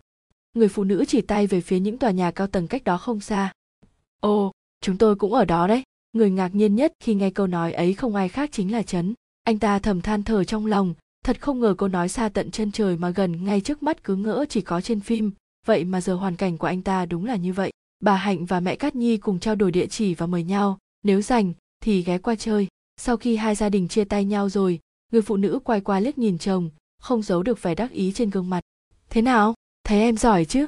Người phụ nữ chỉ tay về phía những tòa nhà cao tầng cách đó không xa. Ồ, chúng tôi cũng ở đó đấy. Người ngạc nhiên nhất khi nghe câu nói ấy không ai khác chính là Trấn. Anh ta thầm than thở trong lòng, thật không ngờ cô nói xa tận chân trời mà gần ngay trước mắt cứ ngỡ chỉ có trên phim. Vậy mà giờ hoàn cảnh của anh ta đúng là như vậy. Bà Hạnh và mẹ Cát Nhi cùng trao đổi địa chỉ và mời nhau, nếu rảnh thì ghé qua chơi. Sau khi hai gia đình chia tay nhau rồi, người phụ nữ quay qua liếc nhìn chồng, không giấu được vẻ đắc ý trên gương mặt. Thế nào? Thấy em giỏi chứ?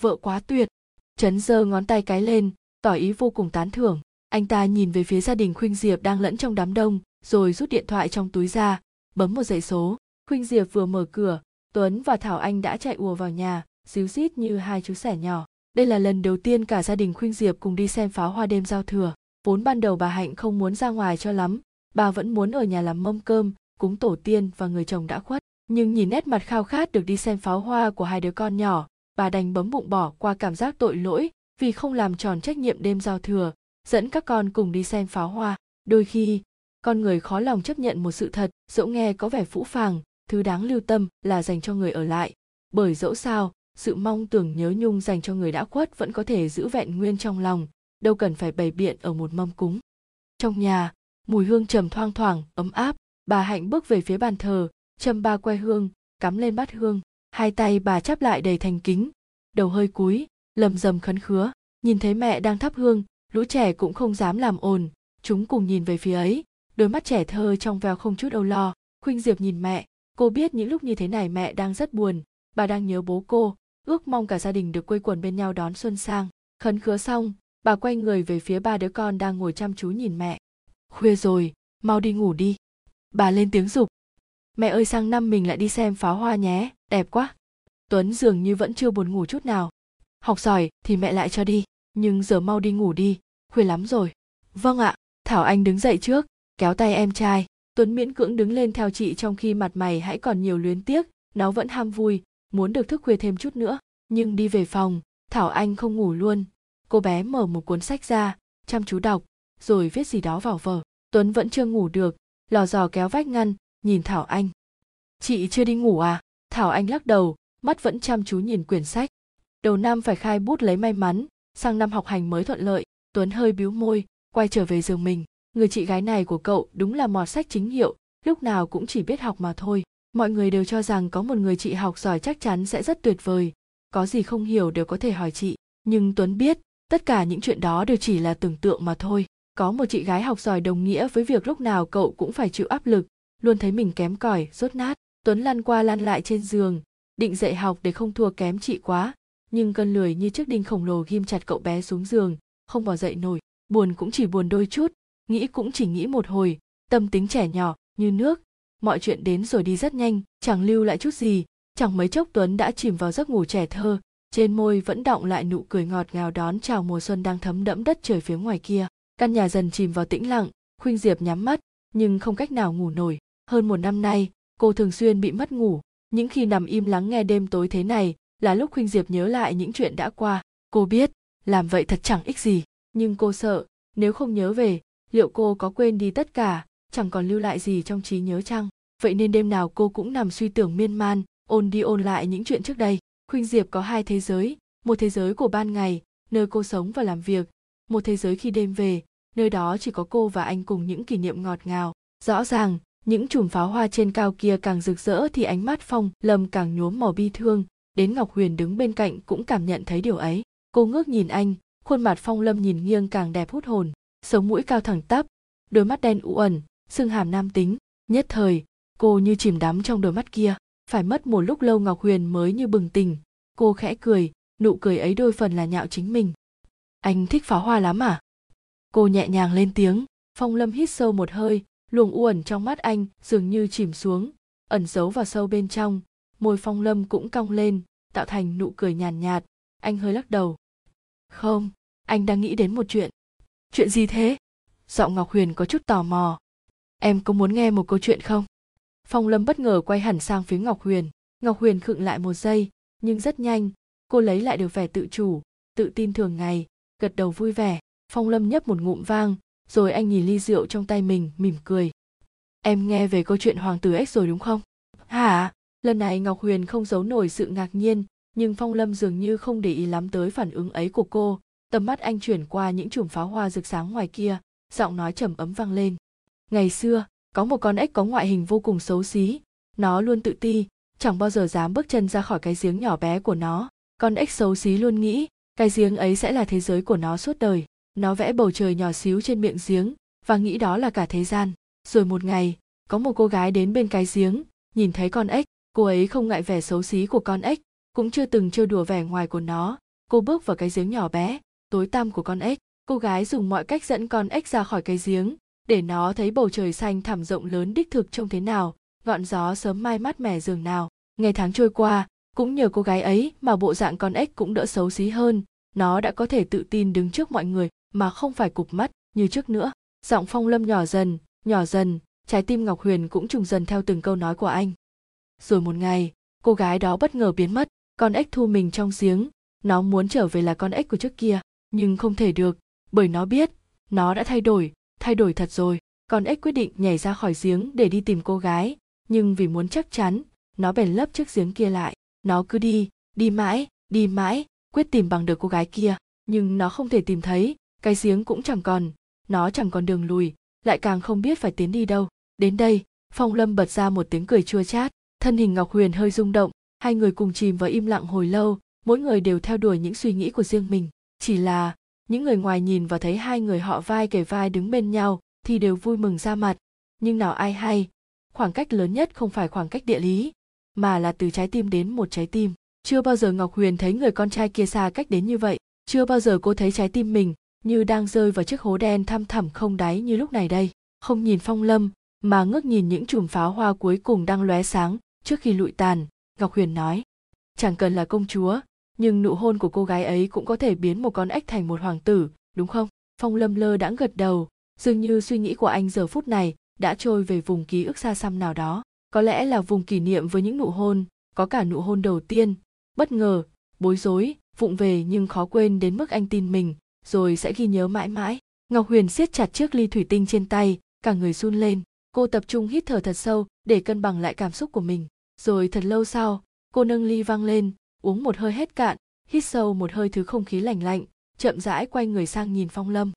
Vợ quá tuyệt. Trấn giơ ngón tay cái lên, tỏ ý vô cùng tán thưởng. Anh ta nhìn về phía gia đình Khuynh Diệp đang lẫn trong đám đông, rồi rút điện thoại trong túi ra, bấm một dãy số. Khuynh Diệp vừa mở cửa, Tuấn và Thảo Anh đã chạy ùa vào nhà, ríu rít như hai chú sẻ nhỏ. Đây là lần đầu tiên cả gia đình Khuynh Diệp cùng đi xem pháo hoa đêm giao thừa. Vốn ban đầu bà Hạnh không muốn ra ngoài cho lắm, bà vẫn muốn ở nhà làm mâm cơm, cúng tổ tiên và người chồng đã khuất. Nhưng nhìn nét mặt khao khát được đi xem pháo hoa của hai đứa con nhỏ, bà đành bấm bụng bỏ qua cảm giác tội lỗi vì không làm tròn trách nhiệm đêm giao thừa, dẫn các con cùng đi xem pháo hoa. Đôi khi, con người khó lòng chấp nhận một sự thật, dẫu nghe có vẻ phũ phàng, thứ đáng lưu tâm là dành cho người ở lại. Bởi dẫu sao, sự mong tưởng nhớ nhung dành cho người đã khuất vẫn có thể giữ vẹn nguyên trong lòng, đâu cần phải bày biện ở một mâm cúng. Trong nhà, mùi hương trầm thoang thoảng, ấm áp, bà Hạnh bước về phía bàn thờ, châm ba que hương, cắm lên bát hương, hai tay bà chắp lại đầy thành kính, đầu hơi cúi, lầm rầm khấn khứa. Nhìn thấy mẹ đang thắp hương, lũ trẻ cũng không dám làm ồn, chúng cùng nhìn về phía ấy, đôi mắt trẻ thơ trong veo không chút âu lo. Khuynh Diệp nhìn mẹ, cô biết những lúc như thế này mẹ đang rất buồn, bà đang nhớ bố cô, ước mong cả gia đình được quây quần bên nhau đón xuân sang. Khấn khứa xong, bà quay người về phía ba đứa con đang ngồi chăm chú nhìn mẹ. Khuya rồi, mau đi ngủ đi. Bà lên tiếng giục. Mẹ ơi, sang năm mình lại đi xem pháo hoa nhé, đẹp quá. Tuấn dường như vẫn chưa buồn ngủ chút nào. Học giỏi thì mẹ lại cho đi, nhưng giờ mau đi ngủ đi, khuya lắm rồi. Vâng ạ. Thảo Anh đứng dậy trước, kéo tay em trai. Tuấn miễn cưỡng đứng lên theo chị, trong khi mặt mày hãy còn nhiều luyến tiếc, nó vẫn ham vui, muốn được thức khuya thêm chút nữa. Nhưng đi về phòng, Thảo Anh không ngủ luôn. Cô bé mở một cuốn sách ra, chăm chú đọc, rồi viết gì đó vào vở. Tuấn vẫn chưa ngủ được, lò dò kéo vách ngăn, nhìn Thảo Anh. Chị chưa đi ngủ à? Thảo Anh lắc đầu, mắt vẫn chăm chú nhìn quyển sách. Đầu năm phải khai bút lấy may mắn, sang năm học hành mới thuận lợi. Tuấn hơi bĩu môi, quay trở về giường mình. Người chị gái này của cậu đúng là mọt sách chính hiệu, lúc nào cũng chỉ biết học mà thôi. Mọi người đều cho rằng có một người chị học giỏi chắc chắn sẽ rất tuyệt vời, có gì không hiểu đều có thể hỏi chị. Nhưng Tuấn biết, tất cả những chuyện đó đều chỉ là tưởng tượng mà thôi. Có một chị gái học giỏi đồng nghĩa với việc lúc nào cậu cũng phải chịu áp lực, luôn thấy mình kém cỏi, dốt nát. Tuấn lăn qua lăn lại trên giường, định dậy học để không thua kém chị quá, nhưng cơn lười như chiếc đinh khổng lồ ghim chặt cậu bé xuống giường, không bò dậy nổi. Buồn cũng chỉ buồn đôi chút, nghĩ cũng chỉ nghĩ một hồi, tâm tính trẻ nhỏ như nước, mọi chuyện đến rồi đi rất nhanh, chẳng lưu lại chút gì. Chẳng mấy chốc Tuấn đã chìm vào giấc ngủ trẻ thơ, trên môi vẫn đọng lại nụ cười ngọt ngào đón chào mùa xuân đang thấm đẫm đất trời phía ngoài kia. Căn nhà dần chìm vào tĩnh lặng. Khuynh Diệp nhắm mắt nhưng không cách nào ngủ nổi. Hơn một năm nay, cô thường xuyên bị mất ngủ. Những khi nằm im lắng nghe đêm tối thế này là lúc Khuynh Diệp nhớ lại những chuyện đã qua. Cô biết, làm vậy thật chẳng ích gì. Nhưng cô sợ, nếu không nhớ về, liệu cô có quên đi tất cả, chẳng còn lưu lại gì trong trí nhớ chăng? Vậy nên đêm nào cô cũng nằm suy tưởng miên man, ôn đi ôn lại những chuyện trước đây. Khuynh Diệp có hai thế giới, một thế giới của ban ngày, nơi cô sống và làm việc, một thế giới khi đêm về, nơi đó chỉ có cô và anh cùng những kỷ niệm ngọt ngào. Rõ ràng, những chùm pháo hoa trên cao kia càng rực rỡ thì ánh mắt Phong Lâm càng nhuốm màu bi thương, đến Ngọc Huyền đứng bên cạnh cũng cảm nhận thấy điều ấy. Cô ngước nhìn anh, khuôn mặt Phong Lâm nhìn nghiêng càng đẹp hút hồn, sống mũi cao thẳng tắp, đôi mắt đen u uẩn, xương hàm nam tính. Nhất thời, cô như chìm đắm trong đôi mắt kia. Phải mất một lúc lâu Ngọc Huyền mới như bừng tỉnh, cô khẽ cười, nụ cười ấy đôi phần là nhạo chính mình. Anh thích pháo hoa lắm à? Cô nhẹ nhàng lên tiếng. Phong Lâm hít sâu một hơi, luồng u ẩn trong mắt anh dường như chìm xuống, ẩn giấu vào sâu bên trong. Môi Phong Lâm cũng cong lên, tạo thành nụ cười nhàn nhạt, nhạt. Anh hơi lắc đầu. Không, anh đang nghĩ đến một chuyện. Chuyện gì thế? Giọng Ngọc Huyền có chút tò mò. Em có muốn nghe một câu chuyện không? Phong Lâm bất ngờ quay hẳn sang phía Ngọc Huyền. Ngọc Huyền khựng lại một giây, nhưng rất nhanh, cô lấy lại được vẻ tự chủ, tự tin thường ngày, gật đầu vui vẻ. Phong Lâm nhấp một ngụm vang, rồi anh nhìn ly rượu trong tay mình, mỉm cười. Em nghe về câu chuyện Hoàng tử X rồi đúng không? Hả? Lần này Ngọc Huyền không giấu nổi sự ngạc nhiên, nhưng Phong Lâm dường như không để ý lắm tới phản ứng ấy của cô. Tầm mắt anh chuyển qua những chùm pháo hoa rực sáng ngoài kia, giọng nói trầm ấm vang lên. Ngày xưa, có một con ếch có ngoại hình vô cùng xấu xí. Nó luôn tự ti, chẳng bao giờ dám bước chân ra khỏi cái giếng nhỏ bé của nó. Con ếch xấu xí luôn nghĩ, cái giếng ấy sẽ là thế giới của nó suốt đời. Nó vẽ bầu trời nhỏ xíu trên miệng giếng và nghĩ đó là cả thế gian. Rồi một ngày, có một cô gái đến bên cái giếng, nhìn thấy con ếch. Cô ấy không ngại vẻ xấu xí của con ếch, cũng chưa từng trêu đùa vẻ ngoài của nó. Cô bước vào cái giếng nhỏ bé, tối tăm của con ếch. Cô gái dùng mọi cách dẫn con ếch ra khỏi cái giếng, để nó thấy bầu trời xanh thẳm rộng lớn đích thực trông thế nào, ngọn gió sớm mai mát mẻ giường nào. Ngày tháng trôi qua, cũng nhờ cô gái ấy mà bộ dạng con ếch cũng đỡ xấu xí hơn. Nó đã có thể tự tin đứng trước mọi người mà không phải cụp mắt như trước nữa. Giọng Phong Lâm nhỏ dần, nhỏ dần, trái tim Ngọc Huyền cũng trùng dần theo từng câu nói của anh. Rồi một ngày, cô gái đó bất ngờ biến mất, con ếch thu mình trong giếng. Nó muốn trở về là con ếch của trước kia, nhưng không thể được, bởi nó biết, nó đã thay đổi, thay đổi thật rồi. Con ếch quyết định nhảy ra khỏi giếng để đi tìm cô gái, nhưng vì muốn chắc chắn, nó bèn lấp chiếc giếng kia lại. Nó cứ đi, đi mãi, đi mãi, quyết tìm bằng được cô gái kia, nhưng nó không thể tìm thấy, cái giếng cũng chẳng còn, nó chẳng còn đường lùi, lại càng không biết phải tiến đi đâu. Đến đây, Phong Lâm bật ra một tiếng cười chua chát, thân hình Ngọc Huyền hơi rung động, hai người cùng chìm vào im lặng hồi lâu, mỗi người đều theo đuổi những suy nghĩ của riêng mình. Chỉ là, những người ngoài nhìn và thấy hai người họ vai kề vai đứng bên nhau thì đều vui mừng ra mặt, nhưng nào ai hay, khoảng cách lớn nhất không phải khoảng cách địa lý, mà là từ trái tim đến một trái tim. Chưa bao giờ Ngọc Huyền thấy người con trai kia xa cách đến như vậy, chưa bao giờ cô thấy trái tim mình như đang rơi vào chiếc hố đen thăm thẳm không đáy như lúc này đây. Không nhìn Phong Lâm, mà ngước nhìn những chùm pháo hoa cuối cùng đang lóe sáng trước khi lụi tàn, Ngọc Huyền nói, chẳng cần là công chúa, nhưng nụ hôn của cô gái ấy cũng có thể biến một con ếch thành một hoàng tử, đúng không? Phong Lâm lơ đãng gật đầu, dường như suy nghĩ của anh giờ phút này đã trôi về vùng ký ức xa xăm nào đó. Có lẽ là vùng kỷ niệm với những nụ hôn, có cả nụ hôn đầu tiên, bất ngờ, bối rối, vụng về nhưng khó quên đến mức anh tin mình, rồi sẽ ghi nhớ mãi mãi. Ngọc Huyền siết chặt chiếc ly thủy tinh trên tay, cả người run lên. Cô tập trung hít thở thật sâu để cân bằng lại cảm xúc của mình. Rồi thật lâu sau, cô nâng ly vang lên, uống một hơi hết cạn, hít sâu một hơi thứ không khí lành lạnh, chậm rãi quay người sang nhìn Phong Lâm.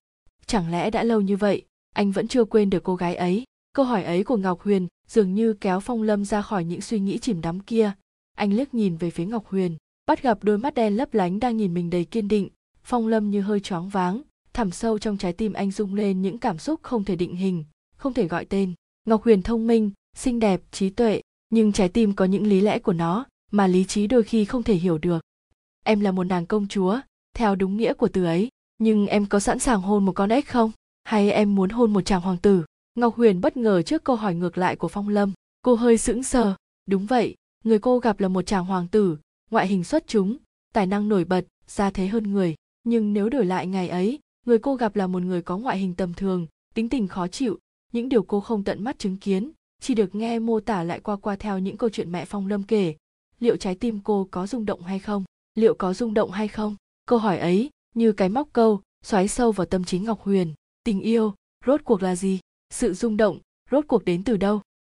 Chẳng lẽ đã lâu như vậy, anh vẫn chưa quên được cô gái ấy? Câu hỏi ấy của Ngọc Huyền dường như kéo Phong Lâm ra khỏi những suy nghĩ chìm đắm kia. Anh liếc nhìn về phía Ngọc Huyền, bắt gặp đôi mắt đen lấp lánh đang nhìn mình đầy kiên định. Phong Lâm như hơi choáng váng, thẳm sâu trong trái tim anh rung lên những cảm xúc không thể định hình, không thể gọi tên. Ngọc Huyền thông minh, xinh đẹp, trí tuệ, nhưng trái tim có những lý lẽ của nó mà lý trí đôi khi không thể hiểu được. Em là một nàng công chúa, theo đúng nghĩa của từ ấy, nhưng em có sẵn sàng hôn một con ếch không? Hay em muốn hôn một chàng hoàng tử? Ngọc Huyền bất ngờ trước câu hỏi ngược lại của Phong Lâm. Cô hơi sững sờ. Đúng vậy, người cô gặp là một chàng hoàng tử, ngoại hình xuất chúng, tài năng nổi bật, gia thế hơn người. Nhưng nếu đổi lại ngày ấy, người cô gặp là một người có ngoại hình tầm thường, tính tình khó chịu, những điều cô không tận mắt chứng kiến, chỉ được nghe mô tả lại qua qua theo những câu chuyện mẹ Phong Lâm kể. Liệu trái tim cô có rung động hay không? Liệu có rung động hay không? Câu hỏi ấy, như cái móc câu, xoáy sâu vào tâm trí Ngọc Huyền. Tình yêu, rốt cuộc là gì? Sự rung động, rốt cuộc đến từ đâu?